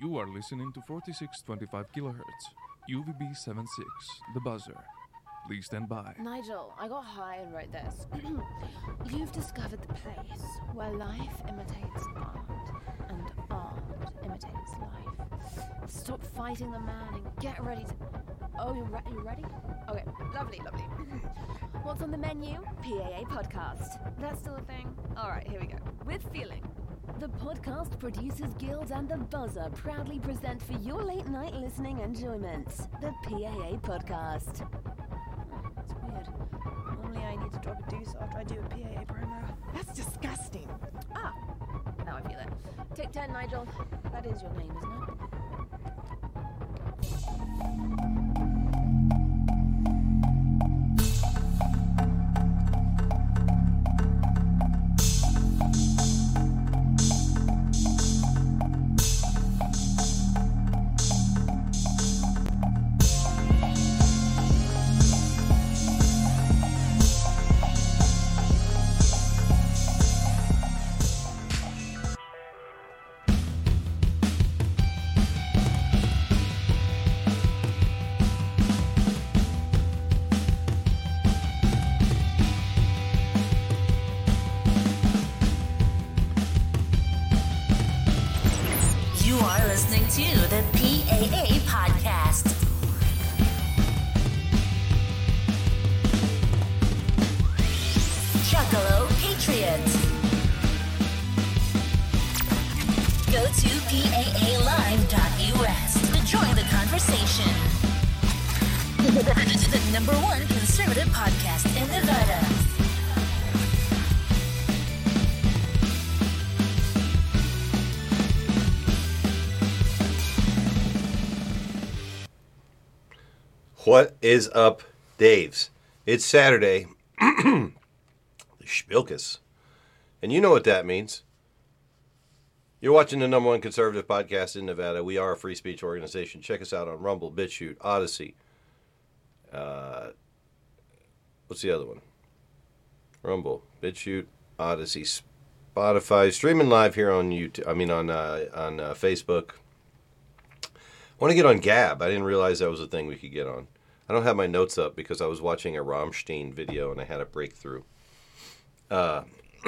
You are listening to 4625 kilohertz, UVB 76, The Buzzer. Please stand by. Nigel, I got high and wrote this. You've discovered the place where life imitates art and art imitates life. Stop fighting the man and get ready to... Oh, you ready? Okay, lovely. What's on the menu? PAA podcast. That's still a thing? All right, here we go. With feeling. The Podcast Producers Guild and The Buzzer proudly present for your late-night listening enjoyment, the PAA podcast. Oh, that's weird. Normally I need to drop a deuce after I do a PAA promo. That's disgusting. Ah, now I feel it. Take 10, Nigel. That is your name, isn't it? What is up, Daves? It's Saturday, Schmilkus, and you know what that means. You're watching the number one conservative podcast in Nevada. We are a free speech organization. Check us out on Rumble, BitChute, Odyssey. What's the other one? Rumble, BitChute, Odyssey, Spotify. Streaming live here on YouTube. on Facebook. I want to get on Gab. I didn't realize that was a thing we could get on. I don't have my notes up because I was watching a Rammstein video and I had a breakthrough. This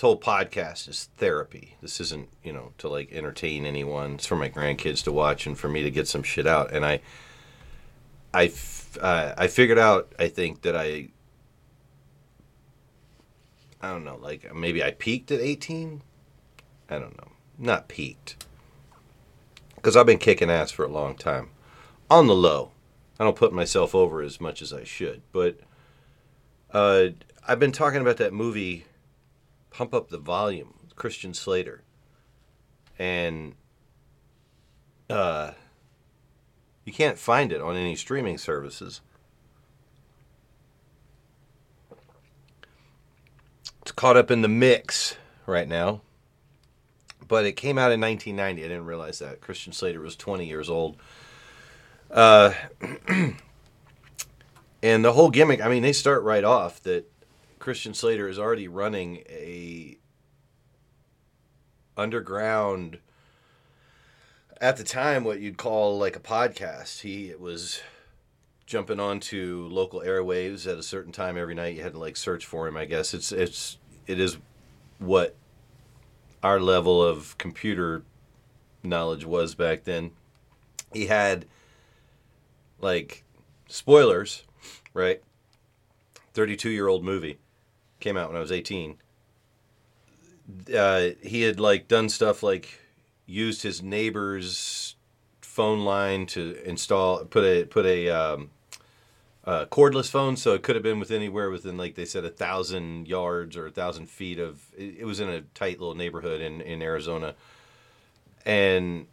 whole podcast is therapy. This isn't, to like entertain anyone. It's for my grandkids to watch and for me to get some shit out. And I figured out, I think that I don't know, like maybe I peaked at 18. I don't know. Not peaked. Because I've been kicking ass for a long time. On the low. I don't put myself over as much as I should. But I've been talking about that movie, Pump Up the Volume, with Christian Slater. And you can't find it on any streaming services. It's caught up in the mix right now. But it came out in 1990. I didn't realize that. Christian Slater was 20 years old. And the whole gimmick, they start right off that Christian Slater is already running a underground, at the time, what you'd call like a podcast. It was jumping onto local airwaves at a certain time every night. You had to like search for him, I guess. It is what our level of computer knowledge was back then. He had like spoilers, right? 32-year-old movie. Came out when I was 18. He had like done stuff like used his neighbor's phone line to put a cordless phone, so it could have been within like they said 1,000 yards or 1,000 feet of. It was in a tight little neighborhood in Arizona, and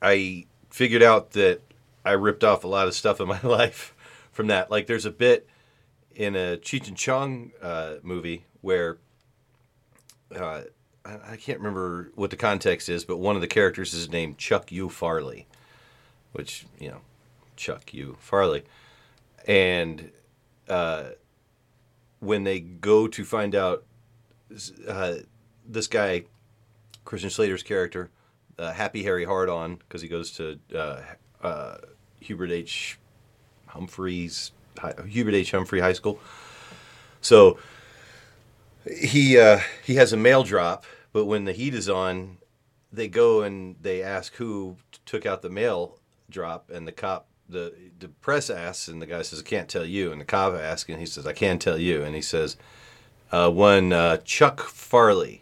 I figured out that I ripped off a lot of stuff in my life from that. Like there's a bit in a Cheech and Chong movie where. I can't remember what the context is, but one of the characters is named Chuck U. Farley, which, Chuck U. Farley. And when they go to find out this guy, Christian Slater's character, Happy Harry Hard-On, because he goes to Hubert H. Humphrey High School. So he has a mail drop, but when the heat is on, they go and they ask who took out the mail drop, and the cop, the press asks, and the guy says, I can't tell you, and the cop asks, and he says, I can tell you, and he says, one Chuck Farley.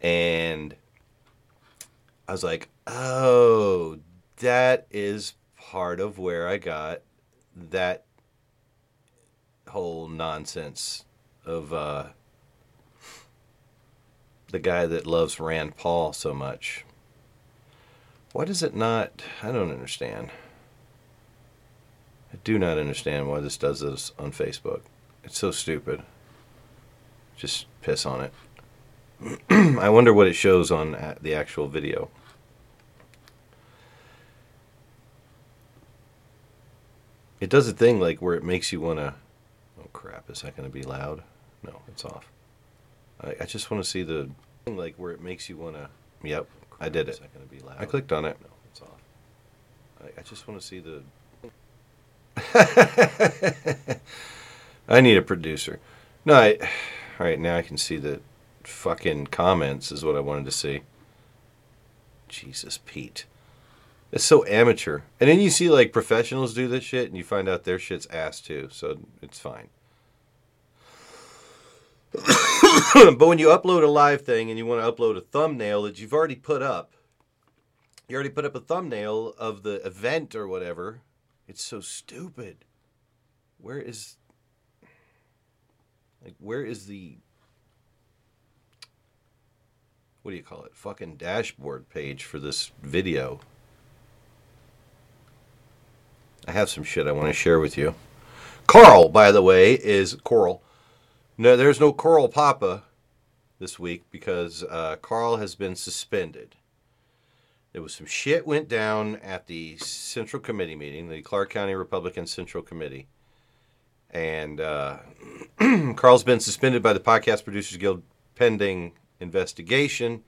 And I was like, oh, that is part of where I got that whole nonsense of the guy that loves Rand Paul so much. Why does it not? I don't understand. I do not understand why this does this on Facebook. It's so stupid. Just piss on it. I wonder what it shows on the actual video. It does a thing like where it makes you want to... Oh crap, is that going to be loud? No, it's off. I just want to see the thing like where it makes you want to... Yep, I did it. Is that going to be loud? I clicked on it. No, it's off. I just want to see the... I need a producer. No, all right, now I can see the... fucking comments is what I wanted to see. Jesus, Pete. It's so amateur. And then you see like professionals do this shit and you find out their shit's ass too, so it's fine. But when you upload a live thing and you want to upload a thumbnail that you've already put up, you already put up a thumbnail of the event or whatever, it's so stupid. Where is the... what do you call it? Fucking dashboard page for this video. I have some shit I want to share with you. Carl, by the way, is Coral. No, there's no Coral Papa this week because Carl has been suspended. There was some shit went down at the Central Committee meeting, the Clark County Republican Central Committee. And Carl's been suspended by the Podcast Producers Guild pending investigation.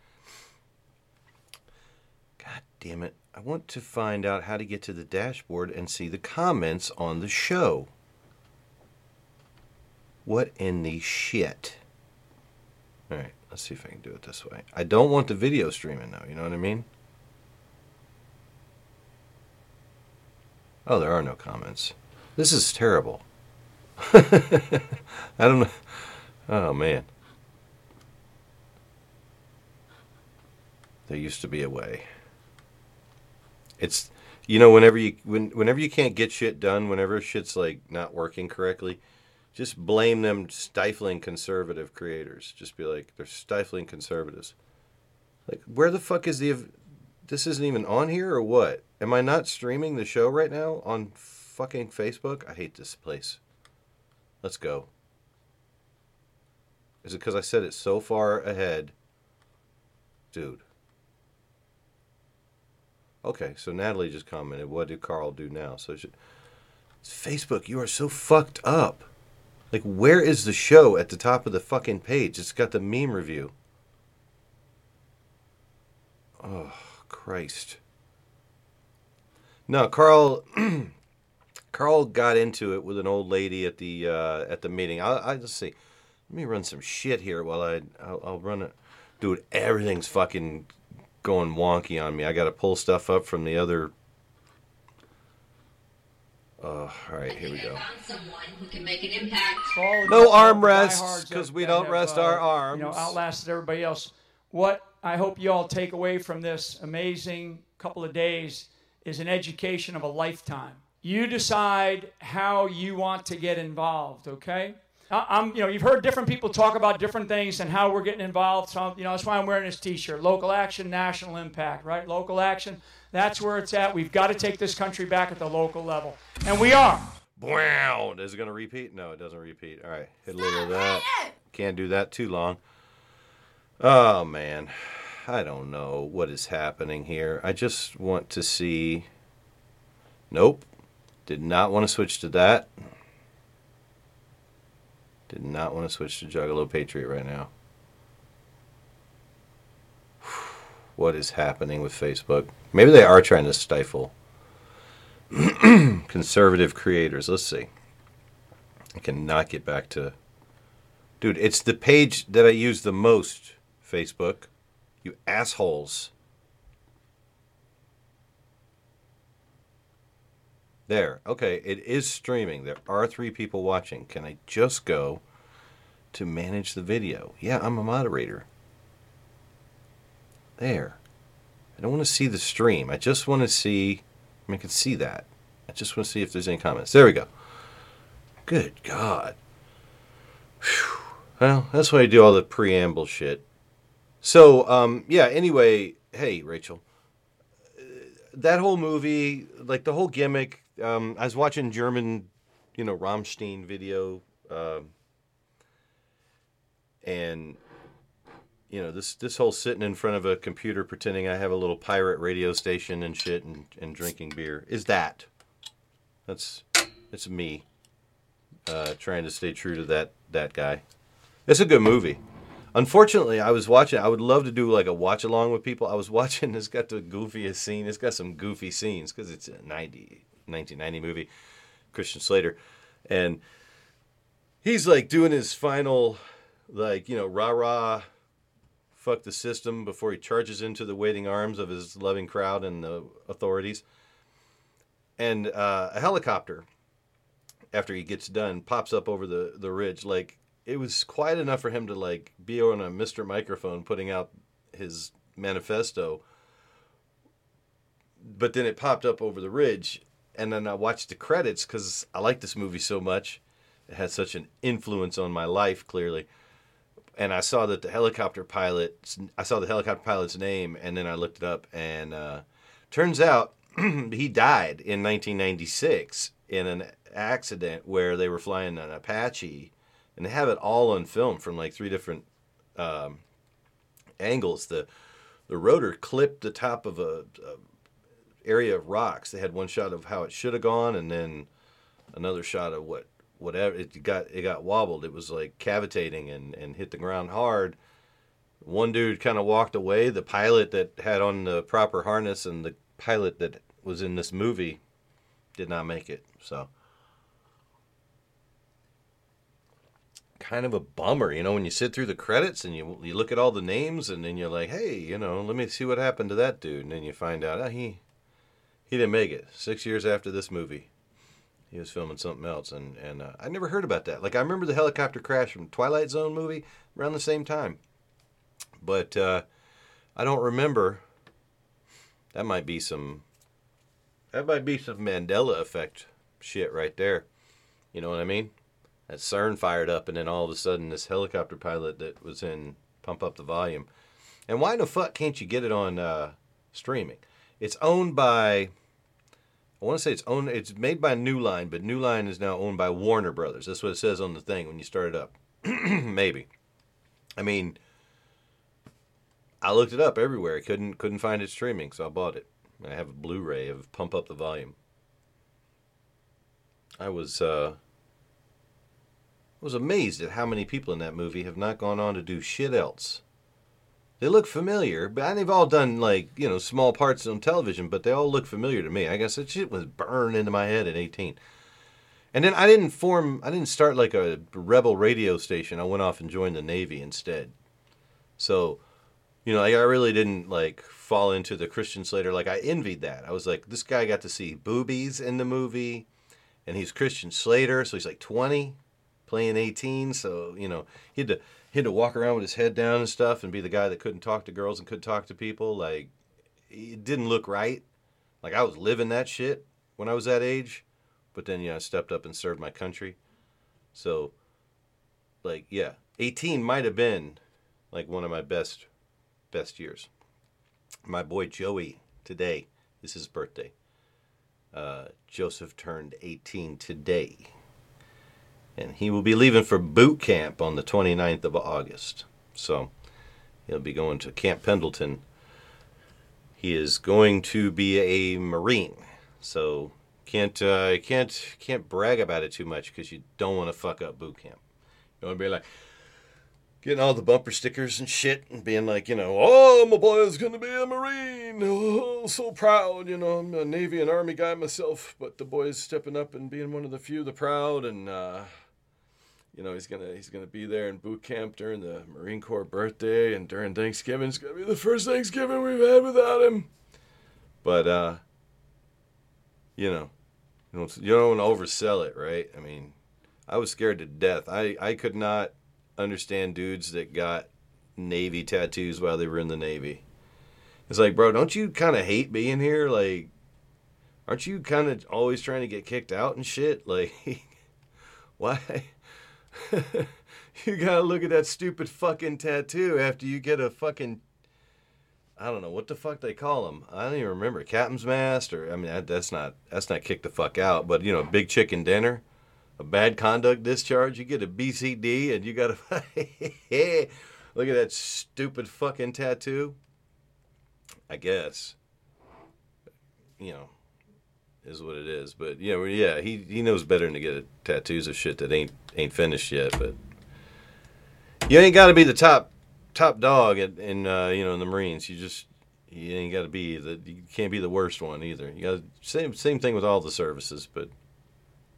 God damn it. I want to find out how to get to the dashboard and see the comments on the show. What in the shit? All right, let's see if I can do it this way. I don't want the video streaming though, you know what I mean? Oh, there are no comments. This is terrible. I don't know. Oh, man. There used to be a way. It's, you know, whenever you can't get shit done, whenever shit's like not working correctly, just blame them stifling conservative creators. Just be like, they're stifling conservatives. Like, where the fuck is this isn't even on here or what? Am I not streaming the show right now on fucking Facebook? I hate this place. Let's go. Is it because I said it so far ahead? Dude. Okay, so Natalie just commented, what did Carl do now? So Facebook, you are so fucked up. Like, where is the show at the top of the fucking page? It's got the meme review. Oh, Christ. No, Carl got into it with an old lady at the meeting. I just see. Let me run some shit here while I'll run it. Dude, everything's fucking... going wonky on me. I got to pull stuff up from the other. Oh, all right, here we go. Who can make an impact. No arm rests because we don't rest our arms. Outlasted everybody else. What I hope you all take away from this amazing couple of days is an education of a lifetime. You decide how you want to get involved, okay? You've heard different people talk about different things and how we're getting involved. So, that's why I'm wearing this T-shirt. Local action, national impact, right? Local action. That's where it's at. We've got to take this country back at the local level. And we are. Wow. Is it going to repeat? No, it doesn't repeat. All right. Hit a little of that. Can't do that too long. Oh, man. I don't know what is happening here. I just want to see. Nope. Did not want to switch to that. Did not want to switch to Juggalo Patriot right now. what is happening with Facebook. Maybe they are trying to stifle conservative creators. Let's see. I cannot get back to... Dude, it's the page that I use the most, Facebook. You assholes. There. Okay, it is streaming. There are 3 people watching. Can I just go to manage the video? Yeah, I'm a moderator. There. I don't want to see the stream. I just want to see... I mean, I can see that. I just want to see if there's any comments. There we go. Good God. Whew. Well, that's why I do all the preamble shit. So, yeah, anyway, hey, Rachel. That whole movie, like the whole gimmick, I was watching German, you know, Rammstein video, and, you know, this whole sitting in front of a computer pretending I have a little pirate radio station and shit and drinking beer is that. That's me trying to stay true to that guy. It's a good movie. Unfortunately, I was watching, I would love to do like a watch along with people. I was watching, it's got the goofiest scene. It's got some goofy scenes because it's a 1990 movie, Christian Slater. And he's like doing his final, like, you know, rah-rah, fuck the system before he charges into the waiting arms of his loving crowd and the authorities. And a helicopter, after he gets done, pops up over the ridge like, it was quiet enough for him to, like, be on a Mr. Microphone putting out his manifesto. But then it popped up over the ridge, and then I watched the credits because I like this movie so much. It had such an influence on my life, clearly. And I saw that the helicopter pilot's name, and then I looked it up, and turns out he died in 1996 in an accident where they were flying an Apache. And they have it all on film from like 3 different angles. The rotor clipped the top of a area of rocks. They had one shot of how it should have gone, and then another shot of whatever it got wobbled. It was like cavitating and hit the ground hard. One dude kind of walked away. The pilot that had on the proper harness and the pilot that was in this movie did not make it. So. Kind of a bummer, you know, when you sit through the credits and you look at all the names and then you're like, hey, you know, let me see what happened to that dude. And then you find out he didn't make it. 6 years after this movie, he was filming something else. And I never heard about that. Like, I remember the helicopter crash from Twilight Zone movie around the same time. But I don't remember. That might be some Mandela effect shit right there. You know what I mean? That CERN fired up, and then all of a sudden this helicopter pilot that was in Pump Up the Volume. And why the fuck can't you get it on streaming? It's owned by, I want to say it's made by New Line, but New Line is now owned by Warner Brothers. That's what it says on the thing when you start it up. Maybe. I mean, I looked it up everywhere. I couldn't find it streaming, so I bought it. I have a Blu-ray of Pump Up the Volume. I was amazed at how many people in that movie have not gone on to do shit else. They look familiar, but they've all done, like, you know, small parts on television, but they all look familiar to me. I guess that shit was burned into my head at 18. And then I didn't start like a rebel radio station. I went off and joined the Navy instead. So, you know, like, I really didn't, like, fall into the Christian Slater. Like, I envied that. I was like, this guy got to see boobies in the movie, and he's Christian Slater, so he's like 20. Playing 18, so, you know, he had to walk around with his head down and stuff and be the guy that couldn't talk to girls and couldn't talk to people. Like, it didn't look right. Like, I was living that shit when I was that age. But then, you know, I stepped up and served my country. So, like, yeah, 18 might have been, like, one of my best years. My boy Joey, today, is his birthday. Joseph turned 18 today. And he will be leaving for boot camp on the 29th of August. So he'll be going to Camp Pendleton. He is going to be a Marine. So can't brag about it too much because you don't want to fuck up boot camp. You want to be like, getting all the bumper stickers and shit and being like, you know, oh, my boy is going to be a Marine. Oh, so proud. You know, I'm a Navy and Army guy myself, but the boy's stepping up and being one of the few, the proud. And, you know, he's gonna be there in boot camp during the Marine Corps birthday and during Thanksgiving. It's going to be the first Thanksgiving we've had without him. But, you don't want to oversell it, right? I mean, I was scared to death. I could not understand dudes that got Navy tattoos while they were in the Navy. It's like, bro, don't you kind of hate being here? Like, aren't you kind of always trying to get kicked out and shit? Like, why? You gotta look at that stupid fucking tattoo after you get a fucking, I don't know what the fuck they call them. I don't even remember. Captain's mast, or I mean, that's not kick the fuck out, but you know, big chicken dinner, a bad conduct discharge. You get a BCD, and you gotta look at that stupid fucking tattoo. I guess, you know, is what it is. But yeah, he knows better than to get tattoos of shit that ain't finished yet. But you ain't got to be the top dog in the Marines. You ain't got to be you can't be the worst one either. You got same thing with all the services, but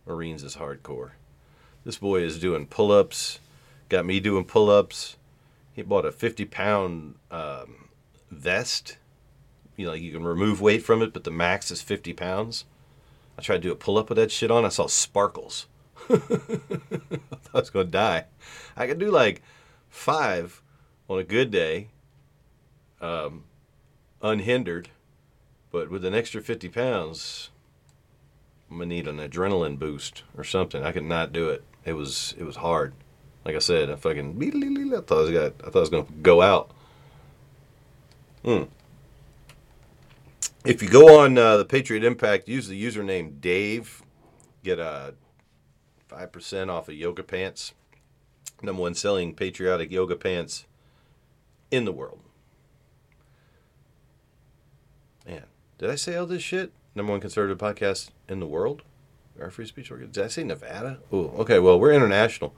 Marines is hardcore. This boy is doing pull-ups, got me doing pull-ups. He bought a 50-pound vest. You know, you can remove weight from it, but the max is 50 pounds. I tried to do a pull-up with that shit on. I saw sparkles. I thought I was going to die. I could do like 5 on a good day, unhindered, but with an extra 50 pounds, I'm going to need an adrenaline boost or something. I could not do it. It was hard. Like I said, I thought I was going to go out. If you go on the Patriot Impact, use the username Dave. Get 5% off of yoga pants. Number one selling patriotic yoga pants in the world. Man, did I say all this shit? Number one conservative podcast in the world? Our free speech organ. Did I say Nevada? Ooh, okay, well, we're international.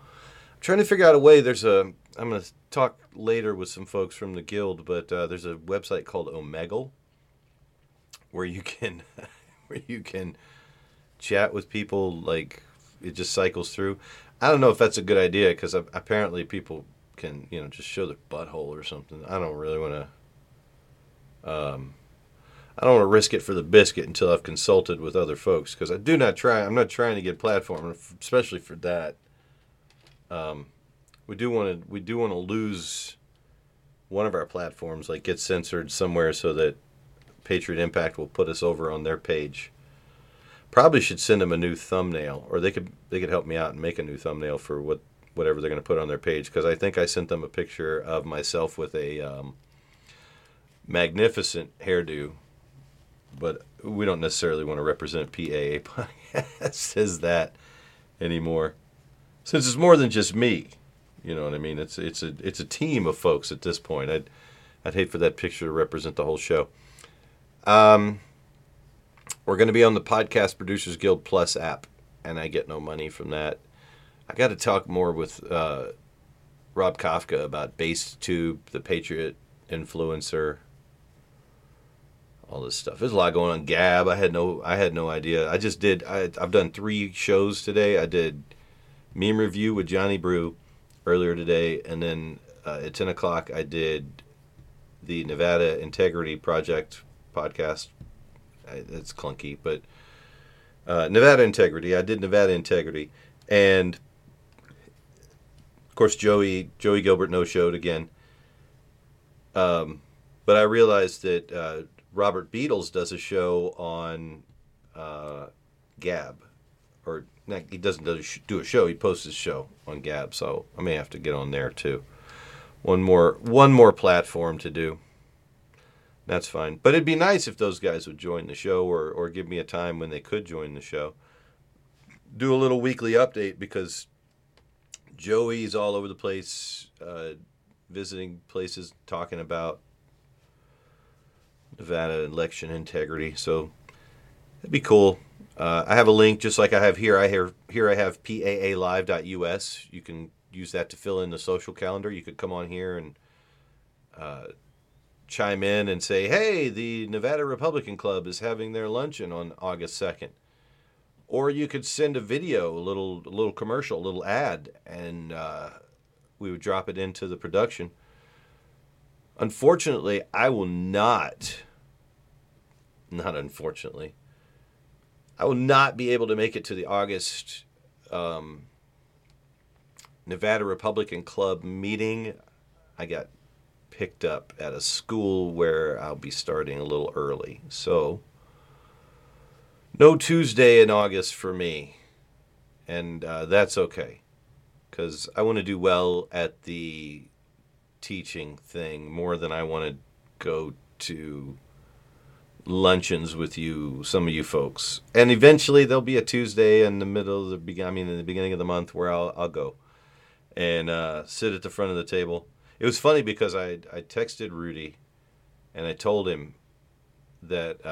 I'm trying to figure out a way. I'm going to talk later with some folks from the Guild, but there's a website called Omegle where you can chat with people. Like, it just cycles through. I don't know if that's a good idea, because apparently people can, you know, just show their butthole or something. I don't really want to. I don't want to risk it for the biscuit until I've consulted with other folks, because I'm not trying to get platform, especially for that. We do want to lose one of our platforms, like get censored somewhere, so that Patriot Impact will put us over on their page. Probably should send them a new thumbnail, or they could help me out and make a new thumbnail for whatever they're going to put on their page, because I think I sent them a picture of myself with a magnificent hairdo, but we don't necessarily want to represent PAA Podcast as that anymore, since it's more than just me. You know what I mean? It's a team of folks at this point. I'd hate for that picture to represent the whole show. We're going to be on the Podcast Producers Guild Plus app, and I get no money from that. I got to talk more with Rob Kafka about BaseTube, the Patriot Influencer, all this stuff. There's a lot going on. Gab, I had no idea. I've done 3 shows today. I did Meme Review with Johnny Brew earlier today, and then at 10 o'clock I did the Nevada Integrity Project podcast. It's clunky, but Nevada Integrity, and of course Joey Gilbert no showed again, but I realized that Robert Beatles does a show on Gab, or not, he doesn't do a show, he posts his show on Gab, so I may have to get on there too. One more platform to do. That's fine. But it'd be nice if those guys would join the show, or give me a time when they could join the show. Do a little weekly update, because Joey's all over the place, visiting places, talking about Nevada election integrity. So that'd be cool. I have a link, just like I have here. I have PAALive.us. You can use that to fill in the social calendar. You could come on here and chime in and say, hey, the Nevada Republican Club is having their luncheon on August 2nd. Or you could send a video, a little commercial, a little ad, and we would drop it into the production. Unfortunately, I will not be able to make it to the August Nevada Republican Club meeting. I got picked up at a school where I'll be starting a little early. So no Tuesday in August for me, and that's okay, because I want to do well at the teaching thing more than I want to go to luncheons with you, some of you folks. And eventually there'll be a Tuesday in the beginning of the month where I'll go and sit at the front of the table. It was funny because I texted Rudy, and I told him that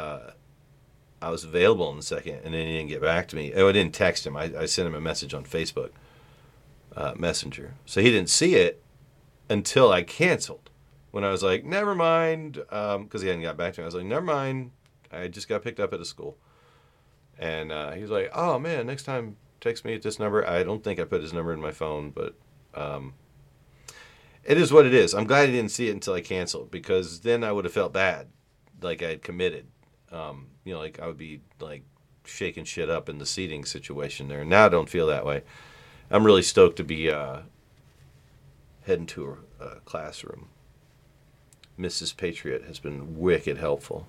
I was available in the second, and then he didn't get back to me. Oh, I didn't text him. I sent him a message on Facebook Messenger. So he didn't see it until I canceled. When I was like, never mind, because he hadn't got back to me. I was like, never mind. I just got picked up at a school. And he was like, oh, man, next time text me at this number. I don't think I put his number in my phone, but it is what it is. I'm glad he didn't see it until I canceled, because then I would have felt bad, like I had committed. Like I would be like shaking shit up in the seating situation there. Now I don't feel that way. I'm really stoked to be heading to a classroom. Mrs. Patriot has been wicked helpful.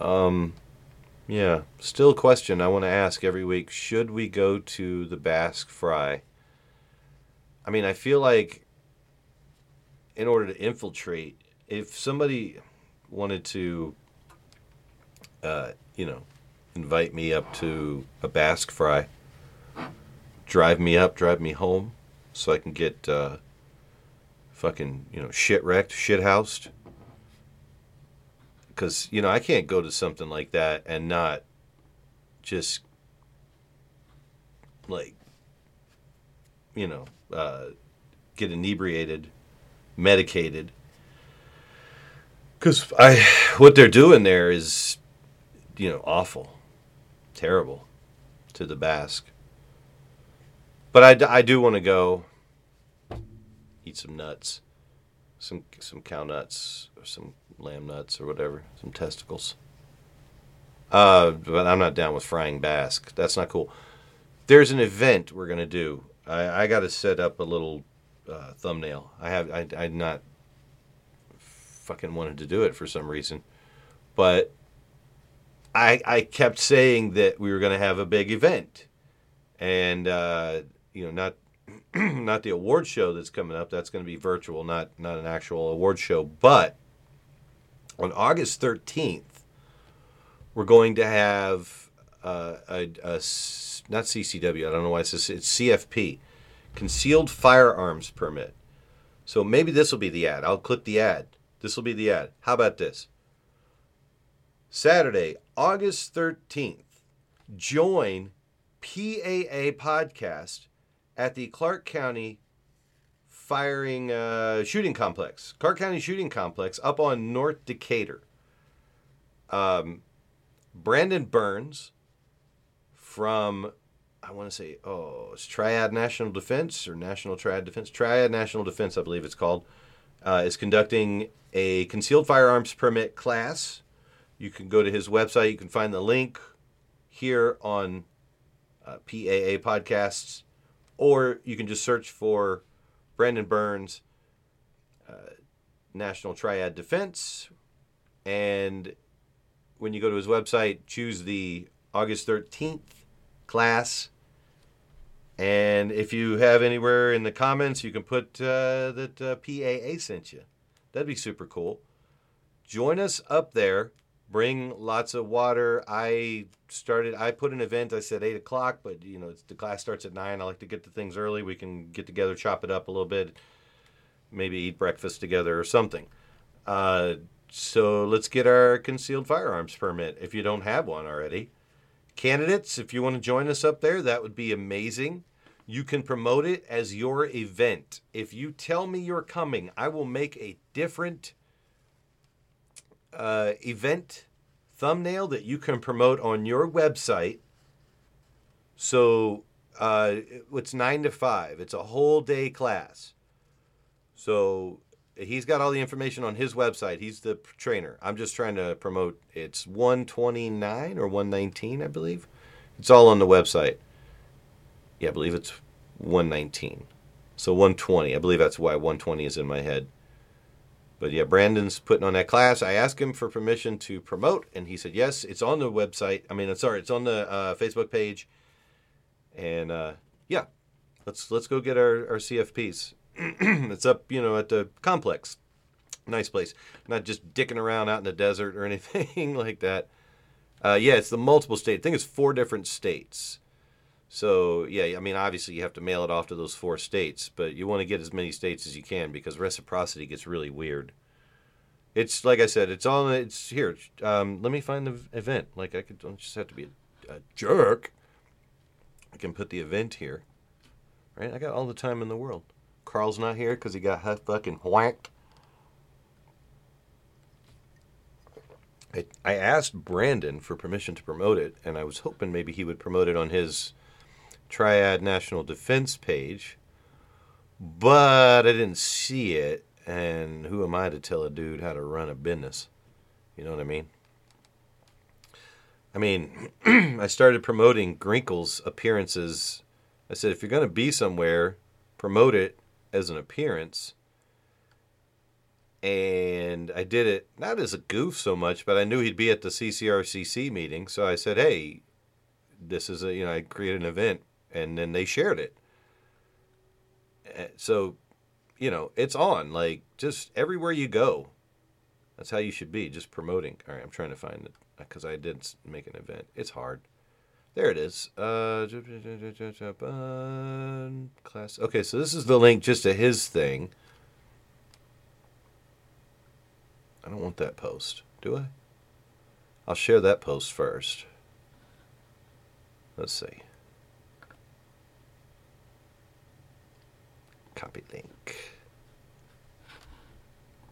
Yeah, still a question I want to ask every week. Should we go to the Basque Fry? I mean, I feel like in order to infiltrate, if somebody wanted to, invite me up to a Basque Fry, drive me home, so I can get fucking, shit-wrecked, shit-housed. Because, I can't go to something like that and not just, like, get inebriated, medicated. Because what they're doing there is, awful, terrible to the Basque. But I do want to go eat some nuts, some cow nuts or some lamb nuts or whatever, some testicles. But I'm not down with frying Basque. That's not cool. There's an event we're going to do. I got to set up a little thumbnail. I not fucking wanted to do it for some reason. But I kept saying that we were going to have a big event. And not the award show that's coming up. That's going to be virtual, not an actual award show. But on August 13th, we're going to have not CCW. I don't know why it's CFP, Concealed Firearms Permit. So maybe this will be the ad. I'll clip the ad. This will be the ad. How about this? Saturday, August 13th, join PAA podcast at the Clark County shooting complex, Clark County Shooting Complex, up on North Decatur. Brandon Burns from, I want to say, it's Triad National Defense, I believe it's called, is conducting a concealed firearms permit class. You can go to his website. You can find the link here on PAA podcasts, or you can just search for Brandon Burns, National Triad Defense, and when you go to his website, choose the August 13th class, and if you have anywhere in the comments, you can put that PAA sent you. That'd be super cool. Join us up there. Bring lots of water. I put an event. I said 8 o'clock, but, the class starts at 9. I like to get to things early. We can get together, chop it up a little bit, maybe eat breakfast together or something. So let's get our concealed firearms permit if you don't have one already. Candidates, if you want to join us up there, that would be amazing. You can promote it as your event. If you tell me you're coming, I will make a different event thumbnail that you can promote on your website. So it's 9 to 5. It's a whole day class. So he's got all the information on his website. He's the trainer. I'm just trying to promote. It's 129 or 119, I believe. It's all on the website. Yeah, I believe it's 119. So 120. I believe that's why 120 is in my head. But yeah, Brandon's putting on that class. I asked him for permission to promote, and he said yes. It's on the website. I mean, I'm sorry, it's on the Facebook page. And yeah, let's go get our CFPs. It's up, you know, at the complex. Nice place. Not just dicking around out in the desert or anything like that. Yeah, it's the multiple state. I think it's 4 different states. So, yeah, I mean, obviously you have to mail it off to those 4 states, but you want to get as many states as you can because reciprocity gets really weird. It's, like I said, it's here. Let me find the event. Like, I don't just have to be a jerk. I can put the event here, right? I got all the time in the world. Carl's not here because he got fucking whacked. I asked Brandon for permission to promote it, and I was hoping maybe he would promote it on his Triad National Defense page, but I didn't see it, and who am I to tell a dude how to run a business? You know what I mean? I mean, I started promoting Grinkles appearances. I said, if you're going to be somewhere, promote it as an appearance. And I did it not as a goof so much, but I knew he'd be at the CCRCC meeting, so I said, hey, this is a, you know, I created an event, and then they shared it. So, you know, it's on, like, just everywhere you go. That's how you should be, just promoting. All right, I'm trying to find it, because I did make an event. It's hard. There it is. Class. Okay, so this is the link just to his thing. I don't want that post, do I? I'll share that post first. Let's see. Copy link.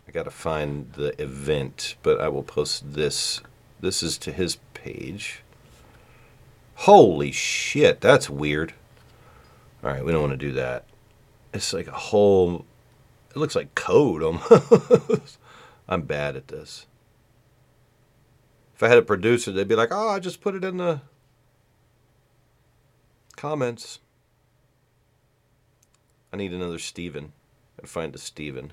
I gotta find the event, but I will post this. This is to his page. Holy shit, that's weird. All right, we don't want to do that. It's like a whole... It looks like code almost. I'm bad at this. If I had a producer, they'd be like, oh, I just put it in the... comments. I need another Steven. I'd find a Steven.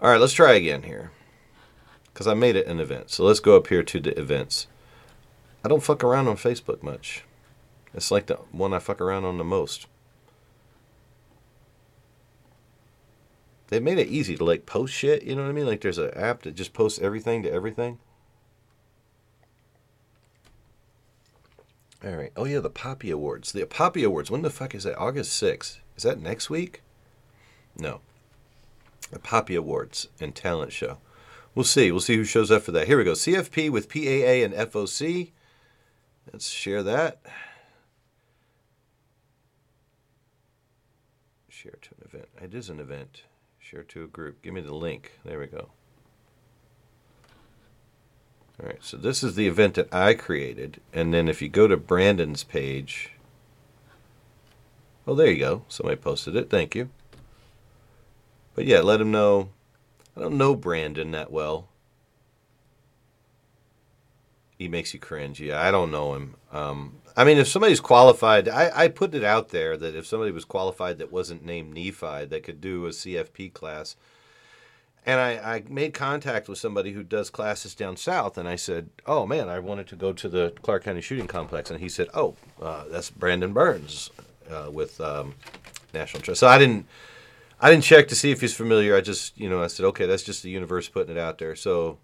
All right, let's try again here. Because I made it an event. So let's go up here to the events. I don't fuck around on Facebook much. It's like the one I fuck around on the most. They made it easy to like post shit, you know what I mean? Like there's an app that just posts everything to everything. All right. Oh, yeah, the Poppy Awards. The Poppy Awards. When the fuck is that? August 6th. Is that next week? No. The Poppy Awards and talent show. We'll see. We'll see who shows up for that. Here we go. CFP with PAA and FOC. Let's share that. Share to an event. It is an event. Share to a group. Give me the link. There we go. All right, so this is the event that I created. And then if you go to Brandon's page, oh, there you go. Somebody posted it. Thank you. But, yeah, let him know. I don't know Brandon that well. He makes you cringe. Yeah, I don't know him. I mean, if somebody's qualified, I put it out there that if somebody was qualified that wasn't named Nephi that could do a CFP class. And I made contact with somebody who does classes down south, and I said, oh, man, I wanted to go to the Clark County Shooting Complex. And he said, oh, that's Brandon Burns with National Trust. So I didn't check to see if he's familiar. I just, you know, I said, okay, that's just the universe putting it out there. So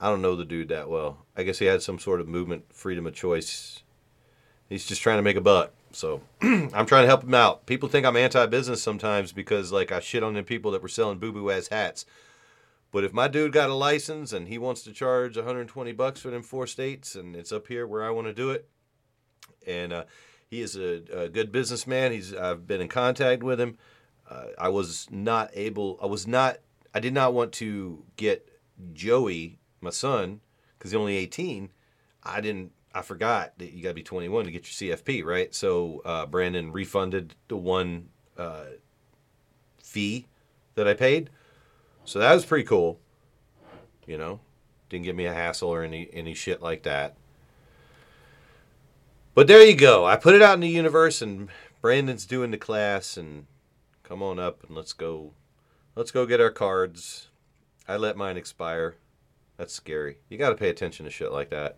I don't know the dude that well. I guess he had some sort of movement, freedom of choice. He's just trying to make a buck. So I'm trying to help him out. People think I'm anti-business sometimes because, like, I shit on the people that were selling boo-boo-ass hats. But if my dude got a license and he wants to charge $120 for them 4 states and it's up here where I want to do it, and He is a good businessman. I've been in contact with him. I did not want to get Joey, my son, because he's only 18. I forgot that you got to be 21 to get your CFP, right? So Brandon refunded the one fee that I paid. So that was pretty cool. You know, didn't give me a hassle or any shit like that. But there you go. I put it out in the universe, and Brandon's doing the class, and come on up and let's go get our cards. I let mine expire. That's scary. You got to pay attention to shit like that.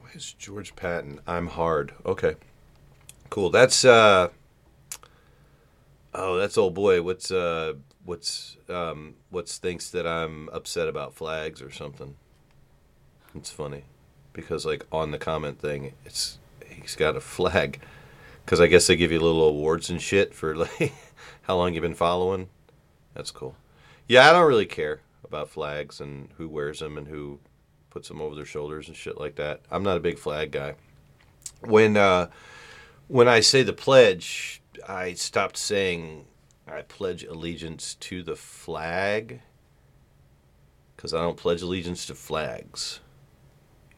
Where's George Patton? I'm hard. Okay. Cool. That's that's old boy. What's thinks that I'm upset about flags or something. It's funny because like on the comment thing, he's got a flag because I guess they give you little awards and shit for like how long you've been following. That's cool. Yeah, I don't really care about flags and who wears them and who puts them over their shoulders and shit like that. I'm not a big flag guy. When I say the pledge, I stopped saying I pledge allegiance to the flag because I don't pledge allegiance to flags,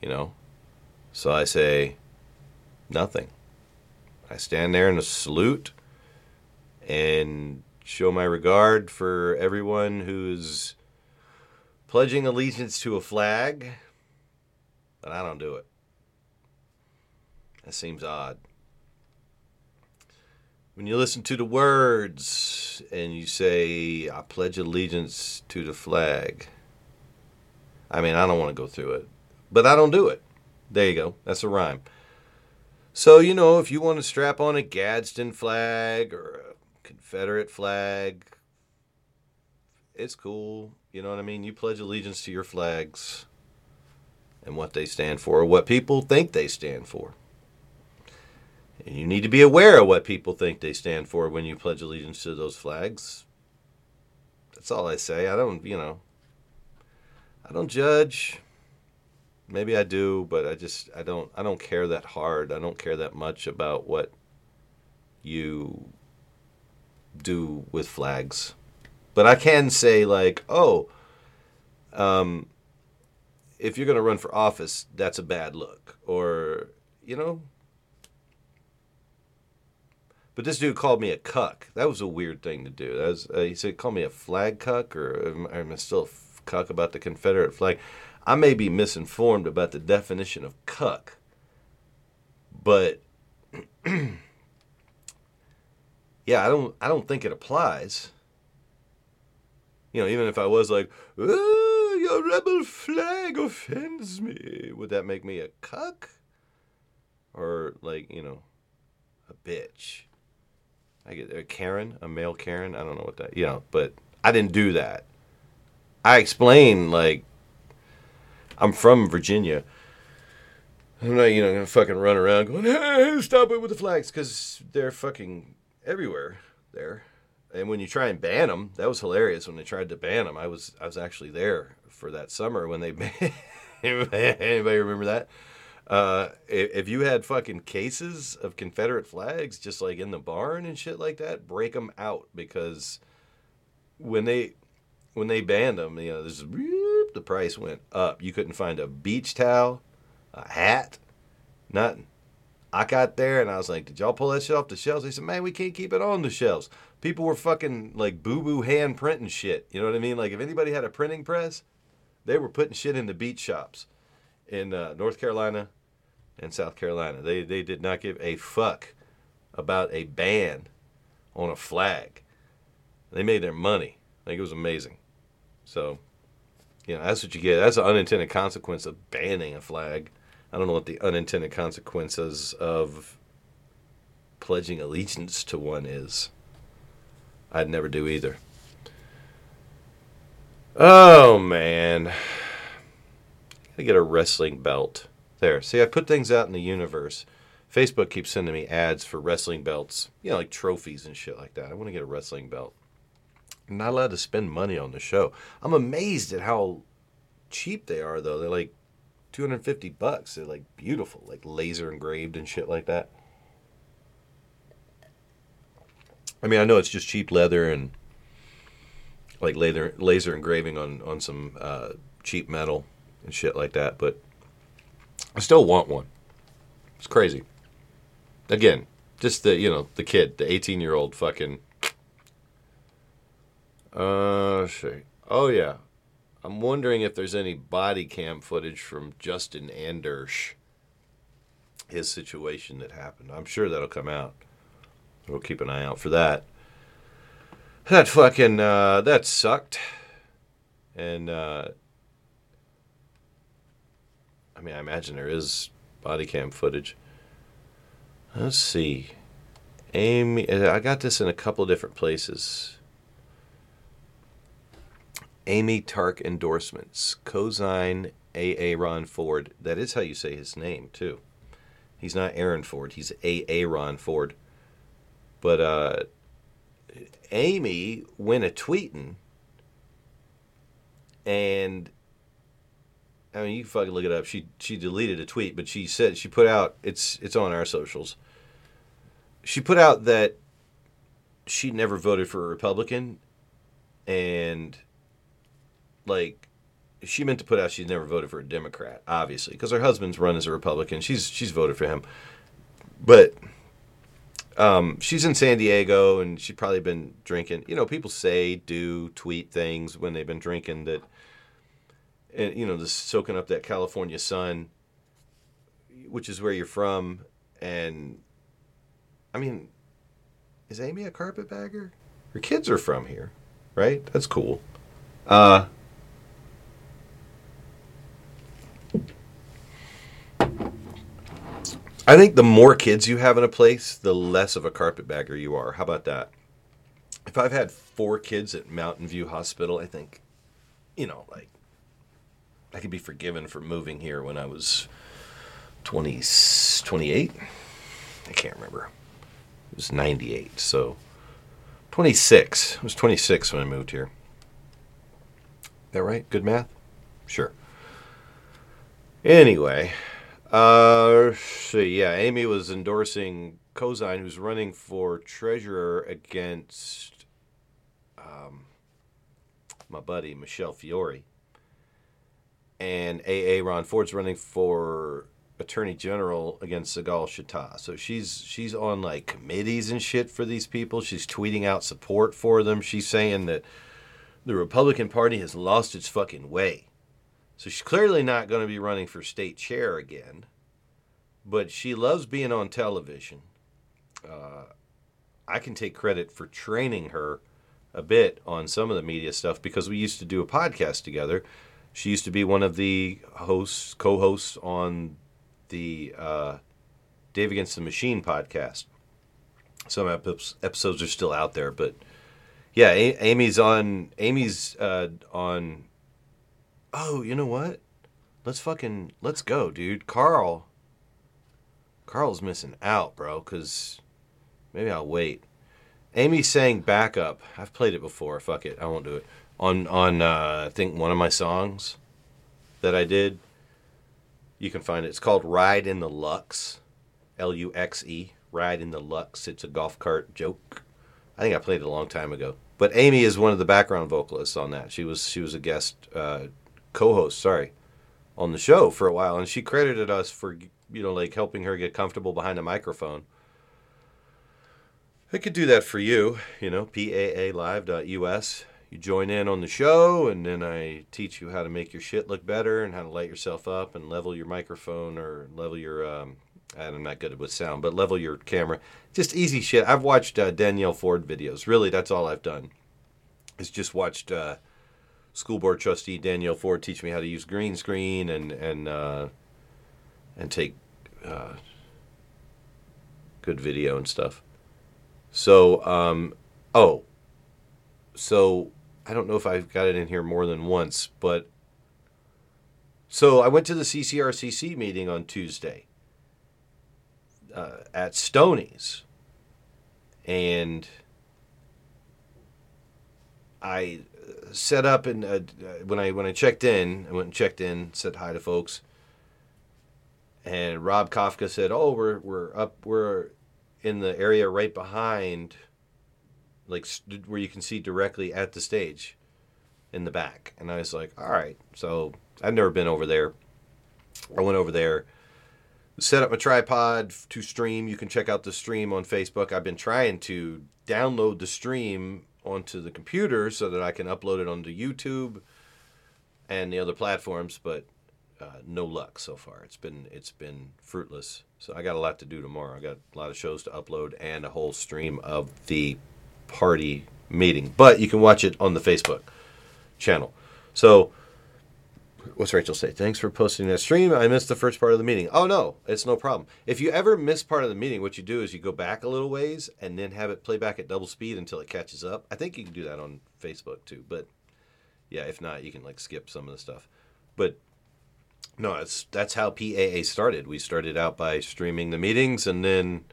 you know? So I say nothing. I stand there in a salute and show my regard for everyone who's pledging allegiance to a flag, but I don't do it. That seems odd. When you listen to the words and you say, I pledge allegiance to the flag. I mean, I don't want to go through it, but I don't do it. There you go. That's a rhyme. So, you know, if you want to strap on a Gadsden flag or a Confederate flag, it's cool. You know what I mean? You pledge allegiance to your flags and what they stand for or what people think they stand for. And you need to be aware of what people think they stand for when you pledge allegiance to those flags. That's all I say. I don't judge. Maybe I do, but I don't care that hard. I don't care that much about what you do with flags. But I can say like, if you're going to run for office, that's a bad look. Or, you know. But this dude called me a cuck. That was a weird thing to do. That was, he said, call me a flag cuck, or am I still a cuck about the Confederate flag? I may be misinformed about the definition of cuck, but yeah, I don't think it applies. You know, even if I was like, oh, your rebel flag offends me, would that make me a cuck? Or like, you know, a bitch. I get a Karen, a male Karen. I don't know what that, you know, but I didn't do that. I explained, like, I'm from Virginia. I'm not, you know, going to fucking run around going, hey, stop it with the flags, because they're fucking everywhere there. And when you try and ban them, that was hilarious when they tried to ban them. I was actually there for that summer when they banned. Anybody remember that? If you had fucking cases of Confederate flags just like in the barn and shit like that, break them out, because when they banned them, you know, the price went up. You couldn't find a beach towel, a hat, nothing. I got there and I was like, did y'all pull that shit off the shelves? They said, man, we can't keep it on the shelves. People were fucking like boo-boo hand printing shit. You know what I mean? Like if anybody had a printing press, they were putting shit in the beach shops in North Carolina and South Carolina. They did not give a fuck about a ban on a flag. They made their money. Like, it was amazing. So, you know, that's what you get. That's an unintended consequence of banning a flag. I don't know what the unintended consequences of pledging allegiance to one is. I'd never do either. Oh, man. I get a wrestling belt. There. See, I put things out in the universe. Facebook keeps sending me ads for wrestling belts. You know, like trophies and shit like that. I want to get a wrestling belt. I'm not allowed to spend money on the show. I'm amazed at how cheap they are, though. They're like $250. They're like beautiful, like laser engraved and shit like that. I mean, I know it's just cheap leather and like laser engraving on some cheap metal and shit like that, but I still want one. It's crazy. Again, just the, you know, the kid, the 18-year-old fucking... shit. Oh, yeah. I'm wondering if there's any body cam footage from Justin Anders, his situation that happened. I'm sure that'll come out. We'll keep an eye out for that. That fucking, that sucked. And, I mean, I imagine there is body cam footage. Let's see. Amy, I got this in a couple of different places. Amy Tark endorsements. Cosine Aaron Ford. That is how you say his name, too. He's not Aaron Ford. He's Aaron Ford. But Amy went a-tweeting, and I mean, you can fucking look it up. She deleted a tweet, but she said, she put out, it's on our socials. She put out that she never voted for a Republican, and like, she meant to put out she's never voted for a Democrat, obviously, because her husband's run as a Republican. She's voted for him. But... she's in San Diego, and she's probably been drinking. You know, people say, do, tweet things when they've been drinking that, and you know, just soaking up that California sun, which is where you're from. And, I mean, is Amy a carpetbagger? Her kids are from here, right? That's cool. I think the more kids you have in a place, the less of a carpetbagger you are. How about that? If I've had 4 kids at Mountain View Hospital, I think, you know, like, I could be forgiven for moving here when I was 28. I can't remember. It was 98, so 26. I was 26 when I moved here. Is that right? Good math? Sure. Anyway... so yeah, Amy was endorsing Cosine, who's running for treasurer against my buddy Michelle Fiore, and A.A. Ron Ford's running for attorney general against Segal Shatta. So she's on like committees and shit for these people. She's tweeting out support for them. She's saying that the Republican Party has lost its fucking way. So she's clearly not going to be running for state chair again, but she loves being on television. I can take credit for training her a bit on some of the media stuff because we used to do a podcast together. She used to be one of the hosts, co-hosts on the Dave Against the Machine podcast. Some episodes are still out there, but yeah, Amy's on. Oh, you know what? Let's go, dude. Carl's missing out, bro, because maybe I'll wait. Amy sang Backup. I've played it before. Fuck it. I won't do it. On I think one of my songs that I did. You can find it. It's called Ride in the Lux. Luxe. Ride in the Lux. It's a golf cart joke. I think I played it a long time ago. But Amy is one of the background vocalists on that. She was a guest co-host on the show for a while, and she credited us for, you know, like helping her get comfortable behind a microphone. I could do that for you, you know, PAALive.us. You join in on the show, and then I teach you how to make your shit look better and how to light yourself up and level your microphone or level your, I'm not good with sound, but level your camera. Just easy shit. I've watched Danielle Ford videos. Really, that's all I've done is just watched... School board trustee Danielle Ford teach me how to use green screen and take good video and stuff. So, so I don't know if I've got it in here more than once, but so I went to the CCRCC meeting on Tuesday at Stoney's, and I set up, and when I checked in, I went and checked in, said hi to folks. And Rob Kafka said, "Oh, we're in the area right behind, like where you can see directly at the stage, in the back." And I was like, "All right." So I've never been over there. I went over there, set up my tripod to stream. You can check out the stream on Facebook. I've been trying to download the stream onto the computer so that I can upload it onto YouTube and the other platforms, but no luck so far. It's been fruitless. So I got a lot to do tomorrow. I got a lot of shows to upload and a whole stream of the party meeting. But you can watch it on the Facebook channel. So what's Rachel say? Thanks for posting that stream. I missed the first part of the meeting. Oh, no, it's no problem. If you ever miss part of the meeting, what you do is you go back a little ways and then have it play back at double speed until it catches up. I think you can do that on Facebook, too. But, yeah, if not, you can, like, skip some of the stuff. But, no, that's how PAA started. We started out by streaming the meetings, and then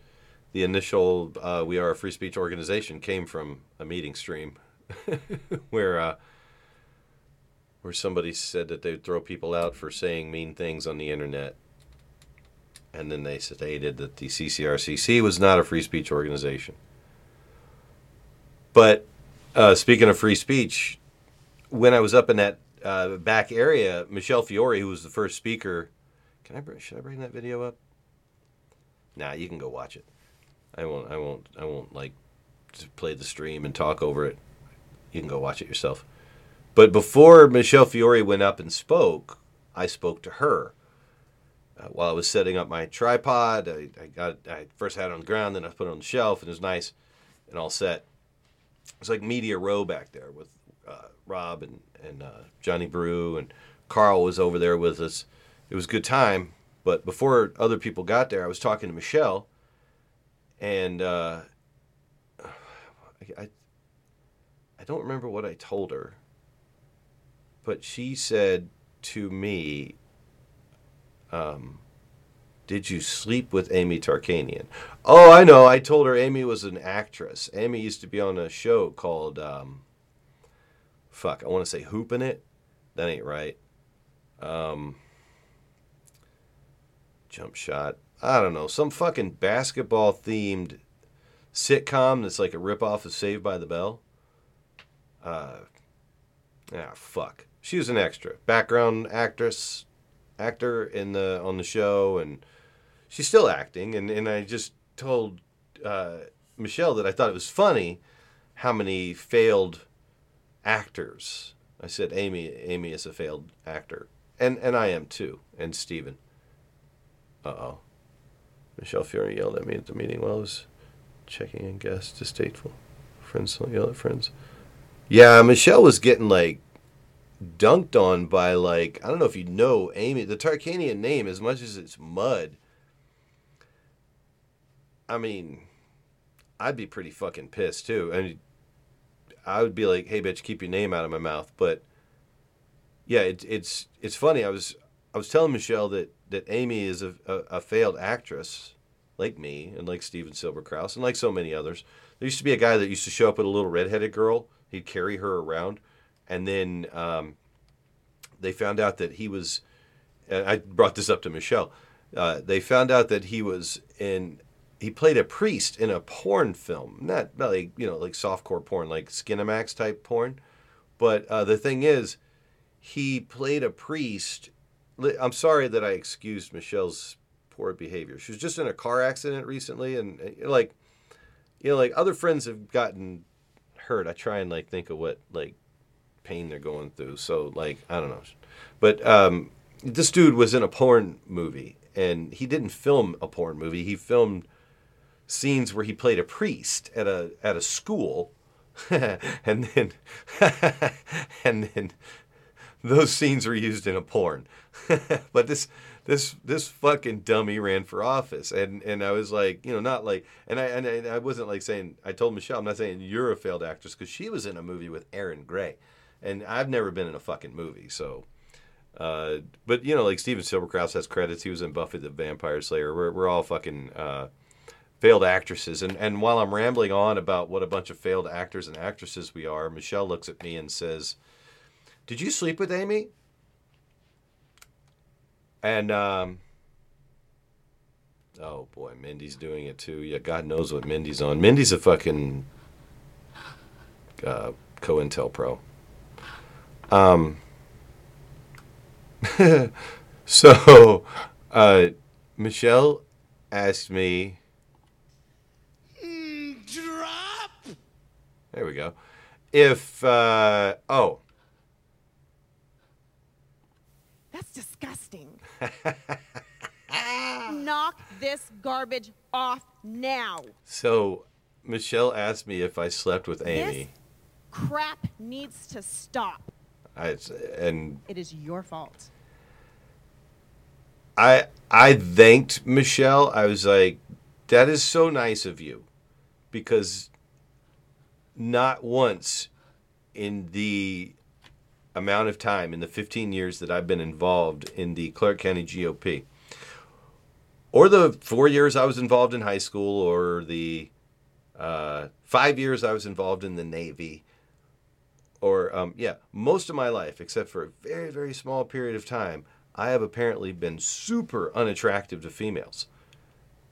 the initial We Are a Free Speech Organization came from a meeting stream where somebody said that they'd throw people out for saying mean things on the internet. And then they stated that the CCRCC was not a free speech organization. But speaking of free speech, when I was up in that back area, Michelle Fiore, who was the first speaker, should I bring that video up? Nah, you can go watch it. I won't like just play the stream and talk over it. You can go watch it yourself. But before Michelle Fiore went up and spoke, I spoke to her. While I was setting up my tripod, I first had it on the ground, then I put it on the shelf, and it was nice and all set. It was like Media Row back there with Rob and Johnny Brew, and Carl was over there with us. It was a good time, but before other people got there, I was talking to Michelle, and I don't remember what I told her. But she said to me, did you sleep with Amy Tarkanian? Oh, I know. I told her Amy was an actress. Amy used to be on a show called, I want to say Hoopin' It. That ain't right. Jump Shot. I don't know. Some fucking basketball-themed sitcom that's like a ripoff of Saved by the Bell. She was an extra, background actor on the show, and she's still acting. And I just told Michelle that I thought it was funny how many failed actors. I said Amy is a failed actor, and I am too, and Steven. Uh-oh. Michelle Fiore yelled at me at the meeting while I was checking in guests. Distasteful. Friends don't yell at friends. Yeah, Michelle was getting, like, dunked on by, like, I don't know if you know Amy, the Tarkanian name, as much as it's mud. I mean, I'd be pretty fucking pissed, too. I would be like, hey, bitch, keep your name out of my mouth. But, yeah, it's funny. I was telling Michelle that Amy is a failed actress, like me, and like Steven Silberkraus, and like so many others. There used to be a guy that used to show up with a little redheaded girl. He'd carry her around, and then they found out that he was, and I brought this up to Michelle, they found out that he played a priest in a porn film, not like, you know, like softcore porn, like Skinamax type porn, but the thing is, he played a priest. I'm sorry that I excused Michelle's poor behavior. She was just in a car accident recently, and like, you know, like other friends have gotten hurt. I try and like think of what like pain they're going through, so like I don't know, but this dude was in a porn movie, and he didn't film a porn movie. He filmed scenes where he played a priest at a school and then and then those scenes were used in a porn. But this fucking dummy ran for office, and I was like, you know, not like, and I wasn't like saying, I told Michelle, I'm not saying you're a failed actress, because she was in a movie with Aaron Gray, and I've never been in a fucking movie, so, but you know, like Steven Silberkraus has credits, he was in Buffy the Vampire Slayer, we're all fucking failed actresses. And while I'm rambling on about what a bunch of failed actors and actresses we are, Michelle looks at me and says, "Did you sleep with Amy?" And, oh boy, Mindy's doing it too. Yeah, God knows what Mindy's on. Mindy's a fucking COINTELPRO. So Michelle asked me, drop. There we go. If that's disgusting. Knock this garbage off now. So Michelle asked me if I slept with Amy. This crap needs to stop. It is your fault. I thanked Michelle. I was like, that is so nice of you, because not once in the amount of time, in the 15 years that I've been involved in the Clark County GOP, or the 4 years I was involved in high school, or the 5 years I was involved in the Navy, or most of my life, except for a very, very small period of time, I have apparently been super unattractive to females.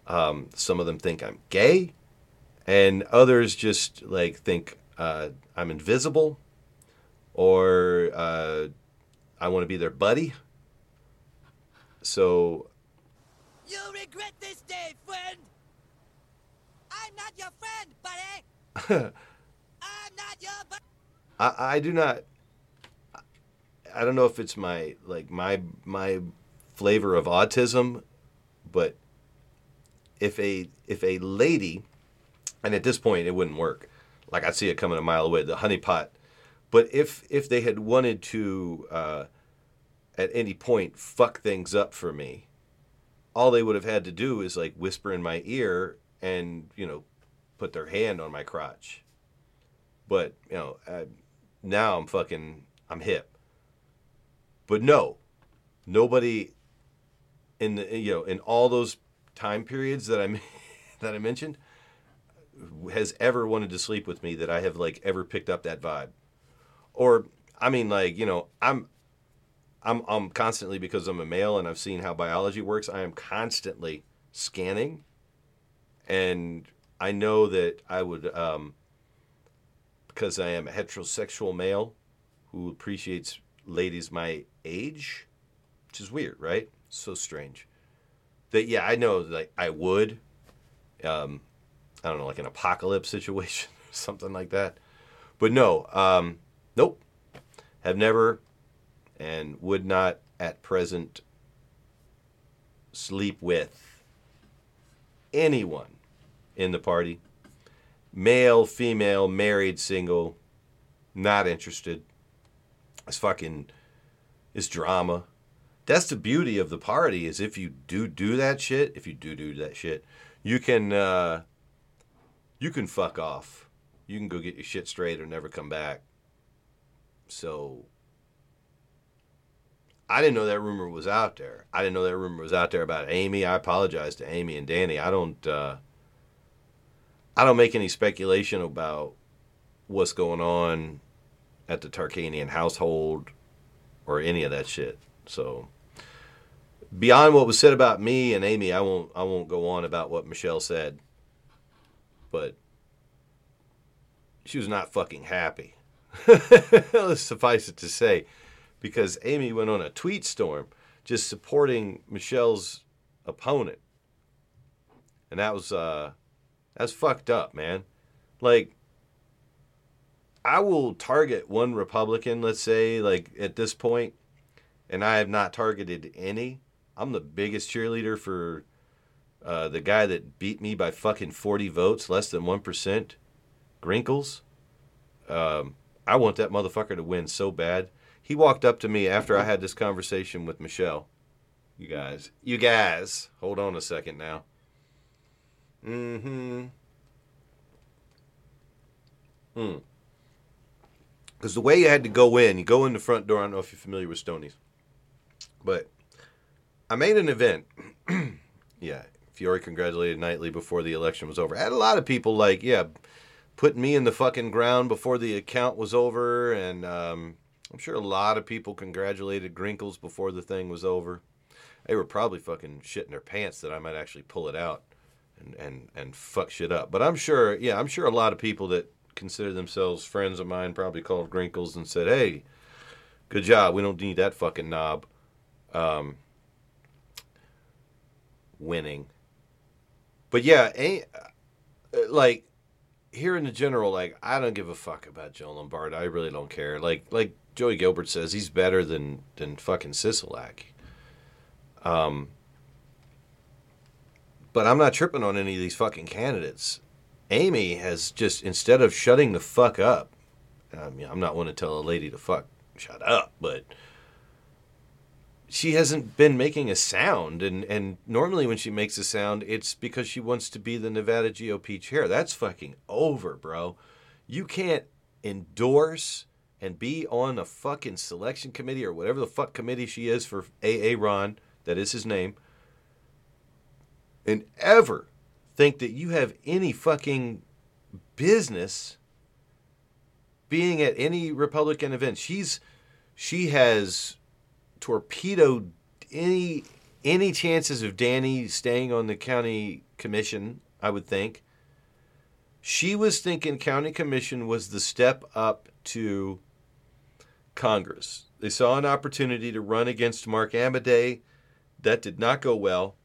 Some of them think I'm gay, and others just like think I'm invisible, or I want to be their buddy. So you'll regret this day, friend. I'm not your friend, buddy. I'm not your buddy. I don't know if it's my flavor of autism, but if a lady, and at this point it wouldn't work, like I see it coming a mile away, the honeypot. But if they had wanted to at any point fuck things up for me, all they would have had to do is like whisper in my ear and put their hand on my crotch. But now I'm hip. But no, nobody in the, in all those time periods that I mentioned has ever wanted to sleep with me that I have ever picked up that vibe. Or I'm constantly, because I'm a male and I've seen how biology works, I am constantly scanning, and I know that I would because I am a heterosexual male who appreciates ladies my age, which is weird, right? So strange. That I know, I would, I don't know, an apocalypse situation or something like that. But no, nope, have never, and would not at present sleep with anyone in the party, male, female, married, single, not interested. It's drama. That's the beauty of the party, is if you do that shit, you can fuck off. You can go get your shit straight or never come back. So I didn't know that rumor was out there. I didn't know that rumor was out there about Amy. I apologize to Amy and Danny. I don't make any speculation about what's going on at the Tarkanian household or any of that shit. So beyond what was said about me and Amy, I won't go on about what Michelle said, but she was not fucking happy. Suffice it to say, because Amy went on a tweet storm just supporting Michelle's opponent. And that was, that's fucked up, man. I will target one Republican, let's say, at this point, and I have not targeted any. I'm the biggest cheerleader for the guy that beat me by fucking 40 votes, less than 1%, Grinkles. I want that motherfucker to win so bad. He walked up to me after I had this conversation with Michelle. You guys, hold on a second now. Because the way you had to go in, you go in the front door. I don't know if you're familiar with Stoney's, but I made an event. Yeah, Fiore congratulated Knightley before the election was over. I had a lot of people like, yeah, put me in the fucking ground before the count was over. And I'm sure a lot of people congratulated Grinkles before the thing was over. They were probably fucking shitting their pants that I might actually pull it out and fuck shit up. But I'm sure, yeah, I'm sure a lot of people that consider themselves friends of mine probably called Grinkles and said, hey, good job. We don't need that fucking knob winning. But yeah, like here in the general, like I don't give a fuck about Joe Lombardo. I really don't care. Like Joey Gilbert says, he's better than fucking Sisolak. But I'm not tripping on any of these fucking candidates. Amy has just, instead of shutting the fuck up, I mean, I'm not one to tell a lady to fuck shut up, but she hasn't been making a sound. And normally when she makes a sound, it's because she wants to be the Nevada GOP chair. That's fucking over, bro. You can't endorse and be on a fucking selection committee or whatever the fuck committee she is for AA Ron. That is his name, and ever think that you have any fucking business being at any Republican event. She has torpedoed any chances of Danny staying on the county commission, I would think. She was thinking county commission was the step up to Congress. They saw an opportunity to run against Mark Amadei. That did not go well.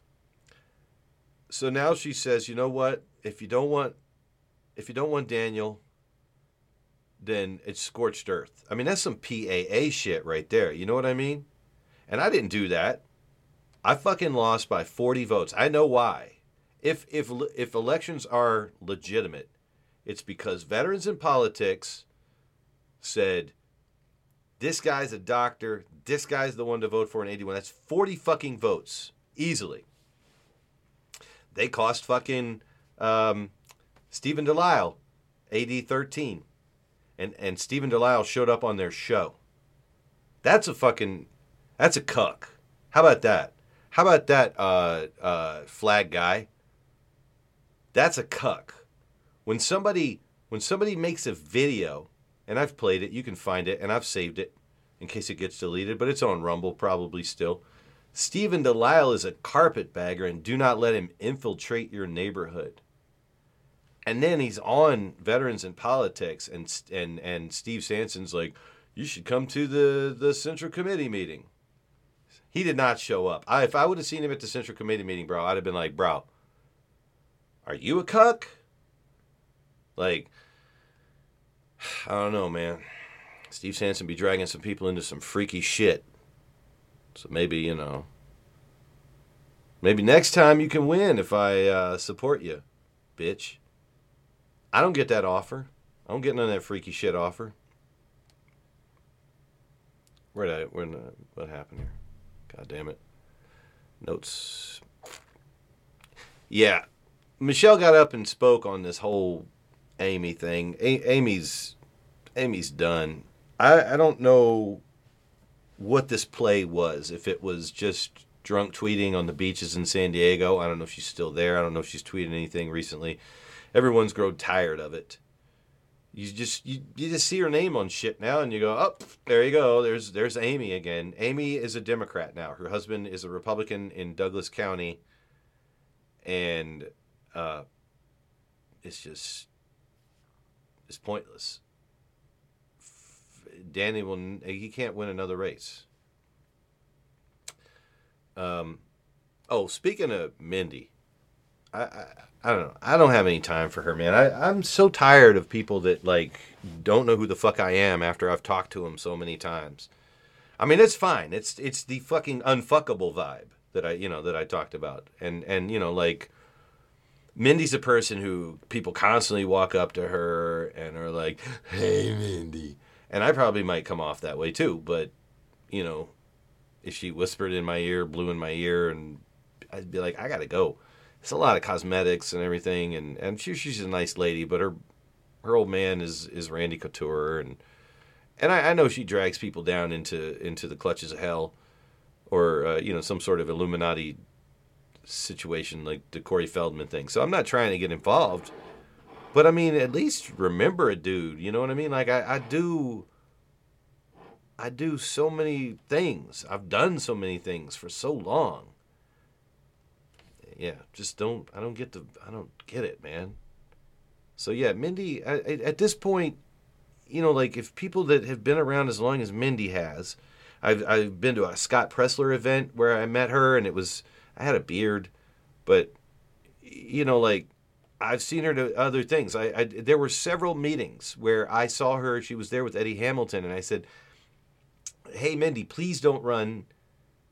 So now she says, you know what? If you don't want Daniel, then it's scorched earth. I mean, that's some PAA shit right there. You know what I mean? And I didn't do that. I fucking lost by 40 votes. I know why. If elections are legitimate, it's because Veterans in Politics said, this guy's a doctor. This guy's the one to vote for in 81. That's 40 fucking votes. Easily. They cost fucking Stephen Delisle, AD 13. And Stephen Delisle showed up on their show. That's a cuck. How about that? How about that flag guy? That's a cuck. When somebody makes a video, and I've played it, you can find it, and I've saved it in case it gets deleted, but it's on Rumble probably still. Stephen Delisle is a carpetbagger, and do not let him infiltrate your neighborhood. And then he's on Veterans in Politics, and Steve Sanson's like, you should come to the Central Committee meeting. He did not show up. If I would have seen him at the Central Committee meeting, bro, I'd have been like, bro, are you a cuck? Like, I don't know, man. Steve Sanson be dragging some people into some freaky shit. So maybe, you know, maybe next time you can win if I support you, bitch. I don't get that offer. I don't get none of that freaky shit offer. What happened here? God damn it. Notes. Yeah. Michelle got up and spoke on this whole Amy thing. Amy's done. I don't know what this play was. If it was just drunk tweeting on the beaches in San Diego. I don't know if she's still there. I don't know if she's tweeted anything recently. Everyone's grown tired of it. You just see her name on shit now and you go, oh, there you go. There's Amy again. Amy is a Democrat now. Her husband is a Republican in Douglas County. And it's just... It's pointless. Danny he can't win another race. Speaking of Mindy, I don't know. I don't have any time for her, man. I'm so tired of people that like don't know who the fuck I am after I've talked to them so many times. I mean, it's fine. It's the fucking unfuckable vibe that I talked about, and you know, like. Mindy's a person who people constantly walk up to her and are like, hey, Mindy. And I probably might come off that way, too. But, you know, if she whispered in my ear, blew in my ear, and I'd be like, I got to go. It's a lot of cosmetics and everything. And I'm sure she's a nice lady, but her old man is Randy Couture. And I know she drags people down into the clutches of hell or, you know, some sort of Illuminati situation, like the Corey Feldman thing. So I'm not trying to get involved, but I mean, at least remember a dude. You know what I mean? Like I do so many things. I've done so many things for so long. Yeah, just don't. I don't get it, man. So yeah, Mindy. At this point, you know, like if people that have been around as long as Mindy has, I've been to a Scott Pressler event where I met her, and it was I had a beard, but you know, like I've seen her to other things. There were several meetings where I saw her. She was there with Eddie Hamilton, and I said, "Hey, Mindy, please don't run.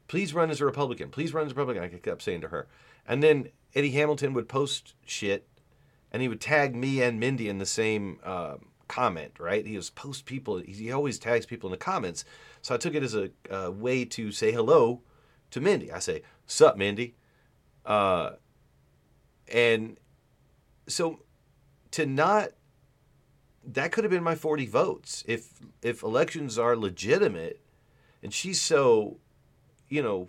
Please run as a Republican. Please run as a Republican." I kept saying to her. And then Eddie Hamilton would post shit, and he would tag me and Mindy in the same comment, right? He was post people. He always tags people in the comments. So I took it as a way to say hello to Mindy. I say, "Sup, Mindy?" And so to not, that could have been my 40 votes. If elections are legitimate, and she's so, you know,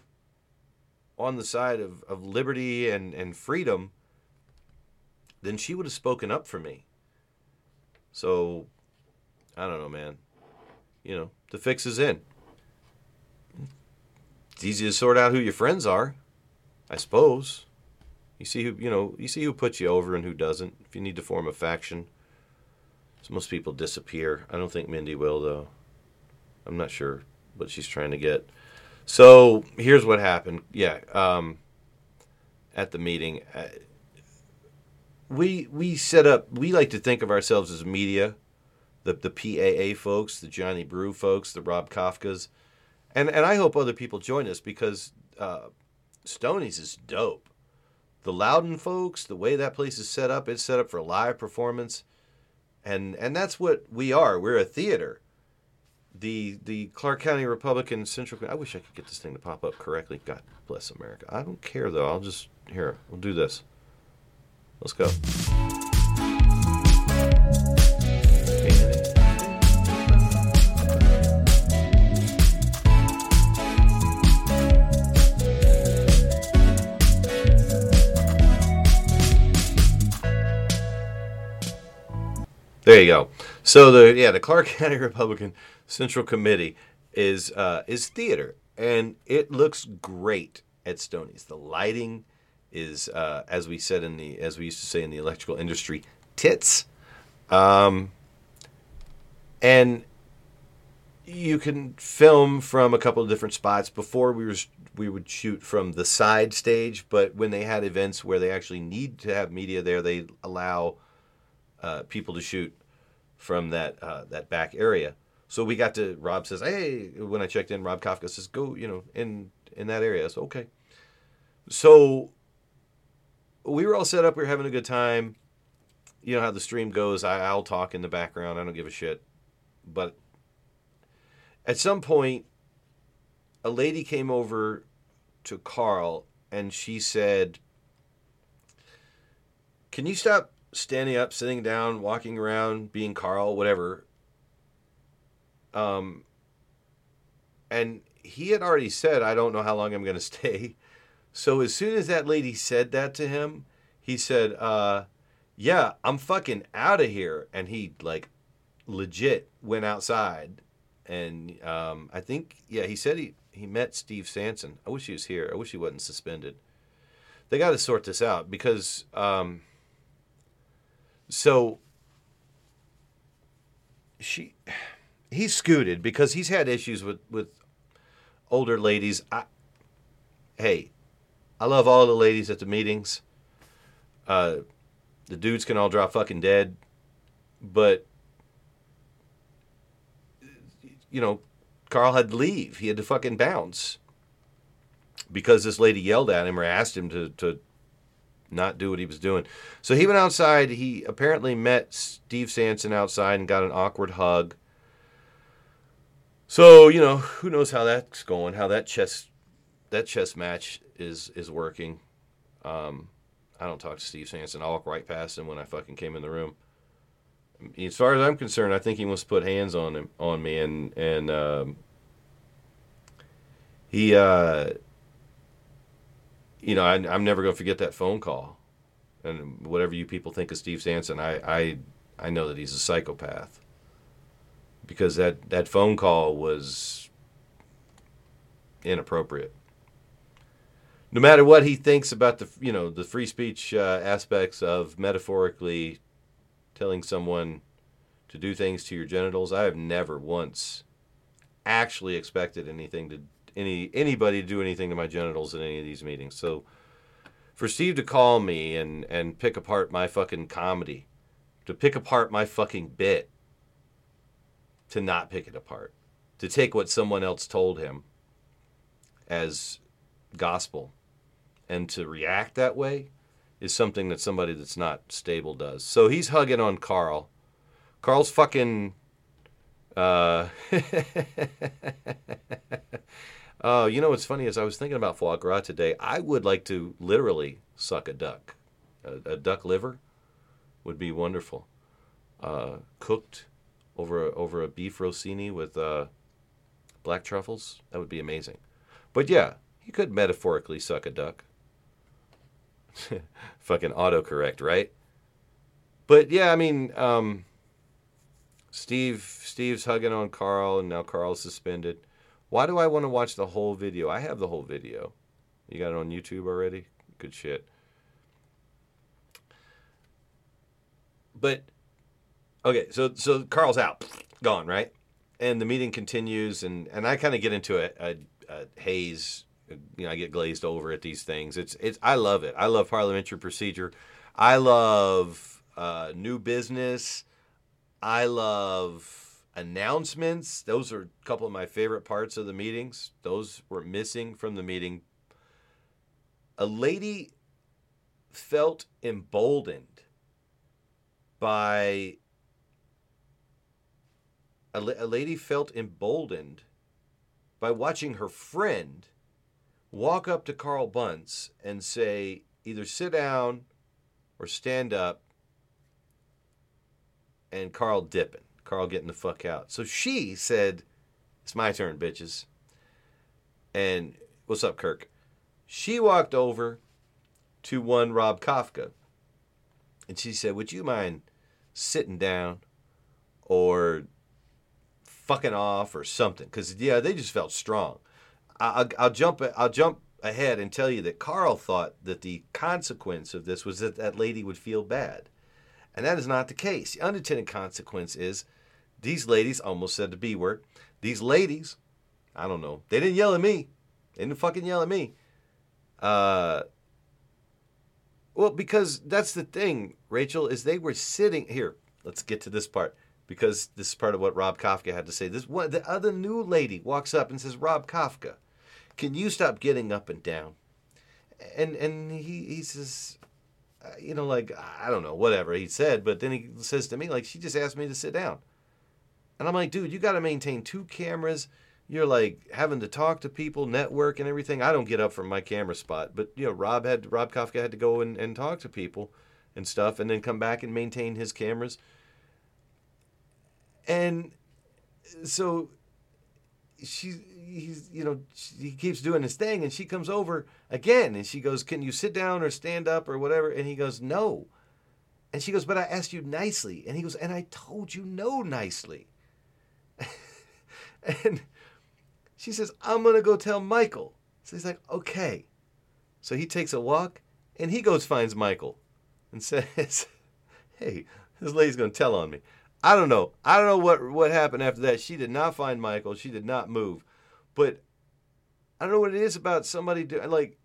on the side of liberty and freedom, then she would have spoken up for me. So, I don't know, man. You know, the fix is in. It's easy to sort out who your friends are, I suppose. You see who puts you over and who doesn't. If you need to form a faction. So most people disappear. I don't think Mindy will, though. I'm not sure what she's trying to get. So here's what happened. Yeah, at the meeting, we set up. We like to think of ourselves as media, the PAA folks, the Johnny Brew folks, the Rob Kafkas, and I hope other people join us because Stoney's is dope. The Loudon folks, the way that place is set up, it's set up for live performance, and that's what we are. We're a theater. The Clark County Republican Central... I wish I could get this thing to pop up correctly. God bless America. I don't care, though. I'll just... Here, we'll do this. Let's go. There you go. So the Clark County Republican Central Committee is theater, and it looks great at Stoney's. The lighting is as we used to say in the electrical industry, tits, and you can film from a couple of different spots. Before we would shoot from the side stage, but when they had events where they actually need to have media there, they allow people to shoot from that back area. So we got to, Rob says, "Hey," when I checked in, Rob Kafka says, "Go, you know, in that area." I said, "Okay." So we were all set up. We were having a good time. You know how the stream goes. I'll talk in the background. I don't give a shit. But at some point, a lady came over to Carl and she said, "Can you stop standing up, sitting down, walking around, being Carl, whatever?" And he had already said, "I don't know how long I'm going to stay." So as soon as that lady said that to him, he said, "Yeah, I'm fucking out of here." And he like legit went outside. And I think, yeah, he said he met Steve Sanson. I wish he was here. I wish he wasn't suspended. They got to sort this out because... So he scooted because he's had issues with older ladies. I love all the ladies at the meetings. The dudes can all drop fucking dead. But, you know, Carl had to leave. He had to fucking bounce because this lady yelled at him or asked him to not do what he was doing. So he went outside. He apparently met Steve Sanson outside and got an awkward hug. So, you know, who knows how that's going, how that chess match is working. I don't talk to Steve Sanson. I'll walk right past him when I fucking came in the room. As far as I'm concerned, I think he wants to put hands on me, and he you know, I'm never going to forget that phone call. And whatever you people think of Steve Sanson, I know that he's a psychopath. Because that phone call was inappropriate. No matter what he thinks about the free speech aspects of metaphorically telling someone to do things to your genitals, I have never once actually expected anybody to do anything to my genitals in any of these meetings. So for Steve to call me and pick apart my fucking comedy, to pick apart my fucking bit, to not pick it apart, to take what someone else told him as gospel and to react that way is something that somebody that's not stable does. So he's hugging on Carl. Carl's fucking... you know what's funny is I was thinking about foie gras today. I would like to literally suck a duck. A duck liver would be wonderful. Cooked over a beef rossini with black truffles. That would be amazing. But yeah, you could metaphorically suck a duck. Fucking autocorrect, right? But yeah, I mean... Steve's hugging on Carl, and now Carl's suspended. Why do I want to watch the whole video? I have the whole video. You got it on YouTube already? Good shit. But, okay, so Carl's out. Gone, right? And the meeting continues, and I kind of get into a haze. You know, I get glazed over at these things. I love it. I love parliamentary procedure. I love new business. I love announcements. Those are a couple of my favorite parts of the meetings. Those were missing from the meeting. A lady felt emboldened by... A lady felt emboldened by watching her friend walk up to Carl Bunce and say, either sit down or stand up, and Carl dipping. Carl getting the fuck out. So she said, it's my turn, bitches. And what's up, Kirk? She walked over to one Rob Kafka. And she said, would you mind sitting down or fucking off or something? Because, yeah, they just felt strong. I'll jump ahead and tell you that Carl thought that the consequence of this was that that lady would feel bad. And that is not the case. The unintended consequence is these ladies, almost said the B word, these ladies, I don't know, they didn't yell at me. They didn't fucking yell at me. Well, because that's the thing, Rachel, is they were sitting here. Let's get to this part, because this is part of what Rob Kafka had to say. The other new lady walks up and says, Rob Kafka, can you stop getting up and down? And he says... you know, like, I don't know, whatever he said. But then he says to me, like, she just asked me to sit down. And I'm like, dude, you got to maintain two cameras. You're, like, having to talk to people, network and everything. I don't get up from my camera spot. But, you know, Rob Kafka had to go and talk to people and stuff and then come back and maintain his cameras. And so he keeps doing his thing, and she comes over again, and she goes, can you sit down or stand up or whatever? And he goes, no. And she goes, but I asked you nicely. And he goes, and I told you no nicely. And she says, I'm going to go tell Michael. So he's like, okay. So he takes a walk, and he goes finds Michael and says, hey, this lady's going to tell on me. I don't know what happened after that. She did not find Michael. She did not move. But I don't know what it is about somebody doing, like,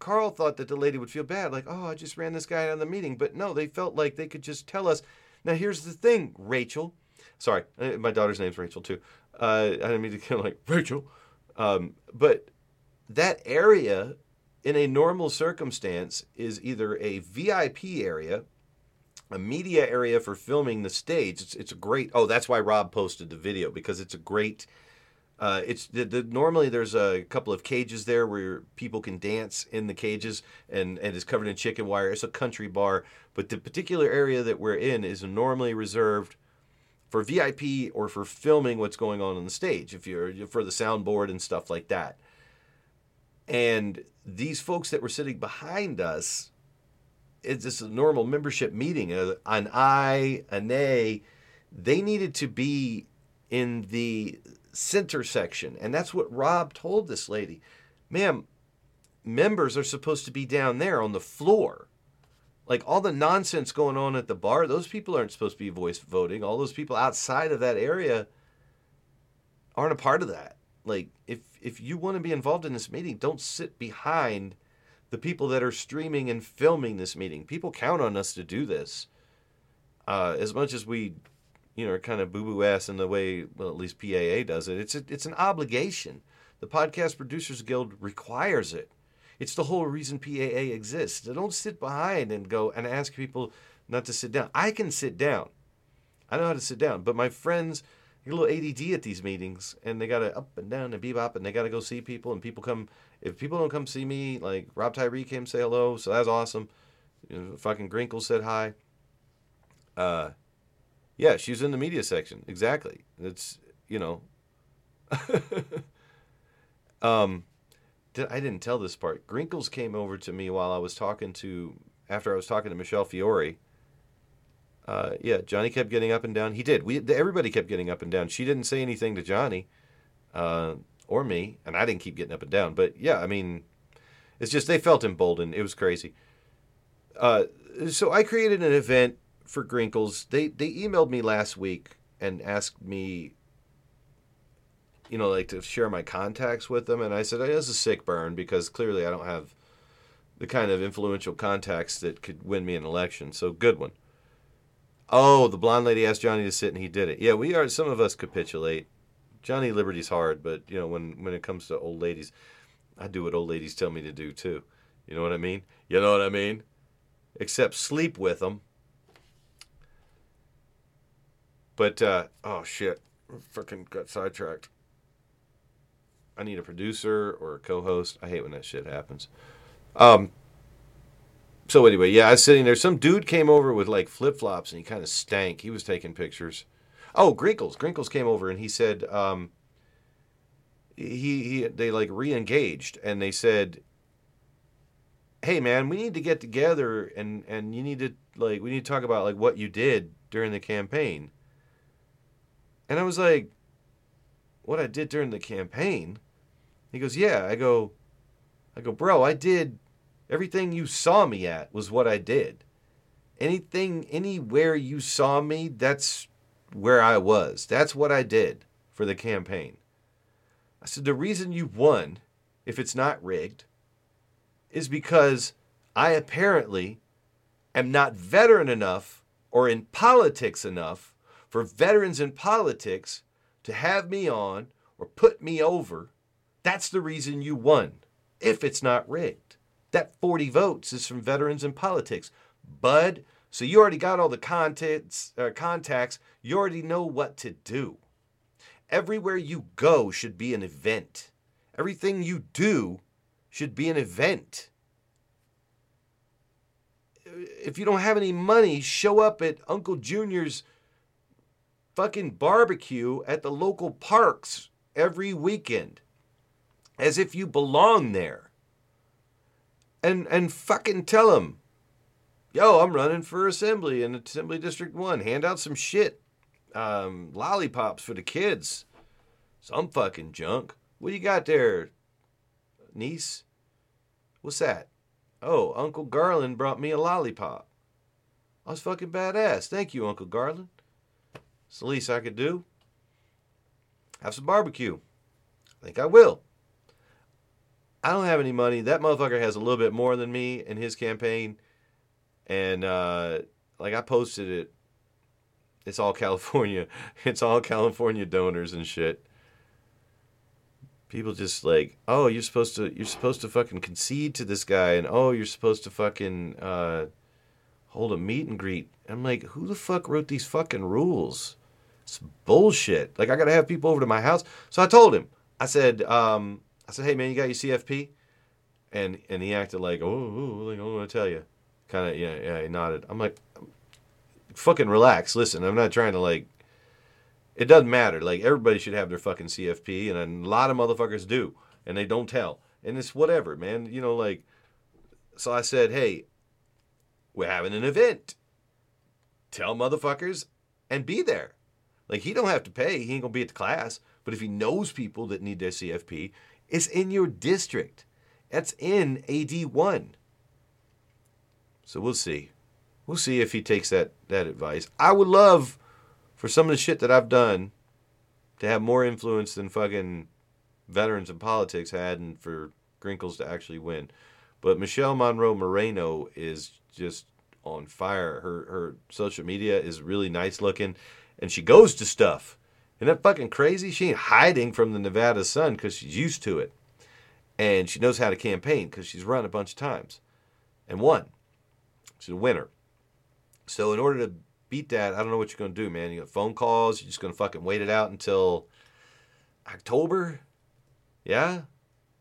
Carl thought that the lady would feel bad. Like, oh, I just ran this guy out of the meeting. But no, they felt like they could just tell us. Now, here's the thing, Rachel. Sorry, my daughter's name's Rachel, too. I didn't mean to kind of like, Rachel. But that area, in a normal circumstance, is either a VIP area, a media area for filming the stage. It's a great... Oh, that's why Rob posted the video, because it's a great... Normally there's a couple of cages there where people can dance in the cages, and it's covered in chicken wire. It's a country bar. But the particular area that we're in is normally reserved for VIP or for filming what's going on the stage, if you're for the soundboard and stuff like that. And these folks that were sitting behind us, it's just a normal membership meeting, an aye, a nay. They needed to be in the center section. And that's what Rob told this lady. Ma'am, members are supposed to be down there on the floor. Like, all the nonsense going on at the bar, those people aren't supposed to be voice voting. All those people outside of that area aren't a part of that. Like, if you want to be involved in this meeting, don't sit behind the people that are streaming and filming this meeting. People count on us to do this. As much as we, are kind of boo-boo ass in the way, well, at least PAA does it, it's an obligation. The Podcast Producers Guild requires it. It's the whole reason PAA exists. They don't sit behind and go and ask people not to sit down. I can sit down. I know how to sit down. But my friends get a little ADD at these meetings, and they got to up and down and bebop, and they got to go see people, and people come. If people don't come see me, like Rob Tyree came say hello, so that's awesome. Fucking Grinkles said hi. Yeah, she's in the media section. Exactly. It's, I didn't tell this part. Grinkles came over to me after I was talking to Michelle Fiore. Johnny kept getting up and down. He did. Everybody kept getting up and down. She didn't say anything to Johnny or me, and I didn't keep getting up and down. But, it's just they felt emboldened. It was crazy. So I created an event for Grinkles. They emailed me last week and asked me, to share my contacts with them. And I said, that's a sick burn, because clearly I don't have the kind of influential contacts that could win me an election. So, good one. Oh, the blonde lady asked Johnny to sit, and he did it. Yeah, some of us capitulate. Johnny Liberty's hard, but, when it comes to old ladies, I do what old ladies tell me to do, too. You know what I mean? Except sleep with them. But, oh, shit. Fucking got sidetracked. I need a producer or a co-host. I hate when that shit happens. So anyway, I was sitting there. Some dude came over with like flip-flops, and he kind of stank. He was taking pictures. Oh, Grinkles. Grinkles came over, and he said, they like re-engaged, and they said, hey man, we need to get together, and you need to we need to talk about what you did during the campaign. And I was like, what I did during the campaign? He goes, yeah. I go, bro, I did everything you saw me at was what I did. Anything, anywhere you saw me, that's where I was. That's what I did for the campaign. I said, the reason you won, if it's not rigged, is because I apparently am not veteran enough or in politics enough for Veterans in Politics to have me on or put me over. That's the reason you won, if it's not rigged. That 40 votes is from Veterans in Politics, bud. So you already got all the contacts. You already know what to do. Everywhere you go should be an event. Everything you do should be an event. If you don't have any money, show up at Uncle Junior's fucking barbecue at the local parks every weekend, as if you belong there, and fucking tell them, yo, I'm running for assembly in Assembly District 1, hand out some shit, lollipops for the kids, some fucking junk. What do you got there, niece? What's that? Oh, Uncle Garland brought me a lollipop. I was fucking badass. Thank you, Uncle Garland. It's the least I could do. Have some barbecue. I think I will. I don't have any money. That motherfucker has a little bit more than me in his campaign. And, I posted it. It's all California. It's all California donors and shit. People just oh, you're supposed to fucking concede to this guy. And, oh, you're supposed to fucking hold a meet and greet. I'm like, who the fuck wrote these fucking rules? It's bullshit. I got to have people over to my house. So I told him. I said, hey, man, you got your CFP? And he acted like, I don't want to tell you. Kind of, he nodded. I'm like, fucking relax. Listen, I'm not trying to, it doesn't matter. Everybody should have their fucking CFP, and a lot of motherfuckers do, and they don't tell. And it's whatever, man. You know, like, so I said, hey, we're having an event. Tell motherfuckers and be there. Like, he don't have to pay. He ain't going to be at the class. But if he knows people that need their CFP, it's in your district. That's in AD1. So we'll see. We'll see if he takes that advice. I would love for some of the shit that I've done to have more influence than fucking Veterans in Politics had and for Grinkles to actually win. But Michelle Monroe Moreno is just on fire. Her social media is really nice looking. And she goes to stuff. Isn't that fucking crazy? She ain't hiding from the Nevada sun because she's used to it. And she knows how to campaign because she's run a bunch of times. And won. She's a winner. So in order to beat that, I don't know what you're going to do, man. You got phone calls. You're just going to fucking wait it out until October? Yeah?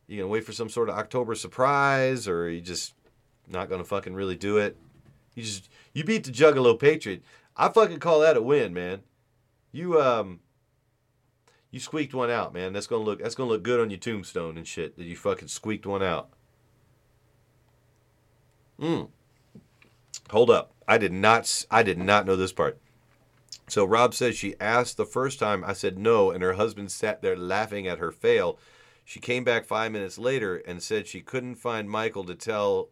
You're going to wait for some sort of October surprise, or are you just not going to fucking really do it? You beat the Juggalo Patriot. I fucking call that a win, man. You squeaked one out, man. That's gonna look good on your tombstone and shit that you fucking squeaked one out. Hold up. I did not know this part. So Rob says she asked the first time. I said no, and her husband sat there laughing at her fail. She came back 5 minutes later and said she couldn't find Michael to tell.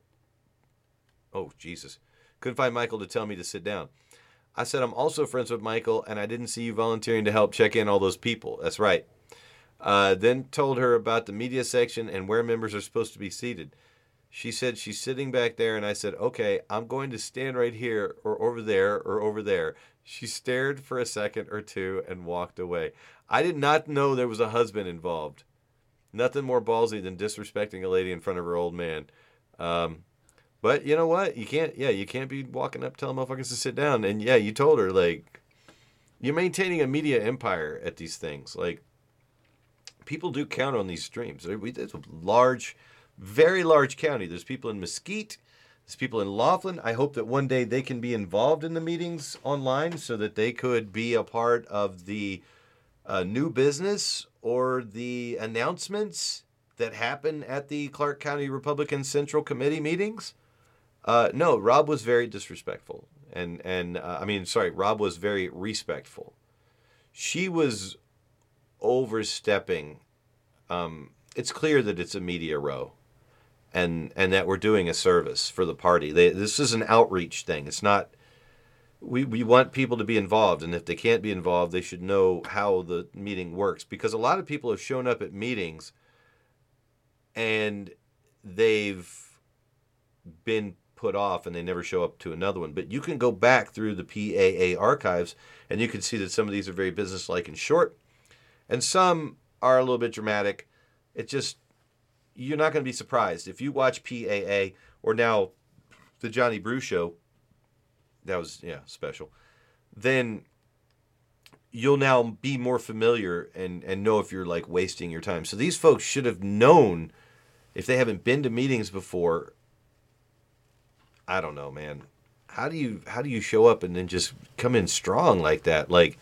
Oh, Jesus. Couldn't find Michael to tell me to sit down. I said, I'm also friends with Michael, and I didn't see you volunteering to help check in all those people. That's right. Then told her about the media section and where members are supposed to be seated. She said she's sitting back there, and I said, okay, I'm going to stand right here or over there or over there. She stared for a second or two and walked away. I did not know there was a husband involved. Nothing more ballsy than disrespecting a lady in front of her old man. But you know what? You can't be walking up telling motherfuckers to sit down. And yeah, you told her, like, you're maintaining a media empire at these things. Like, people do count on these streams. It's a large, very large county. There's people in Mesquite. There's people in Laughlin. I hope that one day they can be involved in the meetings online so that they could be a part of the new business or the announcements that happen at the Clark County Republican Central Committee meetings. No, Rob was very disrespectful. Rob was very respectful. She was overstepping. It's clear that it's a media row and that we're doing a service for the party. This is an outreach thing. It's not, we want people to be involved, and if they can't be involved, they should know how the meeting works, because a lot of people have shown up at meetings and they've been put off and they never show up to another one. But you can go back through the PAA archives and you can see that some of these are very businesslike and short, and some are a little bit dramatic. It just, you're not going to be surprised. If you watch PAA or now the Johnny Brew show, that was, yeah, special, then you'll now be more familiar and know if you're, like, wasting your time. So these folks should have known, if they haven't been to meetings before. I don't know, man. How do you show up and then just come in strong like that? Like,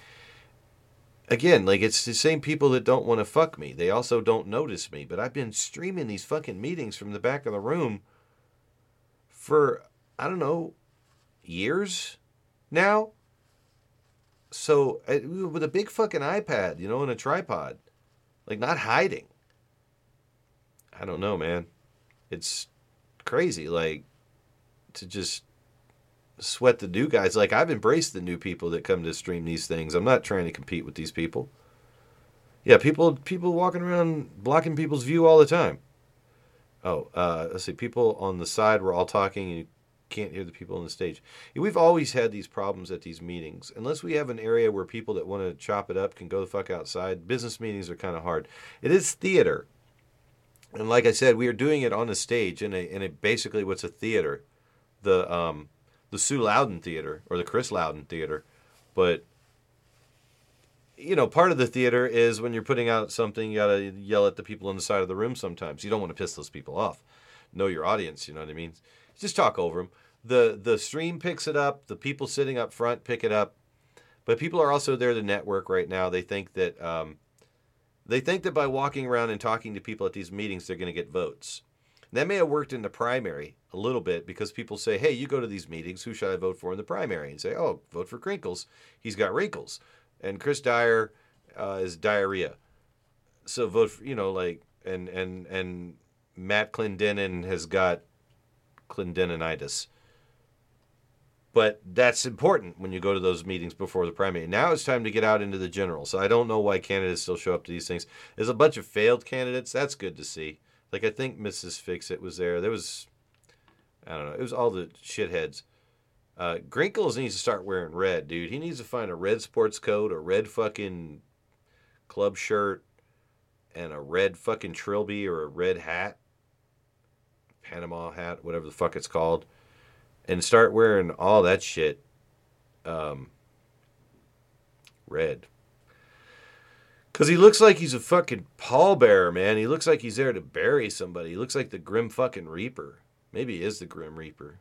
again, like, it's the same people that don't want to fuck me. They also don't notice me. But I've been streaming these fucking meetings from the back of the room for, I don't know, years now. So with a big fucking iPad, you know, and a tripod, like, not hiding. I don't know, man. It's crazy, like, to just sweat the new guys. Like, I've embraced the new people that come to stream these things. I'm not trying to compete with these people. Yeah, people walking around blocking people's view all the time. Oh, let's see. People on the side were all talking, and you can't hear the people on the stage. We've always had these problems at these meetings. Unless we have an area where people that want to chop it up can go the fuck outside, business meetings are kind of hard. It is theater. And like I said, we are doing it on a stage in a basically what's a theater. The Sue Loudon Theater or the Chris Loudon Theater. But, you know, part of the theater is when you're putting out something, you got to yell at the people on the side of the room sometimes. You don't want to piss those people off. Know your audience, you know what I mean? Just talk over them. The stream picks it up. The people sitting up front pick it up. But people are also there to network right now. They think that They think that by walking around and talking to people at these meetings, they're going to get votes. That may have worked in the primary a little bit because people say, hey, you go to these meetings, who should I vote for in the primary? And say, oh, vote for Grinkles. He's got wrinkles. And Chris Dyer is diarrhea. So vote for, you know, like, and Matt Clendenin has got Clendeninitis. But that's important when you go to those meetings before the primary. Now it's time to get out into the general. So I don't know why candidates still show up to these things. There's a bunch of failed candidates. That's good to see. Like, I think Mrs. Fix-It was there. There was, I don't know, it was all the shitheads. Grinkles needs to start wearing red, dude. He needs to find a red sports coat, a red fucking club shirt, and a red fucking trilby or a red hat. Panama hat, whatever the fuck it's called. And start wearing all that shit red. Because he looks like he's a fucking pallbearer, man. He looks like he's there to bury somebody. He looks like the Grim fucking Reaper. Maybe he is the Grim Reaper.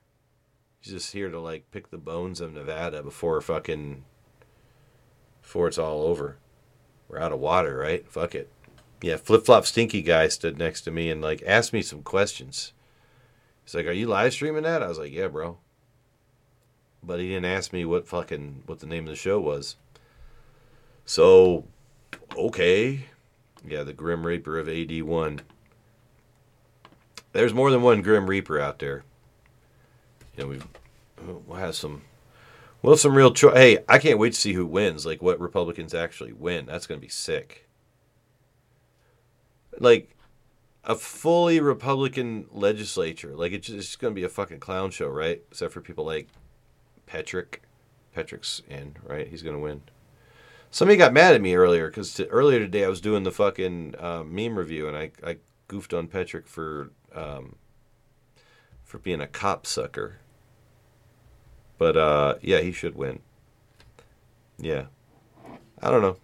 He's just here to, like, pick the bones of Nevada before it's all over. We're out of water, right? Fuck it. Yeah, Flip-Flop Stinky Guy stood next to me and, like, asked me some questions. He's like, are you live streaming that? I was like, yeah, bro. But he didn't ask me what the name of the show was. So, okay. Yeah, the Grim Reaper of AD1. There's more than one Grim Reaper out there. You know, we'll have some... Well, some real... Hey, I can't wait to see who wins. Like, what Republicans actually win. That's going to be sick. Like... A fully Republican legislature. Like, it's just going to be a fucking clown show, right? Except for people like Patrick. Patrick's in, right? He's going to win. Somebody got mad at me earlier, because earlier today I was doing the fucking meme review, and I goofed on Patrick for being a cop sucker. But, yeah, he should win. Yeah. I don't know.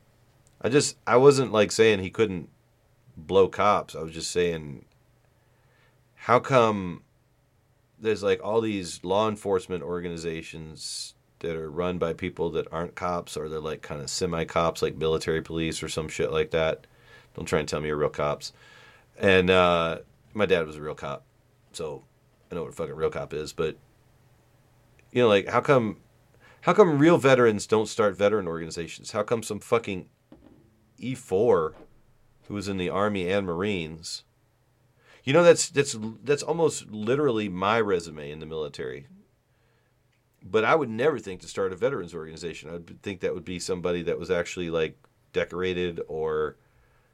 I wasn't, like, saying he couldn't blow cops. I was just saying, how come there's like all these law enforcement organizations that are run by people that aren't cops, or they're like kind of semi-cops, like military police or some shit like that? Don't try and tell me you're real cops. And my dad was a real cop, so I know what a fucking real cop is. But, you know, like, how come real veterans don't start veteran organizations? How come some fucking E4 who was in the Army and Marines? You know, that's almost literally my resume in the military. But I would never think to start a veterans organization. I would think that would be somebody that was actually, like, decorated or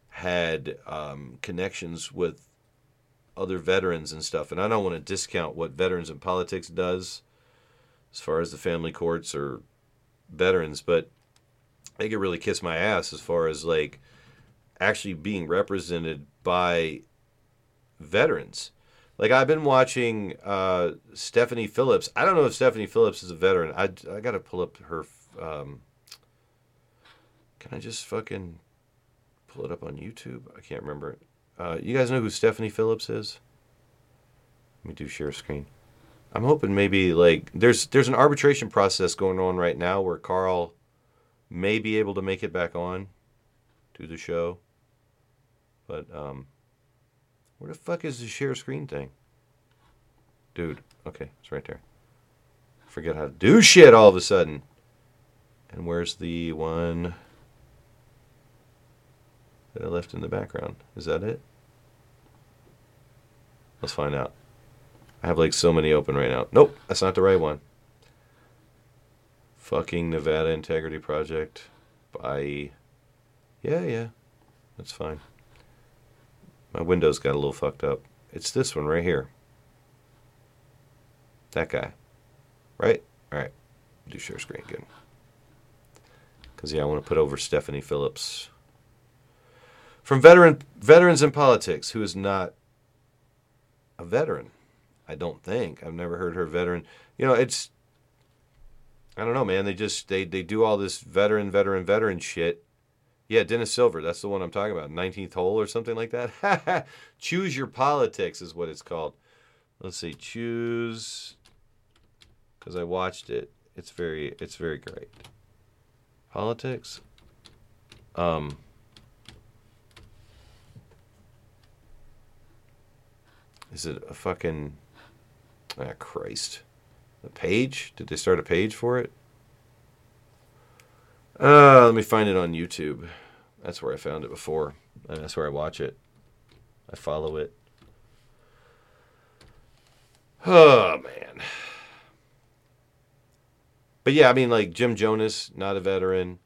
had connections with other veterans and stuff. And I don't want to discount what Veterans in Politics does as far as the family courts or veterans, but they could really kiss my ass as far as, like, actually being represented by veterans. Like, I've been watching Stephanie Phillips. I don't know if Stephanie Phillips is a veteran. I got to pull up her... can I just fucking pull it up on YouTube? I can't remember. You guys know who Stephanie Phillips is? Let me do share screen. I'm hoping maybe, like... There's an arbitration process going on right now where Carl may be able to make it back on to the show. But, where the fuck is the share screen thing? Dude, okay, it's right there. Forget how to do shit all of a sudden. And where's the one that I left in the background? Is that it? Let's find out. I have, like, so many open right now. Nope, that's not the right one. Fucking Nevada Integrity Project by... Yeah, that's fine. My Windows got a little fucked up. It's this one right here. That guy. Right? All right. Do share screen. Good. Because, yeah, I want to put over Stephanie Phillips. From Veterans in Politics, who is not a veteran, I don't think. I've never heard her veteran. You know, it's... I don't know, man. They just... They do all this veteran shit. Yeah, Dennis Silver, that's the one I'm talking about. 19th hole or something like that. Choose Your Politics is what it's called. Let's see, choose, because I watched it. It's very great. Politics. Is it a fucking... Ah, Christ. A page? Did they start a page for it? Let me find it on YouTube. That's where I found it before. And that's where I watch it. I follow it. Oh, man. But yeah, I mean, like, Jim Jonas, not a veteran.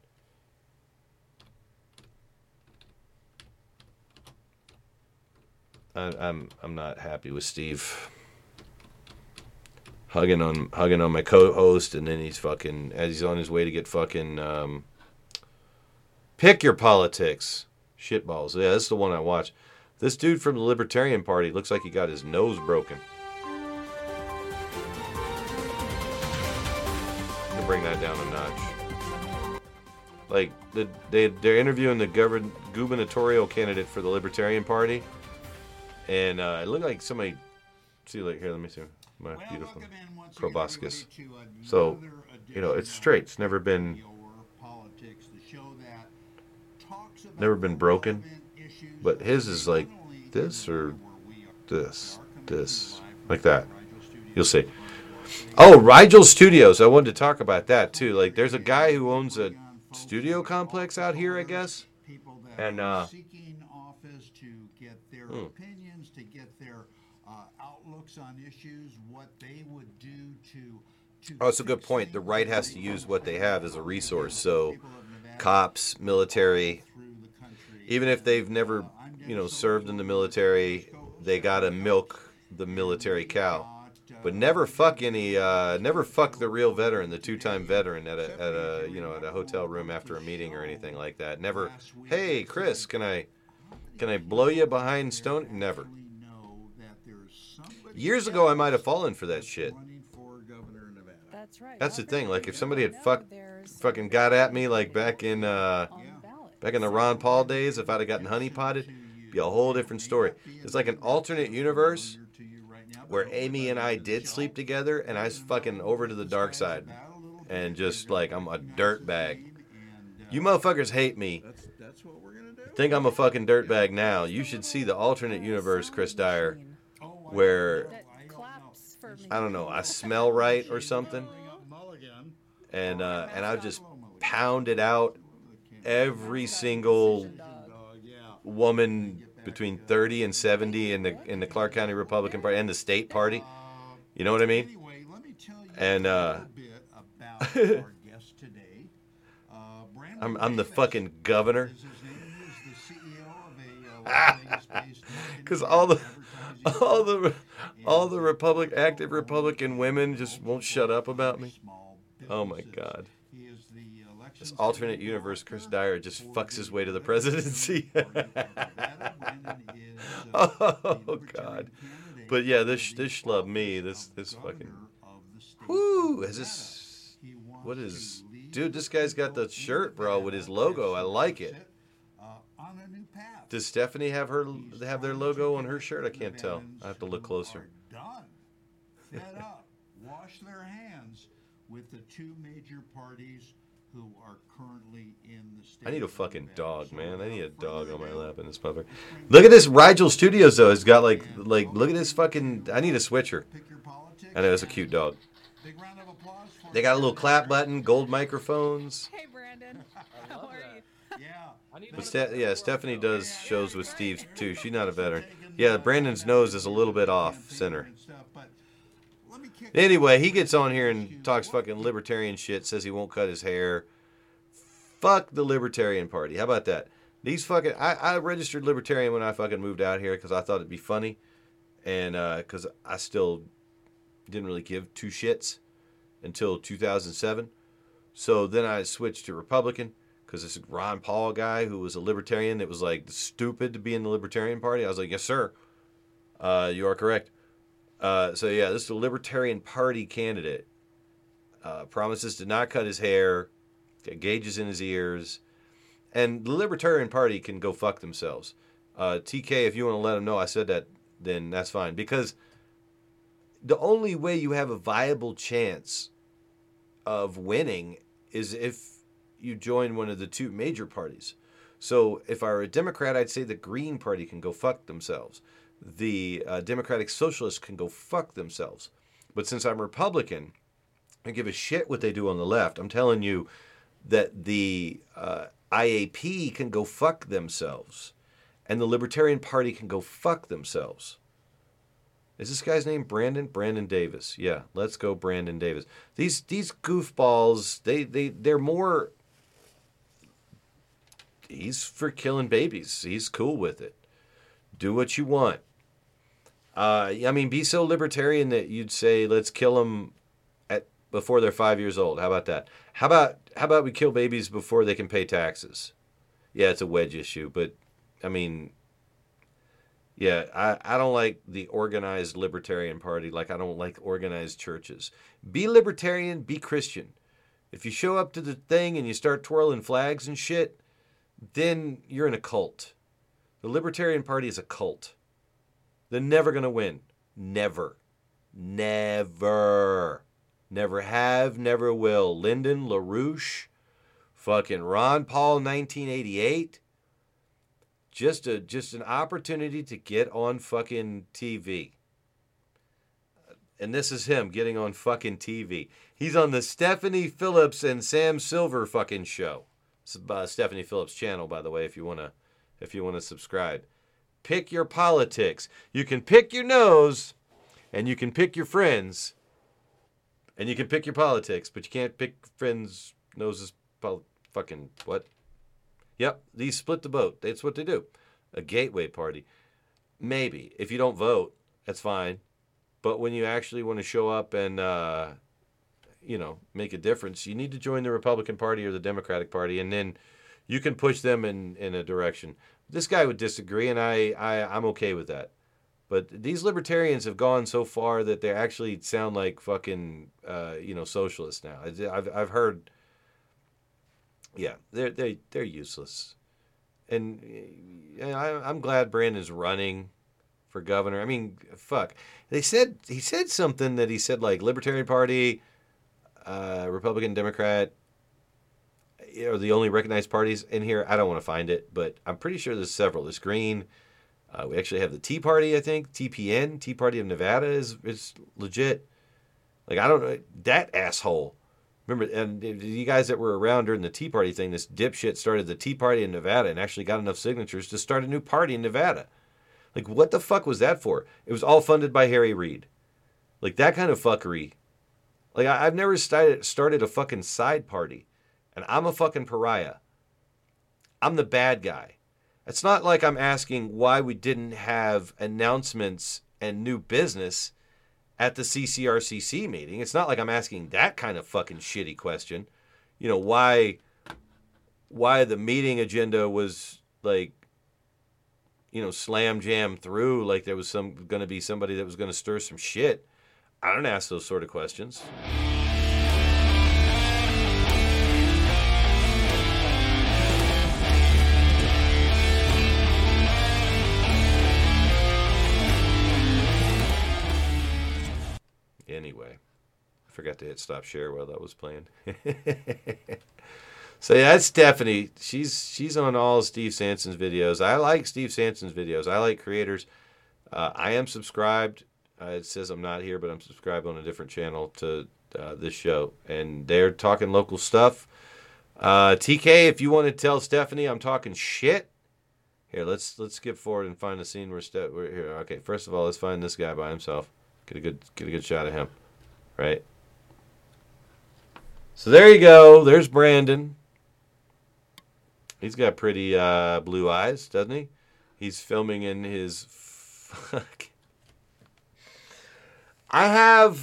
I'm not happy with Steve. Hugging on my co-host, and then he's fucking, as he's on his way to get fucking, Pick Your Politics. Shitballs. Yeah, that's the one I watch. This dude from the Libertarian Party looks like he got his nose broken. Bring that down a notch. Like they're interviewing the gubernatorial candidate for the Libertarian Party, and it looked like somebody. See, like here, let me see my beautiful proboscis. So you know, it's straight. It's never been broken, but his is like this or this, like that. You'll see. Oh, Rigel Studios. I wanted to talk about that, too. Like, there's a guy who owns a studio complex out here, I guess. And, seeking office to get their opinions, to get their outlooks on issues, what they would do to... Oh, it's a good point. The right has to use what they have as a resource. So, cops, military, even if they've never, you know, served in the military, they gotta milk the military cow. But never fuck the real veteran, the two-time veteran at a hotel room after a meeting or anything like that. Never, hey Chris, can I blow you behind Stone? Never. Years ago, I might have fallen for that shit. That's right. That's the thing. Like if somebody had fucking got at me like back in the Ron Paul days, if I'd have gotten honeypotted, it'd be a whole different story. It's like an alternate universe where Amy and I did sleep together, and I was fucking over to the dark side. And just like, I'm a dirtbag. You motherfuckers hate me. Think I'm a fucking dirtbag now. You should see the alternate universe, Chris Dyer, where, I don't know, I smell right or something. And I just pounded out every single woman between 30 and 70 in the Clark County Republican Party and the state party. You know what I mean? Anyway, let me tell you a little bit about our guest today. I'm the fucking governor. Because all the active Republican women just won't shut up about me. Oh my God. This alternate universe, Chris Dyer just fucks his way to the presidency. Oh God! But yeah, this schlub me. This fucking. Woo! Is this? What is? Dude, this guy's got the shirt, bro, with his logo. I like it. Does Stephanie have their logo on her shirt? I can't tell. I have to look closer. Fed up. Wash their hands with the two major parties who are currently in the state. I need a fucking dog, man. I need a dog on my lap in this puppet. Look at this Rigel Studios, though. It's got, like look at this fucking... I need a switcher. I know, that's a cute dog. They got a little clap button, gold microphones. Hey, Brandon. How are you? But Stephanie does shows with Steve, too. She's not a veteran. Yeah, Brandon's nose is a little bit off center. Anyway, he gets on here and talks fucking libertarian shit, says he won't cut his hair. Fuck the Libertarian Party. How about that? These fucking... I registered Libertarian when I fucking moved out here because I thought it'd be funny. And because I still didn't really give two shits until 2007. So then I switched to Republican because this Ron Paul guy who was a Libertarian that was like stupid to be in the Libertarian Party. I was like, yes, sir. You are correct. So yeah, this is a Libertarian Party candidate. Promises to not cut his hair, gauges in his ears, and the Libertarian Party can go fuck themselves. TK, if you want to let him know I said that, then that's fine. Because the only way you have a viable chance of winning is if you join one of the two major parties. So if I were a Democrat, I'd say the Green Party can go fuck themselves. the Democratic Socialists can go fuck themselves. But since I'm Republican, I give a shit what they do on the left. I'm telling you that the IAP can go fuck themselves. And the Libertarian Party can go fuck themselves. Is this guy's name Brandon? Brandon Davis. Yeah, let's go Brandon Davis. These goofballs, they're more... He's for killing babies. He's cool with it. Do what you want. I mean, be so libertarian that you'd say, let's kill them before they're 5 years old. How about that? How about we kill babies before they can pay taxes? Yeah, it's a wedge issue, but I mean, yeah, I don't like the organized Libertarian Party. Like, I don't like organized churches. Be libertarian, be Christian. If you show up to the thing and you start twirling flags and shit, then you're in a cult. The Libertarian Party is a cult. They're never going to win. Never. Never. Never have, never will. Lyndon LaRouche, fucking Ron Paul 1988. Just an opportunity to get on fucking TV. And this is him getting on fucking TV. He's on the Stephanie Phillips and Sam Silver fucking show. It's Stephanie Phillips' channel, by the way, if you want to subscribe. Pick your politics. You can pick your nose, and you can pick your friends, and you can pick your politics, but you can't pick friends, noses, fucking what? Yep, these split the vote. That's what they do. A gateway party. Maybe. If you don't vote, that's fine. But when you actually want to show up and, make a difference, you need to join the Republican Party or the Democratic Party, and then you can push them in a direction. This guy would disagree, and I'm okay with that. But these libertarians have gone so far that they actually sound like fucking, socialists now. I've heard, yeah, they're useless. And I'm glad Brandon's running for governor. I mean, fuck. He said like Libertarian Party, Republican, Democrat, are the only recognized parties in here. I don't want to find it, but I'm pretty sure there's several. There's Green. We actually have the Tea Party, I think. TPN, Tea Party of Nevada is legit. Like, I don't know. That asshole. Remember, and you guys that were around during the Tea Party thing, this dipshit started the Tea Party in Nevada and actually got enough signatures to start a new party in Nevada. Like, what the fuck was that for? It was all funded by Harry Reid. Like, that kind of fuckery. Like, I've never started a fucking side party. And I'm a fucking pariah. I'm the bad guy. It's not like I'm asking why we didn't have announcements and new business at the CCRCC meeting. It's not like I'm asking that kind of fucking shitty question. You know, why the meeting agenda was like, you know, slam jam through, like there was somebody that was going to stir some shit. I don't ask those sort of questions. Anyway, I forgot to hit stop share while that was playing. So yeah, that's Stephanie. She's on all Steve Sanson's videos. I like Steve Sanson's videos. I like creators. I am subscribed. It says I'm not here, but I'm subscribed on a different channel to this show. And they're talking local stuff. TK, if you want to tell Stephanie I'm talking shit, here, let's skip forward and find a scene where we're here. Okay, first of all, let's find this guy by himself. Get a good shot of him, right? So there you go. There's Brandon. He's got pretty blue eyes, doesn't he? He's filming in his... Fuck. I'm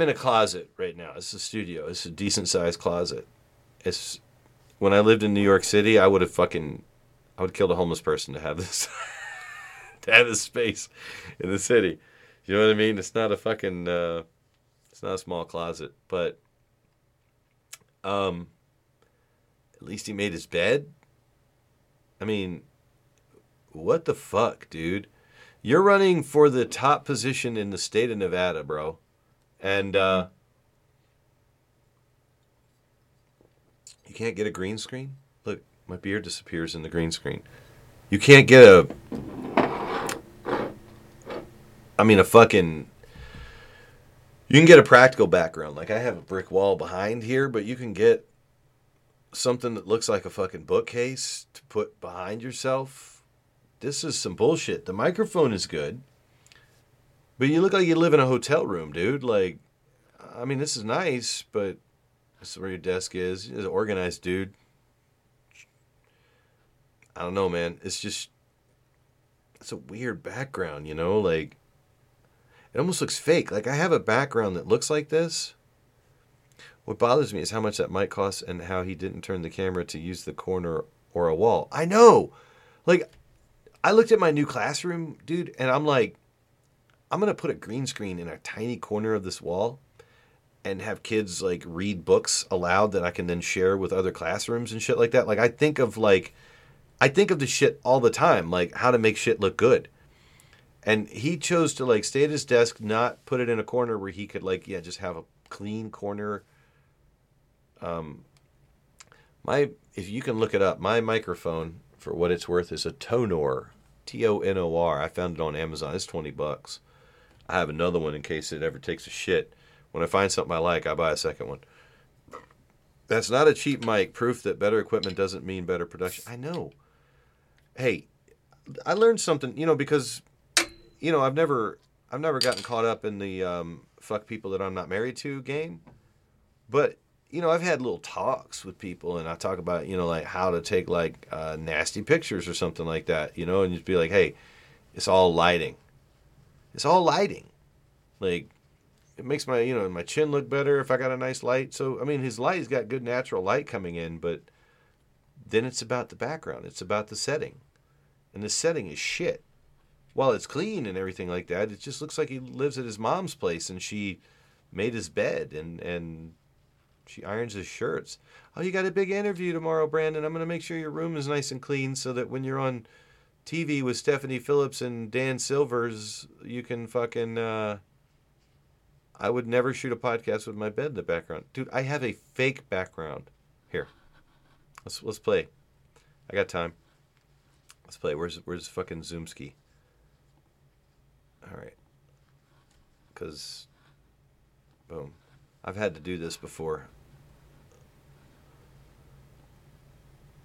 in a closet right now. It's a studio. It's a decent-sized closet. It's when I lived in New York City, I would have killed a homeless person to have this... to have this space in the city. You know what I mean? It's not a fucking, it's not a small closet, but at least he made his bed. I mean, what the fuck, dude? You're running for the top position in the state of Nevada, bro. And you can't get a green screen? Look, my beard disappears in the green screen. You can't get a... I mean, a fucking... You can get a practical background. Like, I have a brick wall behind here, but you can get something that looks like a fucking bookcase to put behind yourself. This is some bullshit. The microphone is good, but you look like you live in a hotel room, dude. Like, I mean, this is nice, but this is where your desk is. It's organized, dude. I don't know, man. It's just, it's a weird background, you know? Like, it almost looks fake. Like, I have a background that looks like this. What bothers me is how much that mic costs and how he didn't turn the camera to use the corner or a wall. I know. Like, I looked at my new classroom, dude, and I'm like, I'm going to put a green screen in a tiny corner of this wall and have kids, like, read books aloud that I can then share with other classrooms and shit like that. Like, I think of the shit all the time, like, how to make shit look good. And he chose to, like, stay at his desk, not put it in a corner where he could, like, yeah, just have a clean corner. If you can look it up, my microphone, for what it's worth, is a Tonor, T-O-N-O-R. I found it on Amazon. It's $20. I have another one in case it ever takes a shit. When I find something I like, I buy a second one. That's not a cheap mic. Proof that better equipment doesn't mean better production. I know. Hey, I learned something, you know, because... You know, I've never gotten caught up in the fuck people that I'm not married to game. But, you know, I've had little talks with people, and I talk about, you know, like how to take like nasty pictures or something like that, you know, and just be like, hey, it's all lighting. It's all lighting. Like, it makes my, you know, my chin look better if I got a nice light. So, I mean, his light's got good natural light coming in, but then it's about the background. It's about the setting. And the setting is shit. While it's clean and everything like that, it just looks like he lives at his mom's place and she made his bed and she irons his shirts. Oh, you got a big interview tomorrow, Brandon. I'm going to make sure your room is nice and clean so that when you're on TV with Stephanie Phillips and Dan Silvers, you can fucking... I would never shoot a podcast with my bed in the background. Dude, I have a fake background. Here. Let's play. I got time. Let's play. Where's fucking Zoomski? All right, because, boom, I've had to do this before.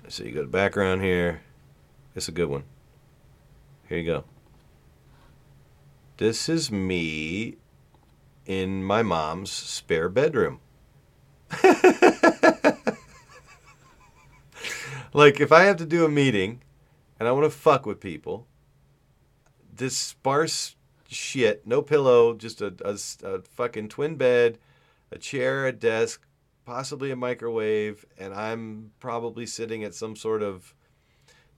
So you go to background here. It's a good one. Here you go. This is me in my mom's spare bedroom. Like, if I have to do a meeting and I want to fuck with people, this sparse... shit, no pillow, just a fucking twin bed, a chair, a desk, possibly a microwave, and I'm probably sitting at some sort of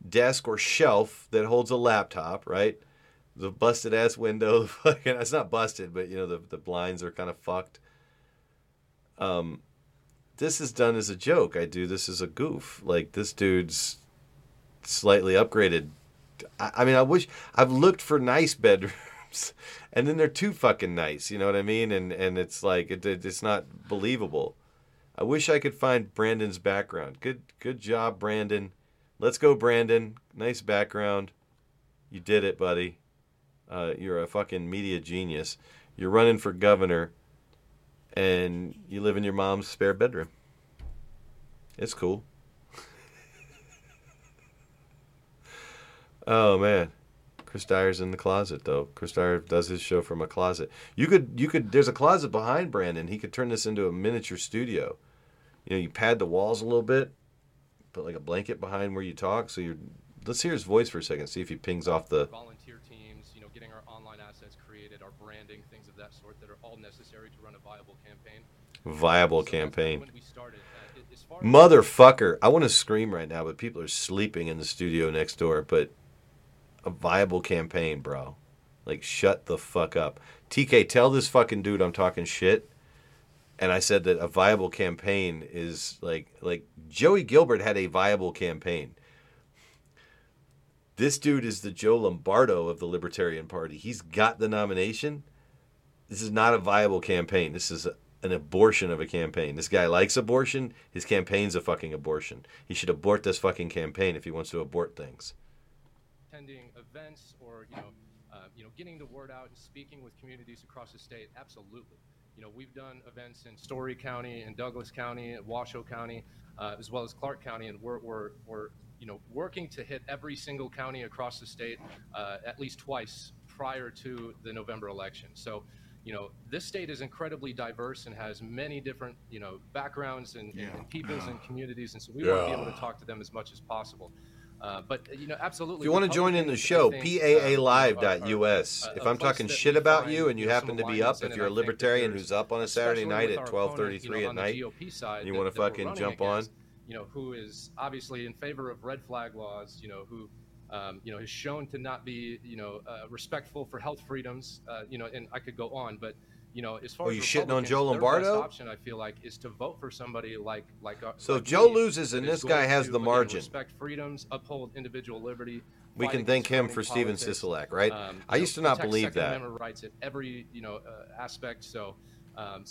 desk or shelf that holds a laptop, right? The busted ass window, fucking, it's not busted, but you know, the blinds are kind of fucked. This is done as a joke. I do this as a goof. Like, this dude's slightly upgraded. I mean, I wish, I've looked for nice bedrooms. And then they're too fucking nice, you know what I mean? And it's like, it's not believable. I wish I could find Brandon's background. Good job, Brandon. Let's go, Brandon. Nice background. You did it, buddy. You're a fucking media genius. You're running for governor, and you live in your mom's spare bedroom. It's cool. Oh, man. Chris Dyer's in the closet, though. Chris Dyer does his show from a closet. You could. There's a closet behind Brandon. He could turn this into a miniature studio. You know, you pad the walls a little bit, put like a blanket behind where you talk. So you're. Let's hear his voice for a second. See if he pings off the. Volunteer teams, you know, getting our online assets created, our branding, things of that sort that are all necessary to run a viable campaign. Viable campaign. When we started, motherfucker! I want to scream right now, but people are sleeping in the studio next door. But. A viable campaign, bro. Like, shut the fuck up. TK, tell this fucking dude I'm talking shit. And I said that a viable campaign is like Joey Gilbert had a viable campaign. This dude is the Joe Lombardo of the Libertarian Party. He's got the nomination. This is not a viable campaign. This is an abortion of a campaign. This guy likes abortion. His campaign's a fucking abortion. He should abort this fucking campaign if he wants to abort things. Attending events or, you know, getting the word out and speaking with communities across the state, absolutely. We've done events in Story County, in Douglas County, in Washoe County, as well as Clark County, and we're working to hit every single county across the state at least twice prior to the November election. So, this state is incredibly diverse and has many different, backgrounds and peoples and communities, and so we want to be able to talk to them as much as possible. But absolutely. If you want to join in the show, PAALive.us. If I'm talking shit about you and you happen to be up, if you're a libertarian who's up on a Saturday night at 12:33 at night, and you want to fucking jump on, who is obviously in favor of red flag laws, who is shown to not be respectful for health freedoms, and I could go on, but as far as shitting on Joe Lombardo, the best option I feel like is to vote for somebody like so like Joe me, loses and this guy has the margin. Respect freedoms, uphold individual liberty. We can thank him for Steven Sisolak, right? I used to not believe that. Amendment rights at every aspect. So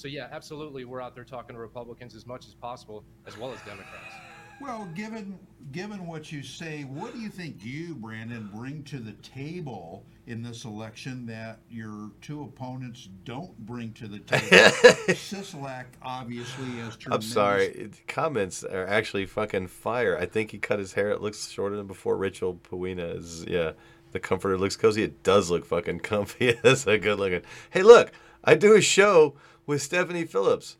yeah, absolutely, we're out there talking to Republicans as much as possible, as well as Democrats. Well, given what you say, what do you think you, Brandon, bring to the table in this election that your two opponents don't bring to the table? Sisolak obviously has tremendous... I'm sorry. Comments are actually fucking fire. I think he cut his hair. It looks shorter than before. Rachel Puina is, the comforter looks cozy. It does look fucking comfy. That's a good looking... Hey, look, I do a show with Stephanie Phillips.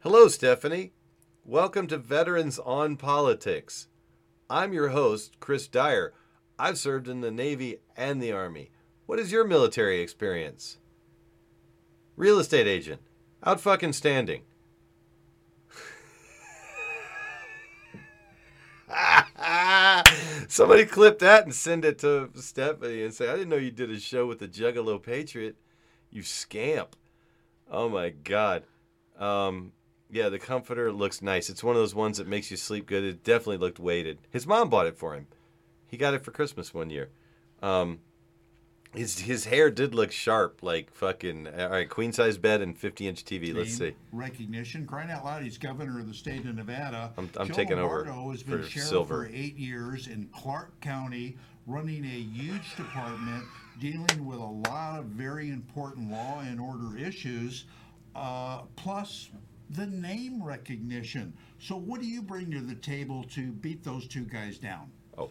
Hello, Stephanie. Welcome to Veterans on Politics. I'm your host, Chris Dyer. I've served in the Navy and the Army. What is your military experience? Real estate agent. Out fucking standing. Somebody clip that and send it to Stephanie and say, I didn't know you did a show with the Juggalo Patriot. You scamp. Oh my God. Yeah, the comforter looks nice. It's one of those ones that makes you sleep good. It definitely looked weighted. His mom bought it for him. He got it for Christmas one year. His hair did look sharp, like fucking, all right, queen-size bed and 50-inch TV. Let's see. Recognition. Crying out loud, he's governor of the state of Nevada. I'm taking Lombardo over has been sheriff Silver. For 8 years in Clark County, running a huge department, dealing with a lot of very important law and order issues, plus... the name recognition. So what do you bring to the table to beat those two guys down? Oh.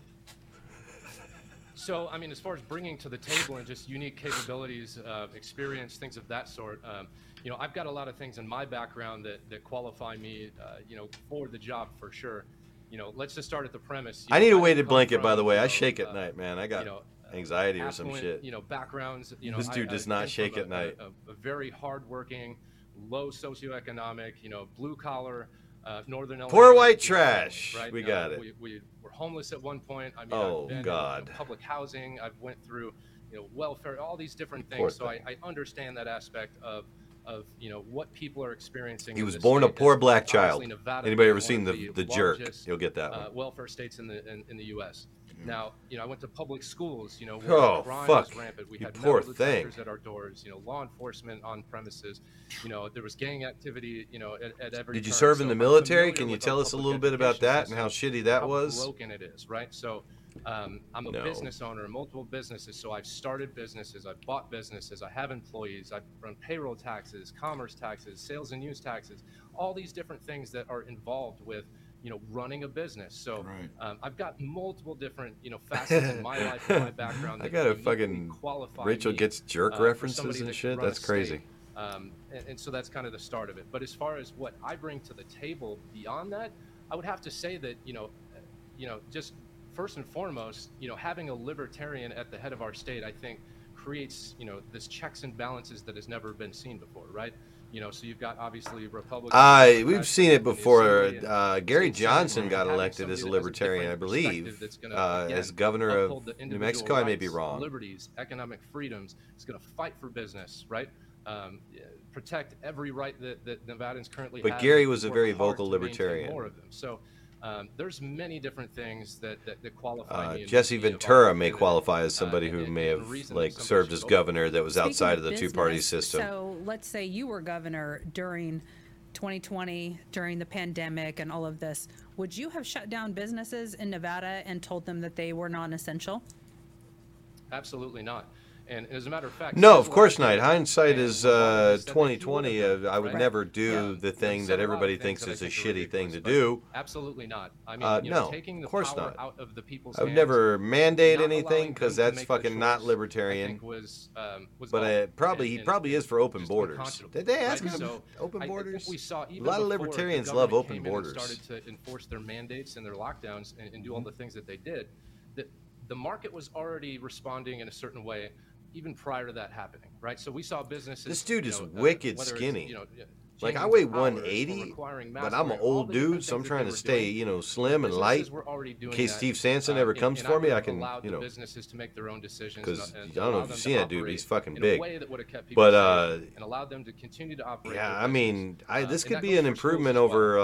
So, as far as bringing to the table and just unique capabilities, experience, things of that sort, I've got a lot of things in my background that qualify me, for the job for sure. Let's just start at the premise. I need a weighted blanket, by the way. I shake at night, man. I got anxiety or some shit. Backgrounds. This dude does not shake at night. A very hardworking, low socioeconomic, blue collar, northern Illinois. Poor white trash. Right? We got it. We were homeless at one point. I've been in public housing. I've went through, welfare, all these different things. So I understand that aspect of what people are experiencing. He was born a poor black child. Anybody ever seen the Jerk? You'll get that one. Welfare states in the U.S. Now, I went to public schools, where crime was rampant. We had poor detectors at our doors, law enforcement on premises, there was gang activity, at every Did you turn. Serve in the military? Can you tell us a little bit about that and how shitty that was? How broken it is, right? So I'm a business owner, multiple businesses. So I've started businesses. I've bought businesses. I have employees. I run payroll taxes, commerce taxes, sales and use taxes, all these different things that are involved with running a business. So right. I've got multiple different, facets in my life and my background. I got a fucking Rachel gets Jerk references and shit. That's crazy. And so that's kind of the start of it. But as far as what I bring to the table beyond that, I would have to say that, just first and foremost, having a libertarian at the head of our state, I think creates, this checks and balances that has never been seen before. Right. So you've got obviously Republicans. We've seen it before. Gary Johnson got elected as a libertarian, I believe, as governor of New Mexico. I may be wrong. Liberties, economic freedoms. It's going to fight for business, right? Protect every right that Nevadans currently have. But Gary was a very vocal libertarian. More of them. So there's many different things that qualify me. Jesse Ventura may qualify as somebody who may have served as governor that was outside of the two-party system. So let's say you were governor during 2020, during the pandemic and all of this. Would you have shut down businesses in Nevada and told them that they were non-essential? Absolutely not. And as a matter of fact, no, of course not. Hindsight is 20/20. I would never do the thing that everybody thinks is a shitty thing to do. Absolutely not. I mean, no, of course not. I would never mandate anything because that's fucking not libertarian. But probably he probably is for open borders. Did they ask him about open borders? A lot of libertarians love open borders. Started to enforce their mandates and their lockdowns and do all the things that they did. The market was already responding in a certain way, even prior to that happening, right? So we saw businesses. This dude is wicked skinny. Like I weigh 180, but I'm an old dude, so I'm trying to stay, slim and light. In case Steve Sanson ever comes for me, I can, businesses to make their own decisions. Because I don't know if you've seen that dude, but he's fucking big. But and allowed them to continue to operate. Yeah, I mean, this could be an improvement over.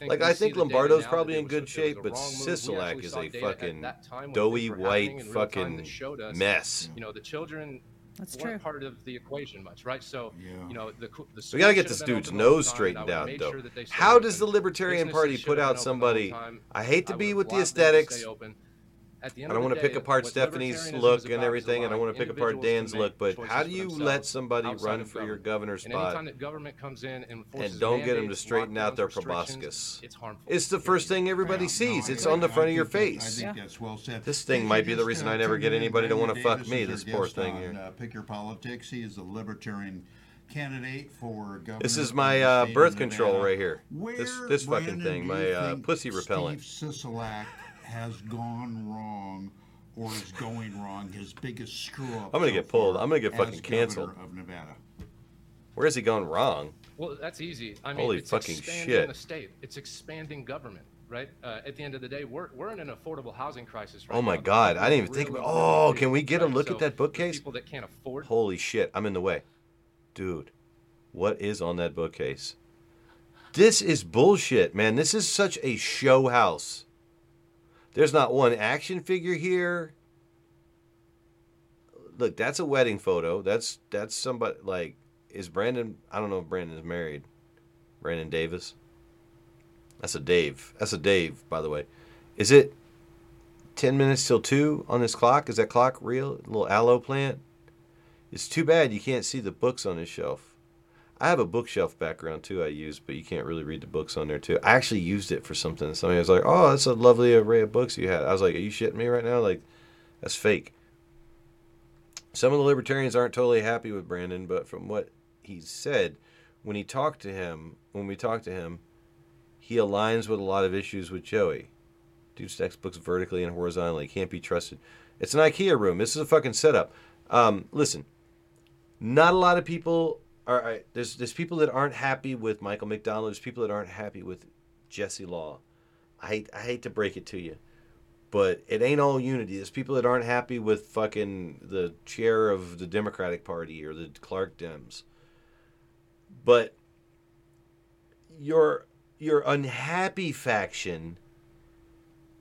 Like I think Lombardo's probably in good shape, but Sisolak is a fucking doughy white fucking mess. The children. That's true. Part of the equation much, right? So, the we got to get this dude's nose straightened out, though. Sure, how does the Libertarian Party put out somebody? I hate to be with the aesthetics. I don't want to pick apart Stephanie's look and everything, and I want to pick apart Dan's look, but how do you let somebody run for your governor spot and don't get them to straighten out their proboscis? It's the first thing everybody sees. It's on the front of your face. This thing might be the reason I never get anybody to want to fuck me, this poor thing here. Pick your politics. He is a libertarian candidate for governor. This is my birth control right here. This fucking thing, my pussy repellent. Has gone wrong or is going wrong, his biggest screw up. I'm gonna get pulled. I'm gonna get fucking canceled. Of Nevada. Where has he gone wrong? Well, that's easy. I mean, holy it's fucking expanding shit. The state. It's expanding government, right? At the end of the day, we're in an affordable housing crisis right now. Oh my God, I didn't even think about can we get a look at that bookcase? People that can't afford. Holy shit, I'm in the way. Dude, what is on that bookcase? This is bullshit, man. This is such a show house. There's not one action figure here. Look, that's a wedding photo. That's somebody, like, is Brandon, I don't know if Brandon is married. Brandon Davis. That's a Dave. That's a Dave, by the way. Is it 10 minutes till 2 on this clock? Is that clock real? A little aloe plant? It's too bad you can't see the books on this shelf. I have a bookshelf background, too, I use, but you can't really read the books on there, too. I actually used it for something. Somebody was like, oh, that's a lovely array of books you had. I was like, are you shitting me right now? Like, that's fake. Some of the libertarians aren't totally happy with Brandon, but from what he said, when we talked to him, he aligns with a lot of issues with Joey. Dude stacks books vertically and horizontally. Can't be trusted. It's an IKEA room. This is a fucking setup. Listen, not a lot of people... All right, there's people that aren't happy with Michael McDonald. There's people that aren't happy with Jesse Law. I hate to break it to you, but it ain't all unity. There's people that aren't happy with fucking the chair of the Democratic Party or the Clark Dems. But your unhappy faction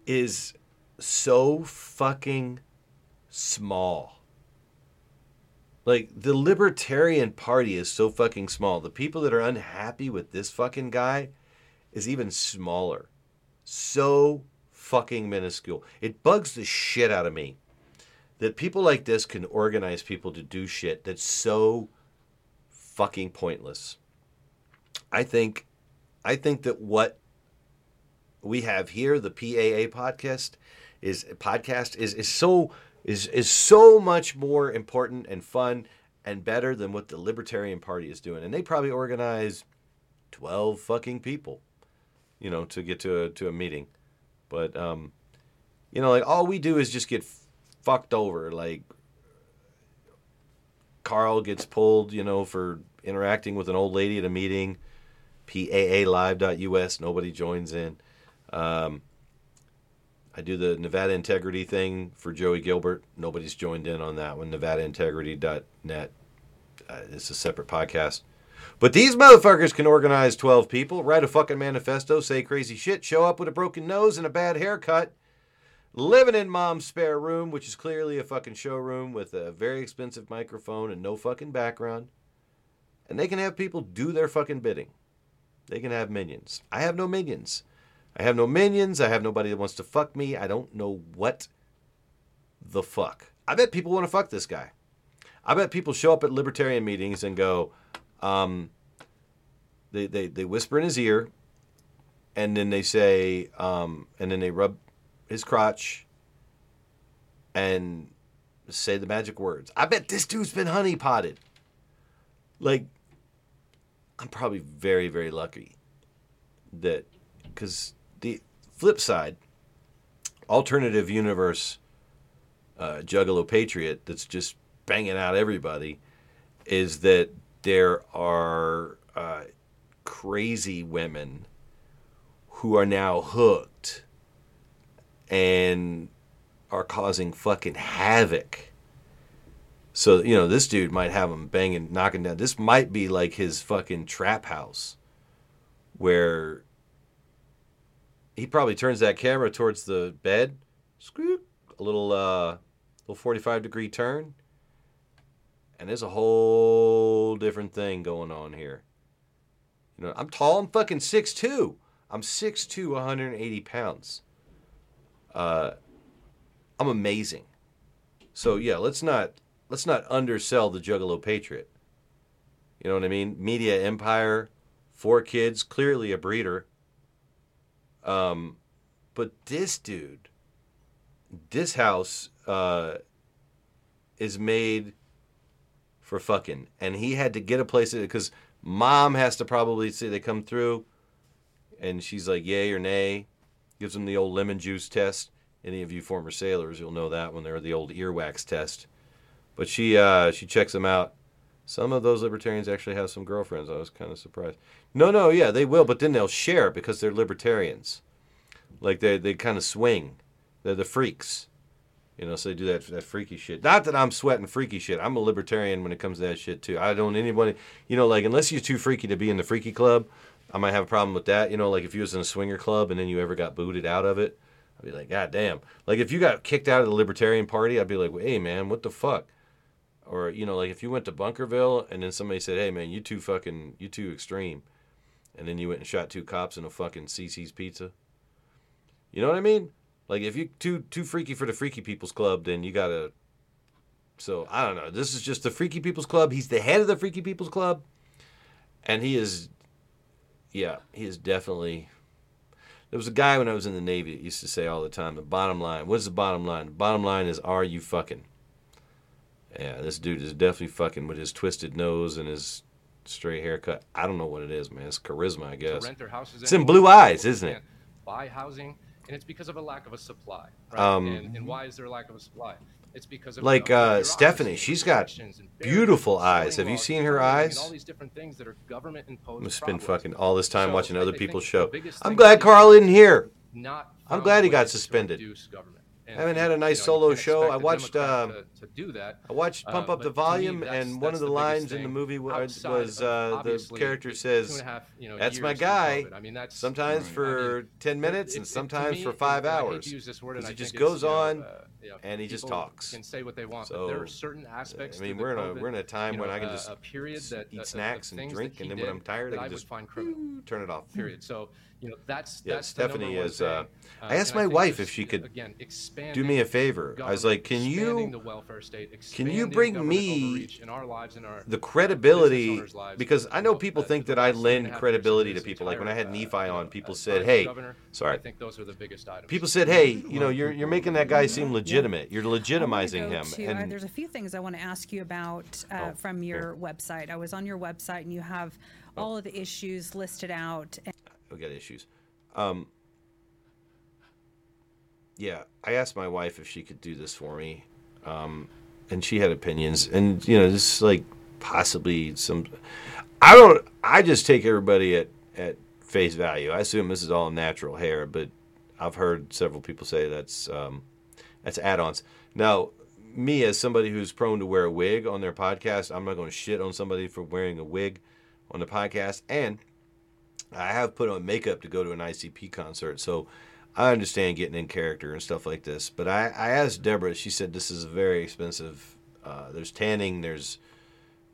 is so fucking small. Like, the Libertarian Party is so fucking small. The people that are unhappy with this fucking guy is even smaller. So fucking minuscule. It bugs the shit out of me that people like this can organize people to do shit that's so fucking pointless. I think that what we have here, the PAA podcast, is so much more important and fun and better than what the Libertarian Party is doing. And they probably organize 12 fucking people, to get to a meeting. But, like, all we do is just get fucked over. Like, Carl gets pulled, for interacting with an old lady at a meeting. PAALive.us, nobody joins in. I do the Nevada Integrity thing for Joey Gilbert. Nobody's joined in on that one. NevadaIntegrity.net. It's a separate podcast. But these motherfuckers can organize 12 people, write a fucking manifesto, say crazy shit, show up with a broken nose and a bad haircut, living in mom's spare room, which is clearly a fucking showroom with a very expensive microphone and no fucking background. And they can have people do their fucking bidding. They can have minions. I have no minions. I have no minions. I have nobody that wants to fuck me. I don't know what the fuck. I bet people want to fuck this guy. I bet people show up at libertarian meetings and go, they whisper in his ear, and then they say, and then they rub his crotch and say the magic words. I bet this dude's been honeypotted. Like, I'm probably very, very lucky that, because the flip side, alternative universe Juggalo Patriot that's just banging out everybody is that there are crazy women who are now hooked and are causing fucking havoc. So, you know, this dude might have them banging, knocking down. This might be like his fucking trap house where he probably turns that camera towards the bed. A little 45-degree turn. And there's a whole different thing going on here. You know, I'm tall. I'm fucking 6'2". I'm 6'2", 180 pounds. I'm amazing. So, yeah, let's not undersell the Juggalo Patriot. You know what I mean? Media empire, 4 kids, clearly a breeder. But this dude, this house is made for fucking. And he had to get a place because mom has to probably say they come through. And she's like, yay or nay. Gives them the old lemon juice test. Any of you former sailors, you'll know that when they're the old earwax test. But she checks them out. Some of those libertarians actually have some girlfriends. I was kind of surprised. No, yeah, they will, but then they'll share because they're libertarians. Like, they kind of swing. They're the freaks. You know, so they do that freaky shit. Not that I'm sweating freaky shit. I'm a libertarian when it comes to that shit, too. I don't anybody, you know, like, unless you're too freaky to be in the freaky club, I might have a problem with that. You know, like, if you was in a swinger club and then you ever got booted out of it, I'd be like, God damn. Like, if you got kicked out of the Libertarian Party, I'd be like, hey, man, what the fuck? Or, you know, like, if you went to Bunkerville and then somebody said, hey, man, you too extreme. And then you went and shot 2 cops in a fucking CC's Pizza. You know what I mean? Like, if you too freaky for the Freaky People's Club, then you gotta... So, I don't know. This is just the Freaky People's Club. He's the head of the Freaky People's Club. And he is... Yeah, he is definitely... There was a guy when I was in the Navy that used to say all the time, the bottom line. What's the bottom line? The bottom line is, are you fucking? Yeah, this dude is definitely fucking with his twisted nose and his straight haircut. I don't know what it is, man. It's charisma, I guess. It's in Blue Eyes, isn't it? Buy housing, and it's because of a lack of a supply. Right? And why is there a lack of a supply? It's because of... Like Stephanie, she's got beautiful eyes. Have you seen her eyes? All these different things that are government imposed. I'm spending fucking all this time watching other people's show. I'm glad Carl isn't here. I'm glad he got suspended. I haven't had a nice solo show. I watched Pump Up the Volume, and one of the lines in the movie was the character says, that's my guy, sometimes for 10 minutes and sometimes for 5 hours. He just goes on. You know, and he just talks. Can say what they want, so, but there are certain aspects. I mean, we're in a time when I can just eat snacks and drink, and then when I'm tired, I can just turn it off. Period. So, you know, that's Stephanie is. I asked my wife if she could do me a favor. I was like, can you bring me the credibility? Because I know people think that I lend credibility to people. Like when I had Nephi on, people said, "Hey, sorry." I think those are the biggest items. People said, "Hey, you know, you're making that guy seem legit." Legitimate. You're legitimizing him. And there's a few things I want to ask you about from your website. I was on your website, and you have all of the issues listed out. We got issues. Yeah, I asked my wife if she could do this for me, and she had opinions. And you know, this is like possibly some. I don't. I just take everybody at face value. I assume this is all natural hair, but I've heard several people say that's. That's add-ons. Now, me as somebody who's prone to wear a wig on their podcast, I'm not going to shit on somebody for wearing a wig on the podcast. And I have put on makeup to go to an ICP concert, so I understand getting in character and stuff like this. But I asked Deborah. She said this is very expensive. There's tanning. There's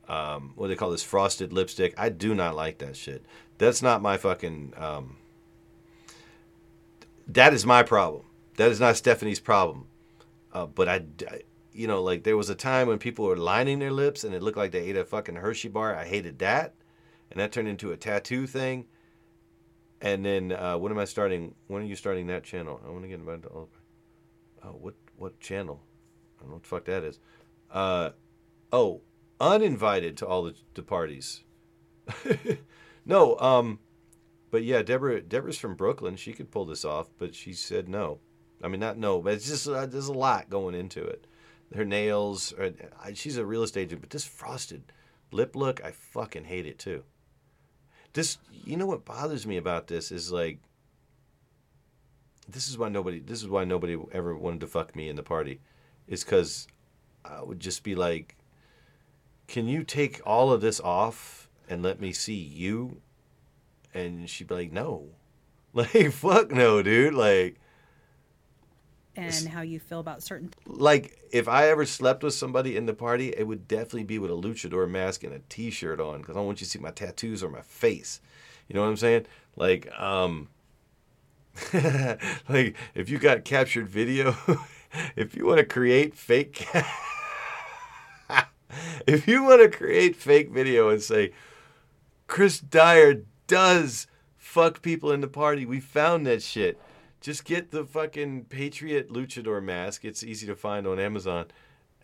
what do they call this? Frosted lipstick. I do not like that shit. That's not my fucking... that is my problem. That is not Stephanie's problem. But I, you know, like there was a time when people were lining their lips and it looked like they ate a fucking Hershey bar. I hated that. And that turned into a tattoo thing. And then when am I starting? When are you starting that channel? I want to get invited to all. Oh, what channel? I don't know what the fuck that is. Oh, uninvited to all the parties. No, but yeah, Deborah's from Brooklyn. She could pull this off, but she said no. I mean, not no, but it's just there's a lot going into it. Her nails. She's a real estate agent, but this frosted lip look, I fucking hate it too. This, you know what bothers me about this is like, this is why nobody ever wanted to fuck me in the party, is because I would just be like, can you take all of this off and let me see you? And she'd be like, no, like fuck no, dude, like. And how you feel about certain things. Like, if I ever slept with somebody in the party, it would definitely be with a luchador mask and a T-shirt on, because I don't want you to see my tattoos or my face. You know what I'm saying? Like, like if you got captured video, if you want to create fake... if you want to create fake video and say, Chris Dyer does fuck people in the party, we found that shit. Just get the fucking Patriot luchador mask. It's easy to find on Amazon.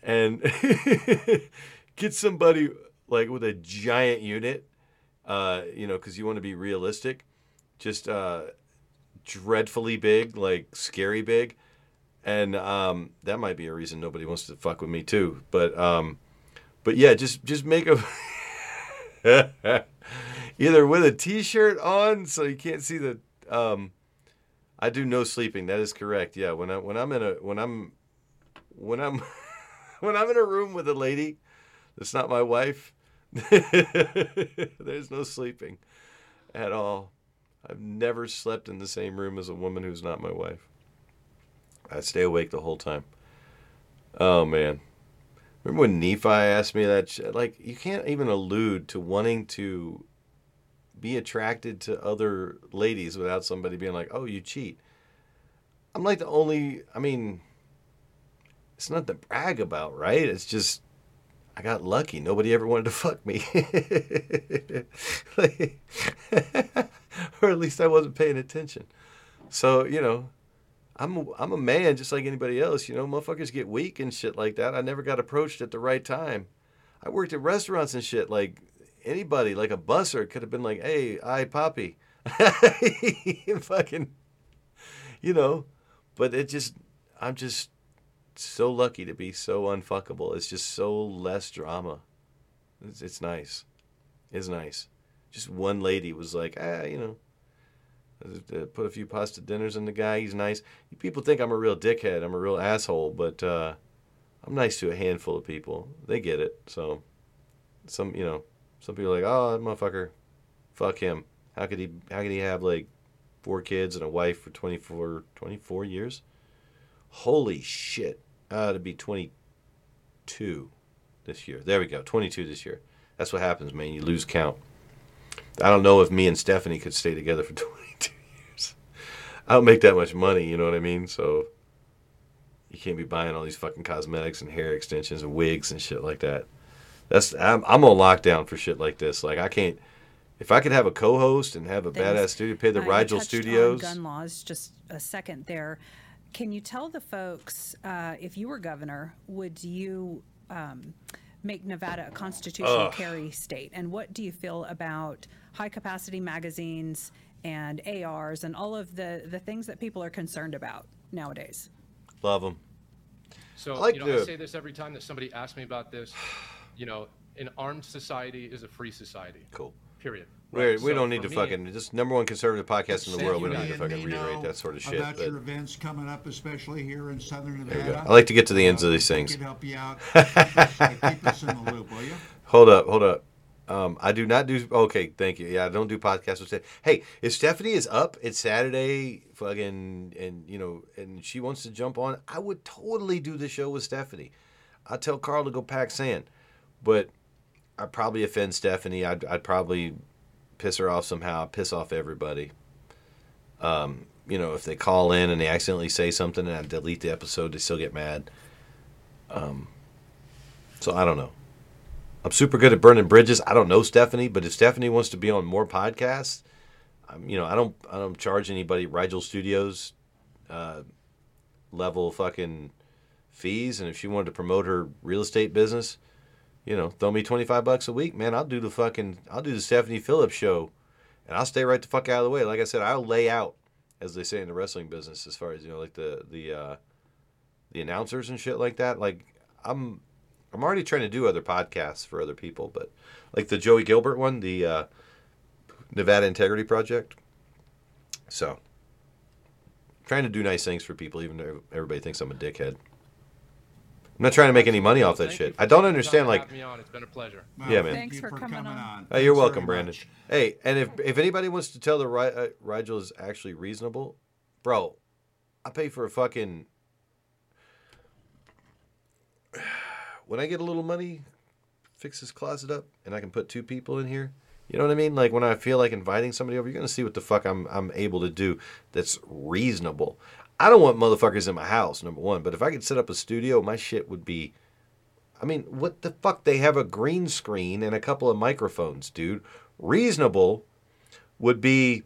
And get somebody like with a giant unit, you know, because you want to be realistic. Just dreadfully big, like scary big. And that might be a reason nobody wants to fuck with me too. But yeah, just make a... either with a T-shirt on so you can't see the... I do no sleeping. That is correct. Yeah, when I'm in a room with a lady that's not my wife, there's no sleeping at all. I've never slept in the same room as a woman who's not my wife. I stay awake the whole time. Oh man, remember when Nephi asked me that? Like, you can't even allude to wanting to be attracted to other ladies without somebody being like, oh, you cheat. I'm like the only, I mean, it's not to brag about, right? It's just, I got lucky. Nobody ever wanted to fuck me. Like, or at least I wasn't paying attention. So, you know, I'm a man just like anybody else, you know, motherfuckers get weak and shit like that. I never got approached at the right time. I worked at restaurants and shit, like, anybody, like a busser, could have been like, hey, I Poppy. Fucking, you know. But it just, I'm just so lucky to be so unfuckable. It's just so less drama. It's nice. It's nice. Just one lady was like, you know, put a few pasta dinners in the guy. He's nice. People think I'm a real dickhead. I'm a real asshole. But I'm nice to a handful of people. They get it. So, some, you know. Some people are like, oh, that motherfucker, fuck him. How could he have, like, 4 kids and a wife for 24 years? Holy shit. It'll be 22 this year. There we go, 22 this year. That's what happens, man. You lose count. I don't know if me and Stephanie could stay together for 22 years. I don't make that much money, you know what I mean? So you can't be buying all these fucking cosmetics and hair extensions and wigs and shit like that. I'm on lockdown for shit like this. Like, I can't. If I could have a co-host and have a badass studio, pay the Rigel Studios. Gun laws, just a second there. Can you tell the folks if you were governor, would you make Nevada a constitutional carry state? And what do you feel about high-capacity magazines and ARs and all of the things that people are concerned about nowadays? Love them. So I say this every time that somebody asks me about this. You know, an armed society is a free society. Cool. Period. Right? We don't need to fucking... Just number one conservative podcast in the world. We don't need to fucking reiterate that sort of shit. About your events coming up, especially here in Southern Nevada. I like to get to the ends of these things. Can help you out. Keep us in the loop, will you? Hold up. I do not do... Okay, thank you. Yeah, I don't do podcasts with Stephanie. Hey, if Stephanie is up, it's Saturday, fucking, and, you know, and she wants to jump on, I would totally do the show with Stephanie. I'll tell Carl to go pack sand. But I probably offend Stephanie. I'd probably piss her off somehow. I'd piss off everybody. You know, if they call in and they accidentally say something and I delete the episode, they still get mad. So I don't know. I'm super good at burning bridges. I don't know Stephanie, but if Stephanie wants to be on more podcasts, I don't charge anybody Rigel Studios level fucking fees. And if she wanted to promote her real estate business, throw me $25 a week, man. I'll do the Stephanie Phillips show, and I'll stay right the fuck out of the way. Like I said, I'll lay out, as they say in the wrestling business, as far as like the announcers and shit like that. Like I'm already trying to do other podcasts for other people, but like the Joey Gilbert one, the Nevada Integrity Project. So, trying to do nice things for people, even though everybody thinks I'm a dickhead. I'm not trying to make any money off that shit. I don't understand. Like, having me on. It's been a pleasure. Well, yeah, man. Thanks for coming on. Oh, you're welcome, Brandon. Much. Hey, and if anybody wants to tell the Rigel is actually reasonable, bro, I pay for a fucking. When I get a little money, fix this closet up, and I can put two people in here. You know what I mean? Like, when I feel like inviting somebody over, you're going to see what the fuck I'm able to do that's reasonable. I don't want motherfuckers in my house, number one. But if I could set up a studio, my shit would be... I mean, what the fuck? They have a green screen and a couple of microphones, dude. Reasonable would be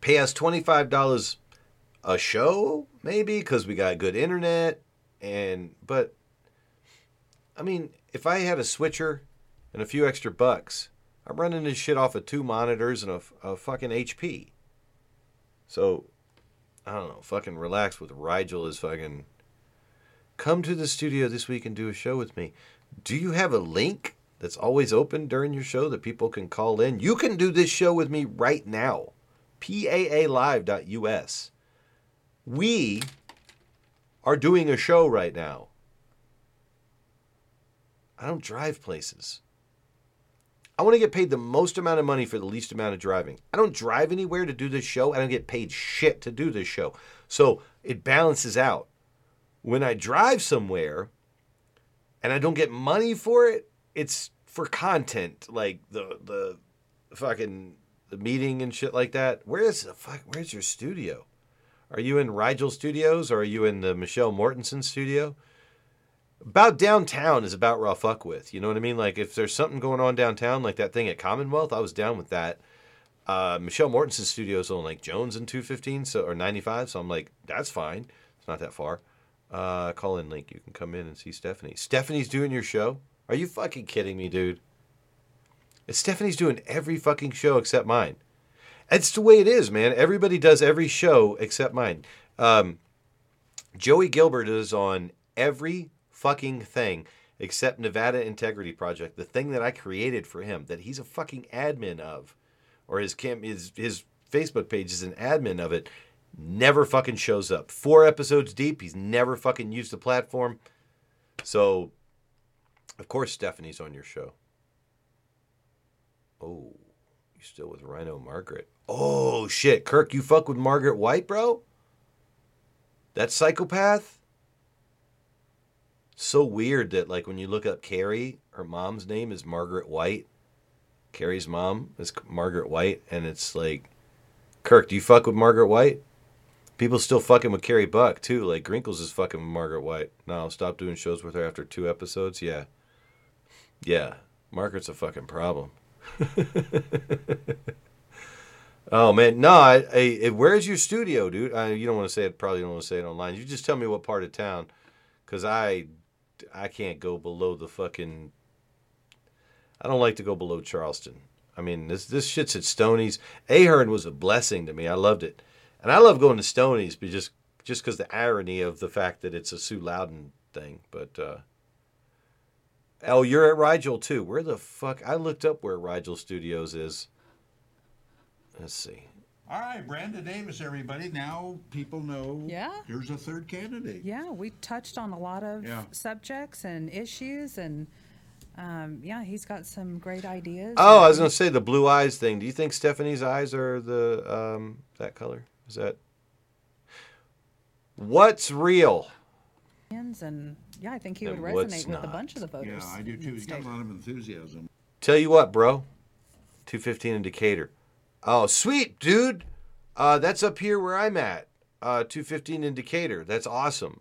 pay us $25 a show, maybe, because we got good internet. But, I mean, if I had a switcher and a few extra bucks... I'm running this shit off of two monitors and a fucking HP. So, I don't know, fucking relax with Rigel is fucking, come to the studio this week and do a show with me. Do you have a link that's always open during your show that people can call in? You can do this show with me right now. PAALive.us. We are doing a show right now. I don't drive places. I want to get paid the most amount of money for the least amount of driving. I don't drive anywhere to do this show. I don't get paid shit to do this show. So it balances out. When I drive somewhere and I don't get money for it, it's for content, like the fucking the meeting and shit like that. Where's your studio? Are you in Rigel Studios or are you in the Michelle Mortensen studio? About downtown is about where I'll fuck with. You know what I mean? Like, if there's something going on downtown, like that thing at Commonwealth, I was down with that. Michelle Mortensen's studio's on, like, Jones and 215 or 95, so I'm like, that's fine. It's not that far. Call-in link. You can come in and see Stephanie. Stephanie's doing your show? Are you fucking kidding me, dude? Stephanie's doing every fucking show except mine. That's the way it is, man. Everybody does every show except mine. Joey Gilbert is on every fucking thing except Nevada Integrity Project, the thing that I created for him that he's a fucking admin of, or his Facebook page is an admin of it, never fucking shows up. 4 episodes deep, he's never fucking used the platform. So, of course, Stephanie's on your show. Oh, you still with Rhino Margaret? Oh shit, Kirk, you fuck with Margaret White, bro? That psychopath? So weird that, like, when you look up Carrie, her mom's name is Margaret White. Carrie's mom is Margaret White, and it's like, Kirk, do you fuck with Margaret White? People still fucking with Carrie Buck, too. Like, Grinkles is fucking with Margaret White. No, I'll stop doing shows with her after 2 episodes. Yeah. Yeah. Margaret's a fucking problem. Oh, man. No, where's your studio, dude? You don't want to say it. Probably don't want to say it online. You just tell me what part of town, because I can't go below the fucking... I don't like to go below Charleston. I mean, this shit's at Stoney's. Ahern was a blessing to me. I loved it. And I love going to Stoney's just because the irony of the fact that it's a Sue Loudon thing. But, you're at Rigel, too. Where the fuck... I looked up where Rigel Studios is. Let's see. All right, Brandon Davis, everybody. Now people know Here's a third candidate. Yeah, we touched on a lot of subjects and issues, and he's got some great ideas. Oh, I was going to say the blue eyes thing. Do you think Stephanie's eyes are the that color? Is that... What's real? And yeah, I think he would resonate with a bunch of the voters. Yeah, I do too. He's got a lot of enthusiasm. Tell you what, bro. 215 in Decatur. Oh, sweet, dude. That's up here where I'm at. 215 in Decatur. That's awesome.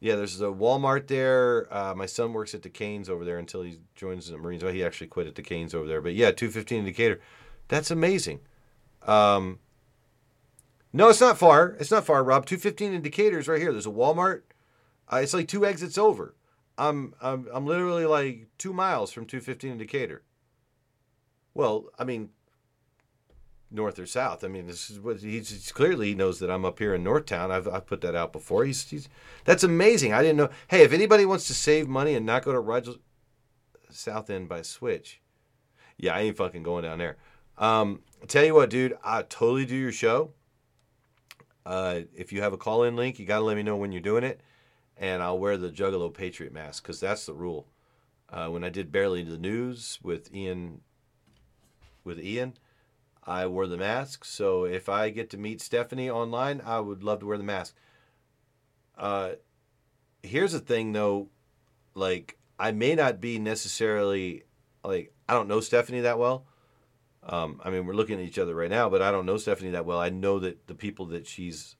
Yeah, there's a Walmart there. My son works at Decane's over there until he joins the Marines. Well, he actually quit at Decane's over there. But yeah, 215 in Decatur. That's amazing. No, it's not far. It's not far, Rob. 215 in Decatur is right here. There's a Walmart. It's like two exits over. I'm literally like 2 miles from 215 in Decatur. Well, I mean, north or south. I mean, this is what he's clearly knows that I'm up here in Northtown. I've put that out before. That's amazing. I didn't know. Hey, if anybody wants to save money and not go to Rigel South End by Switch, yeah, I ain't fucking going down there. Tell you what, dude, I totally do your show. If you have a call-in link, you gotta let me know when you're doing it, and I'll wear the Juggalo Patriot mask because that's the rule. When I did Barely the News with Ian. I wore the mask, so if I get to meet Stephanie online, I would love to wear the mask. Here's the thing, though. Like, I may not be necessarily, like, I don't know Stephanie that well. I mean, we're looking at each other right now, but I don't know Stephanie that well. I know that the people that she's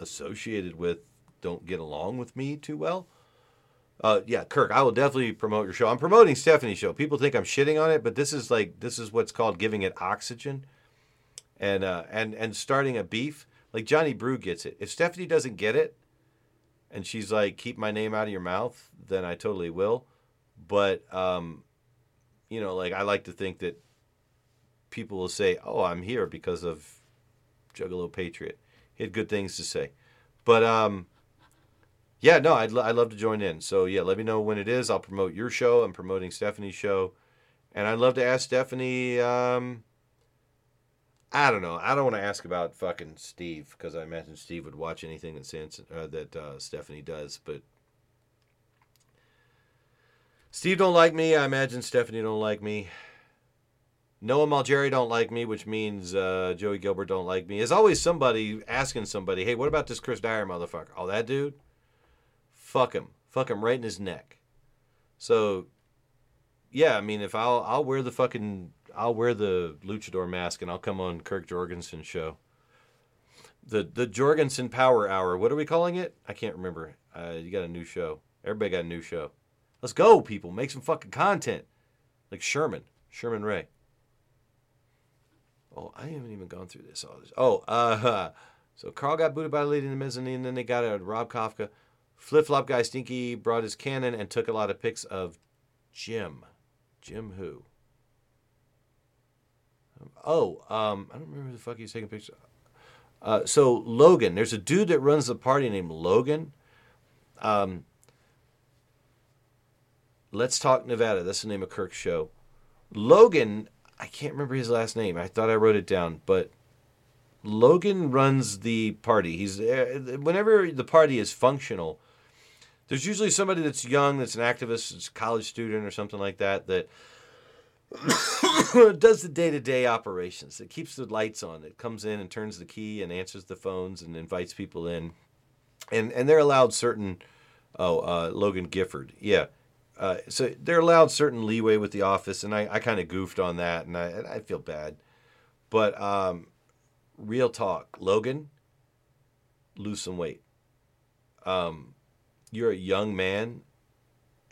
associated with don't get along with me too well. Yeah, Kirk, I will definitely promote your show. I'm promoting Stephanie's show. People think I'm shitting on it, but this is what's called giving it oxygen. And starting a beef, like Johnny Brew gets it. If Stephanie doesn't get it, and she's like, keep my name out of your mouth, then I totally will. But, you know, like I like to think that people will say, oh, I'm here because of Juggalo Patriot. He had good things to say. But, yeah, no, I'd love to join in. So, yeah, let me know when it is. I'll promote your show. I'm promoting Stephanie's show. And I'd love to ask Stephanie... I don't know. I don't want to ask about fucking Steve because I imagine Steve would watch anything that Stephanie does. But Steve don't like me. I imagine Stephanie don't like me. Noah Malgeri don't like me, which means Joey Gilbert don't like me. There's always somebody asking somebody, hey, what about this Chris Dyer motherfucker? Oh, that dude? Fuck him. Fuck him right in his neck. So, yeah, I mean, if I'll wear the fucking... I'll wear the luchador mask and I'll come on Kirk Jorgensen's show. The Jorgensen Power Hour. What are we calling it? I can't remember. You got a new show. Everybody got a new show. Let's go, people. Make some fucking content. Like Sherman Ray. Oh, I haven't even gone through this. So Carl got booted by the lady in the mezzanine. Then they got out Rob Kafka. Flip-flop guy Stinky brought his cannon and took a lot of pics of Jim. Jim who? I don't remember who the fuck he's taking pictures of. So Logan, there's a dude that runs the party named Logan. Let's Talk Nevada. That's the name of Kirk's show. Logan, I can't remember his last name. I thought I wrote it down, but Logan runs the party. He's whenever the party is functional, there's usually somebody that's young, that's an activist, that's a college student or something like that. Does the day-to-day operations. It keeps the lights on. It comes in and turns the key and answers the phones and invites people in. And they're allowed certain... Logan Gifford. Yeah. So they're allowed certain leeway with the office, and I kind of goofed on that, and I feel bad. But real talk. Logan, lose some weight. You're a young man,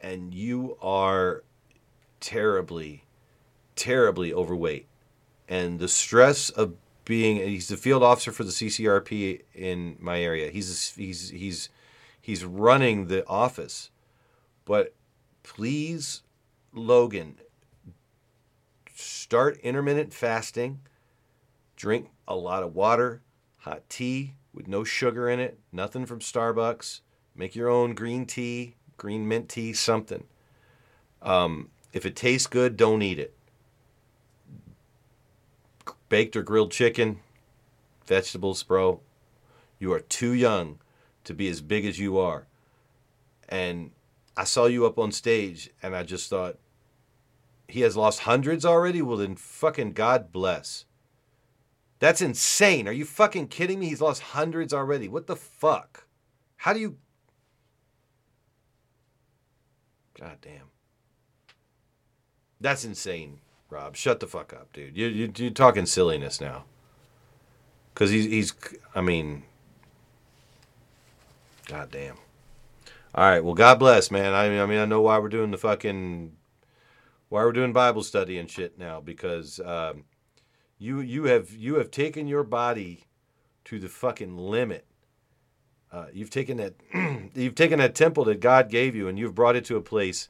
and you are terribly overweight, and the stress of being—he's the field officer for the CCRP in my area. He's running the office, but please, Logan, start intermittent fasting. Drink a lot of water, hot tea with no sugar in it, nothing from Starbucks. Make your own green tea, green mint tea, something. If it tastes good, don't eat it. Baked or grilled chicken, vegetables, bro. You are too young to be as big as you are. And I saw you up on stage, and I just thought, he has lost hundreds already? Well, then fucking God bless. That's insane. Are you fucking kidding me? He's lost hundreds already. What the fuck? How do you... God damn. That's insane. Rob, shut the fuck up, dude. You're talking silliness now. Because he's, I mean, goddamn. All right. Well, God bless, man. I mean, I know why we're doing Bible study and shit now, because you have taken your body to the fucking limit. You've taken that temple that God gave you, and you've brought it to a place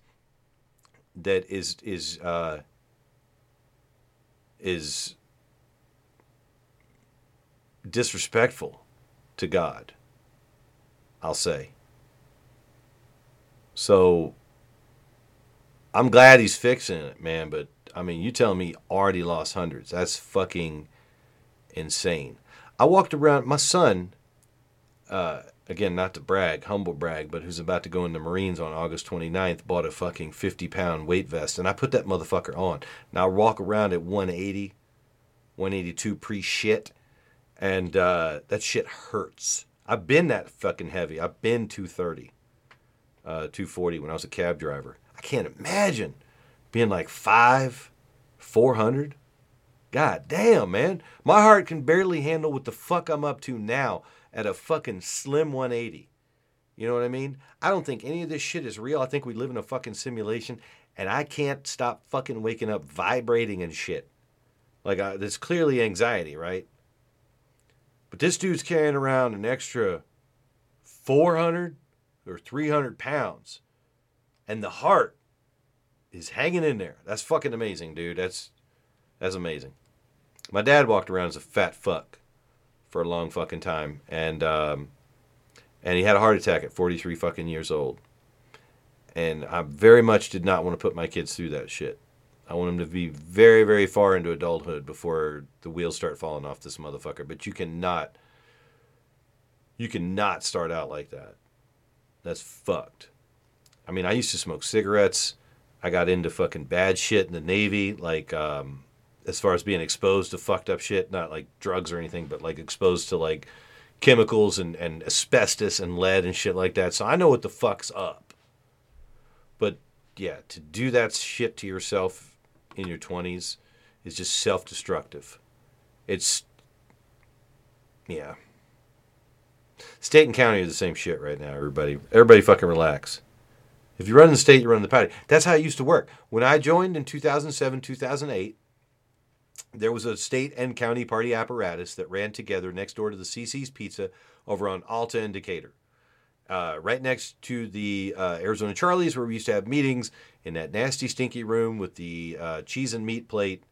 that is disrespectful to God, I'll say. So I'm glad he's fixing it, man, but I mean, you tell me, already lost hundreds. That's fucking insane. I walked around, my son, again, not to brag, humble brag, but who's about to go in the Marines on August 29th, bought a fucking 50-pound weight vest, and I put that motherfucker on. Now I walk around at 180, 182 pre-shit, and that shit hurts. I've been that fucking heavy. I've been 230, 240 when I was a cab driver. I can't imagine being like 400. God damn, man. My heart can barely handle what the fuck I'm up to now at a fucking slim 180. You know what I mean? I don't think any of this shit is real. I think we live in a fucking simulation, and I can't stop fucking waking up vibrating and shit. Like, that's clearly anxiety, right? But this dude's carrying around an extra 400 or 300 pounds, and the heart is hanging in there. That's fucking amazing, dude. That's amazing. My dad walked around as a fat fuck for a long fucking time, and he had a heart attack at 43 fucking years old. And I very much did not want to put my kids through that shit. I want them to be very, very far into adulthood before the wheels start falling off this motherfucker. But you cannot start out like that. That's fucked. I mean, I used to smoke cigarettes. I got into fucking bad shit in the Navy, like, as far as being exposed to fucked up shit, not like drugs or anything, but like exposed to like chemicals and asbestos and lead and shit like that. So I know what the fuck's up. But yeah, to do that shit to yourself in your 20s is just self-destructive. It's, yeah. State and county are the same shit right now, everybody. Everybody fucking relax. If you run the state, you run the party. That's how it used to work. When I joined in 2007, 2008, there was a state and county party apparatus that ran together next door to the CC's Pizza over on Alta and Decatur. Right next to the Arizona Charlie's, where we used to have meetings in that nasty, stinky room with the cheese and meat plate.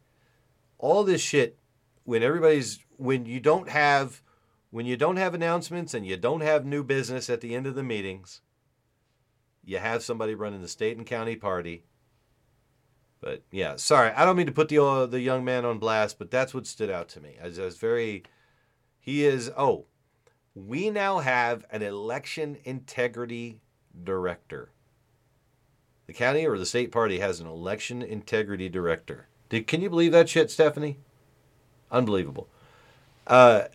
All this shit, when you don't have announcements and you don't have new business at the end of the meetings, you have somebody running the state and county party. But yeah, sorry, I don't mean to put the young man on blast, but that's what stood out to me. We now have an election integrity director. The county or the state party has an election integrity director. Can you believe that shit, Stephanie? Unbelievable. I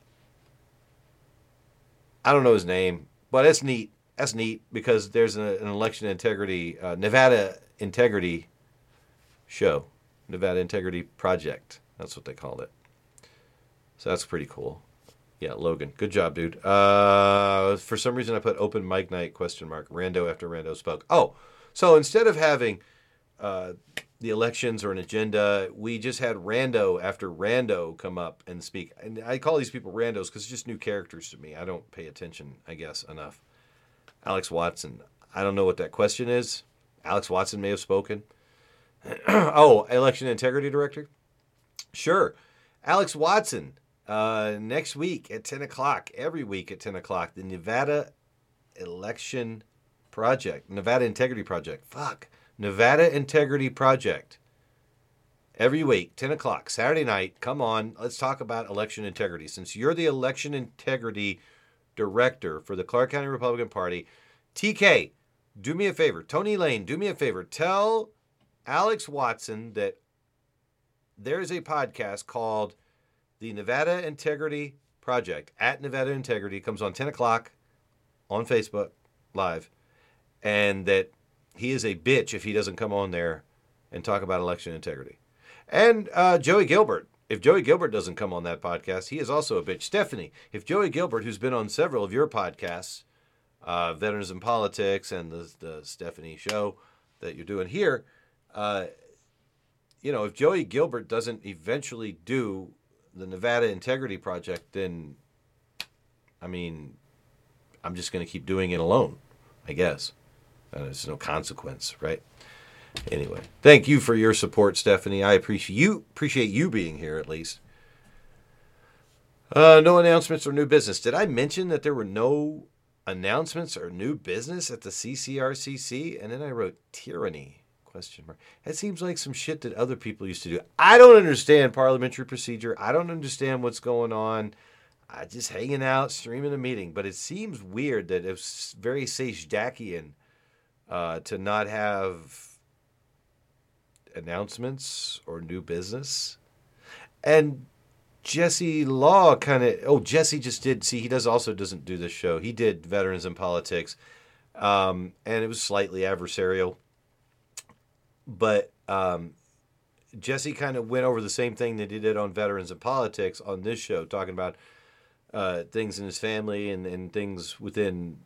don't know his name, but it's neat. That's neat, because there's an election integrity, Nevada Integrity show, Nevada Integrity Project. That's what they called it. So that's pretty cool. Yeah, Logan, good job, dude. For some reason, I put open mic night ? Rando after Rando spoke. Oh, so instead of having the elections or an agenda, we just had Rando after Rando come up and speak. And I call these people Randos because it's just new characters to me. I don't pay attention, I guess, enough. Alex Watson. I don't know what that question is. Alex Watson may have spoken. Oh, election integrity director? Sure. Alex Watson, next week at 10 o'clock, every week at 10 o'clock, the Nevada Election Project, Nevada Integrity Project. Fuck. Nevada Integrity Project. Every week, 10 o'clock, Saturday night. Come on, let's talk about election integrity. Since you're the election integrity director for the Clark County Republican Party, TK, do me a favor. Tony Lane, do me a favor. Tell Alex Watson that there is a podcast called the Nevada Integrity Project, at Nevada Integrity, comes on 10 o'clock on Facebook Live, and that he is a bitch if he doesn't come on there and talk about election integrity. And Joey Gilbert. If Joey Gilbert doesn't come on that podcast, he is also a bitch. Stephanie, if Joey Gilbert, who's been on several of your podcasts, Veterans in Politics and the Stephanie show that you're doing here, you know, if Joey Gilbert doesn't eventually do the Nevada Integrity Project, then, I mean, I'm just going to keep doing it alone, I guess. There's no consequence, right? Anyway, thank you for your support, Stephanie. I appreciate you being here, at least. No announcements or new business. Did I mention that there were no announcements or new business at the CCRCC? And then I wrote tyranny, question mark. That seems like some shit that other people used to do. I don't understand parliamentary procedure. I don't understand what's going on. I just hanging out, streaming a meeting. But it seems weird that it's very Sejdakian to not have announcements or new business. And Jesse Law kind of, Jesse just did, see, he doesn't do this show. He did Veterans in Politics, and it was slightly adversarial. But Jesse kind of went over the same thing that he did on Veterans in Politics on this show, talking about things in his family and things within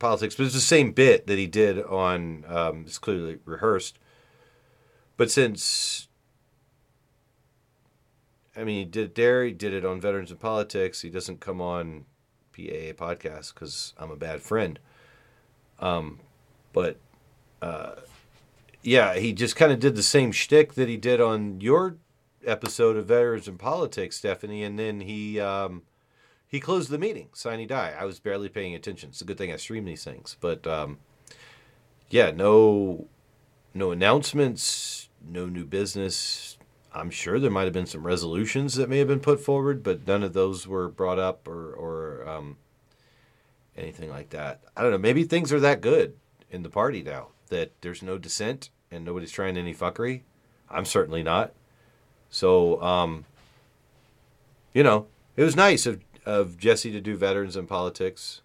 politics. But it's the same bit that he did on, it's clearly rehearsed. But since, I mean, he did it there, he did it on Veterans in Politics, he doesn't come on PAA podcast because I'm a bad friend. Yeah, he just kind of did the same shtick that he did on your episode of Veterans in Politics, Stephanie, and then he closed the meeting, sine die. I was barely paying attention. It's a good thing I stream these things. But, yeah, no announcements, no new business. I'm sure there might have been some resolutions that may have been put forward, but none of those were brought up or anything like that. I don't know. Maybe things are that good in the party now that there's no dissent and nobody's trying any fuckery. I'm certainly not. So, you know, it was nice of Jesse to do Veterans in Politics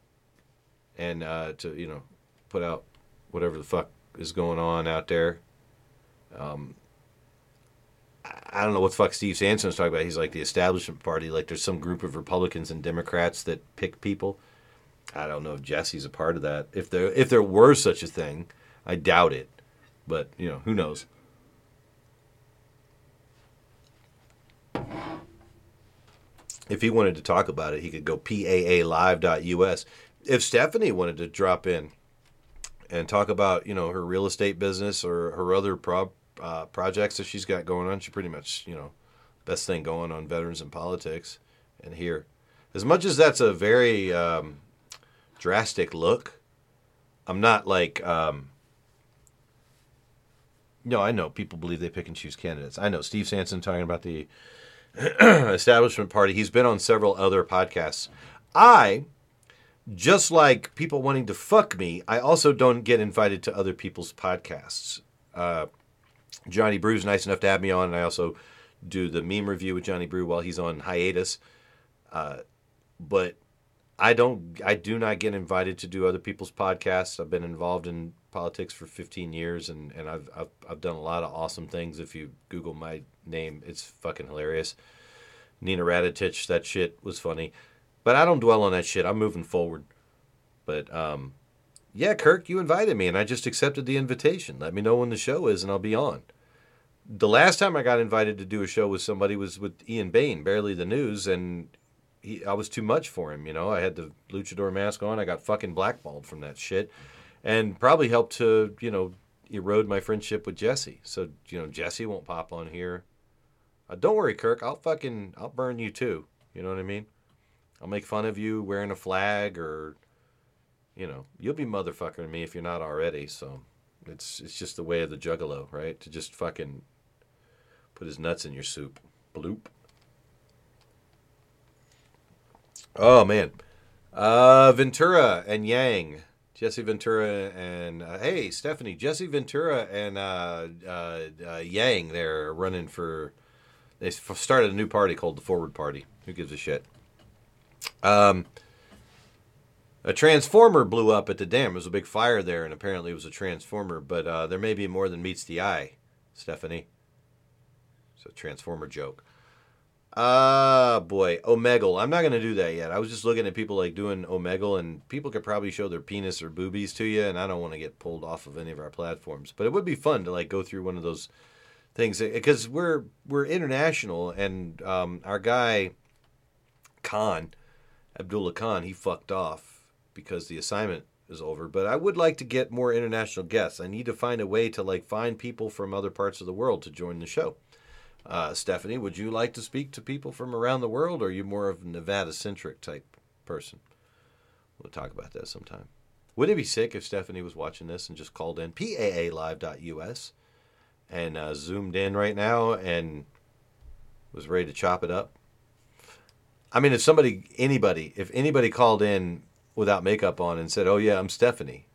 and to, you know, put out whatever the fuck is going on out there. I don't know what the fuck Steve Sanson was talking about. He's like the establishment party. Like there's some group of Republicans and Democrats that pick people. I don't know if Jesse's a part of that. If there were such a thing, I doubt it. But, you know, who knows? If he wanted to talk about it, he could go PAALive.us. If Stephanie wanted to drop in and talk about, you know, her real estate business or her other projects that she's got going on. She pretty much, you know, best thing going on Veterans in Politics and here. As much as that's a very drastic look, I'm not like, no, I know people believe they pick and choose candidates. I know Steve Sanson talking about the establishment party. He's been on several other podcasts. Just like people wanting to fuck me, I also don't get invited to other people's podcasts. Johnny Brew's nice enough to have me on, and I also do the Meme Review with Johnny Brew while he's on hiatus. But I do not get invited to do other people's podcasts. I've been involved in politics for 15 years, and I've done a lot of awesome things. If you Google my name, it's fucking hilarious. Nina Radetich, that shit was funny. But I don't dwell on that shit. I'm moving forward. But, yeah, Kirk, you invited me, and I just accepted the invitation. Let me know when the show is, and I'll be on. The last time I got invited to do a show with somebody was with Ian Bain, Barely the News, and I was too much for him, you know. I had the luchador mask on. I got fucking blackballed from that shit, and probably helped to, you know, erode my friendship with Jesse. So, you know, Jesse won't pop on here. Don't worry, Kirk. I'll burn you, too. You know what I mean? I'll make fun of you wearing a flag or, you know, you'll be motherfuckering me if you're not already. So it's just the way of the juggalo, right? To just fucking put his nuts in your soup. Bloop. Oh, man. Ventura and Yang. Jesse Ventura and, hey, Stephanie, Jesse Ventura and Yang there are running for, they started a new party called the Forward Party. Who gives a shit? A transformer blew up at the dam. There was a big fire there, and apparently it was a transformer, but there may be more than meets the eye, Stephanie. It's a transformer joke. Boy, Omegle. I'm not going to do that yet. I was just looking at people like doing Omegle, and people could probably show their penis or boobies to you, and I don't want to get pulled off of any of our platforms. But it would be fun to like go through one of those things, because we're international, and our guy Khan, Abdullah Khan, he fucked off because the assignment is over. But I would like to get more international guests. I need to find a way to like find people from other parts of the world to join the show. Stephanie, would you like to speak to people from around the world, or are you more of a Nevada-centric type person? We'll talk about that sometime. Wouldn't it be sick if Stephanie was watching this and just called in PAALive.us and zoomed in right now and was ready to chop it up? I mean, if anybody called in without makeup on and said, "Oh yeah, I'm Stephanie,"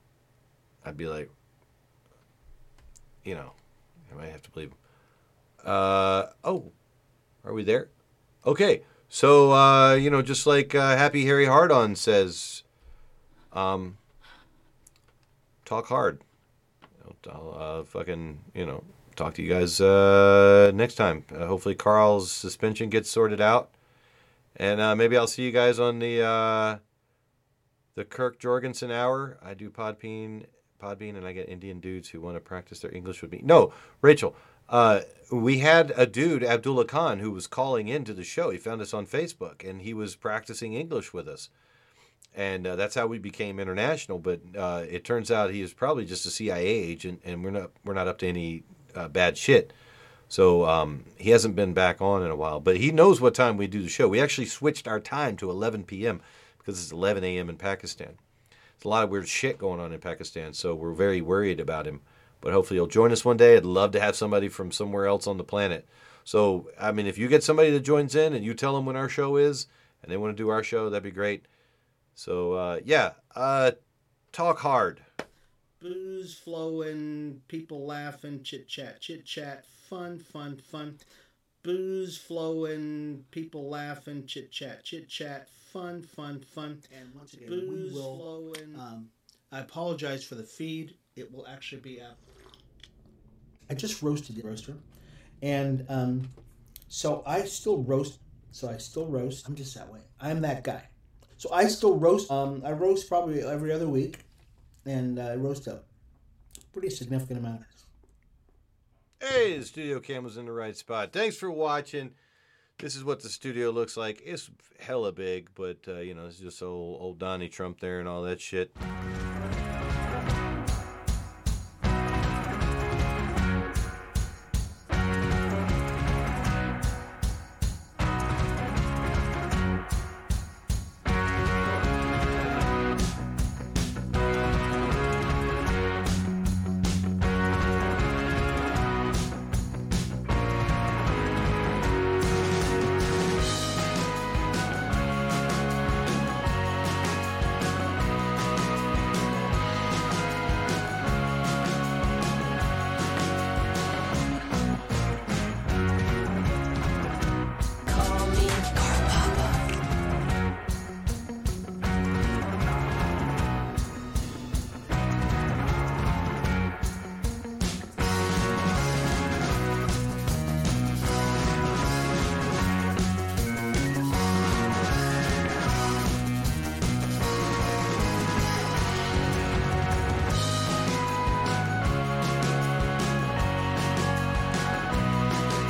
I'd be like, you know, I might have to believe him. Oh, are we there? Okay. So, you know, just like Happy Harry Hardon says, talk hard. I'll fucking, you know, talk to you guys next time. Hopefully Carl's suspension gets sorted out. And maybe I'll see you guys on the Kirk Jorgensen Hour. I do Podbean, and I get Indian dudes who want to practice their English with me. No, Rachel. We had a dude, Abdullah Khan, who was calling into the show. He found us on Facebook, and he was practicing English with us. And that's how we became international. But it turns out he is probably just a CIA agent, and we're not up to any bad shit. So he hasn't been back on in a while. But he knows what time we do the show. We actually switched our time to 11 p.m. because it's 11 a.m. in Pakistan. There's a lot of weird shit going on in Pakistan, so we're very worried about him. But hopefully you'll join us one day. I'd love to have somebody from somewhere else on the planet. So, I mean, if you get somebody that joins in and you tell them when our show is and they want to do our show, that'd be great. So, yeah, talk hard. Booze flowing, people laughing, chit-chat, fun. Booze flowing, people laughing, chit-chat, fun. And once again, booze we will, flowing. I apologize for the feed. It will actually be up. I just roasted the roaster, and so I still roast. I'm just that way. I'm that guy. So I still roast. I roast probably every other week, and I roast a pretty significant amount. Hey, the studio camera's in the right spot. Thanks for watching. This is what the studio looks like. It's hella big, but you know, it's just old Donnie Trump there and all that shit.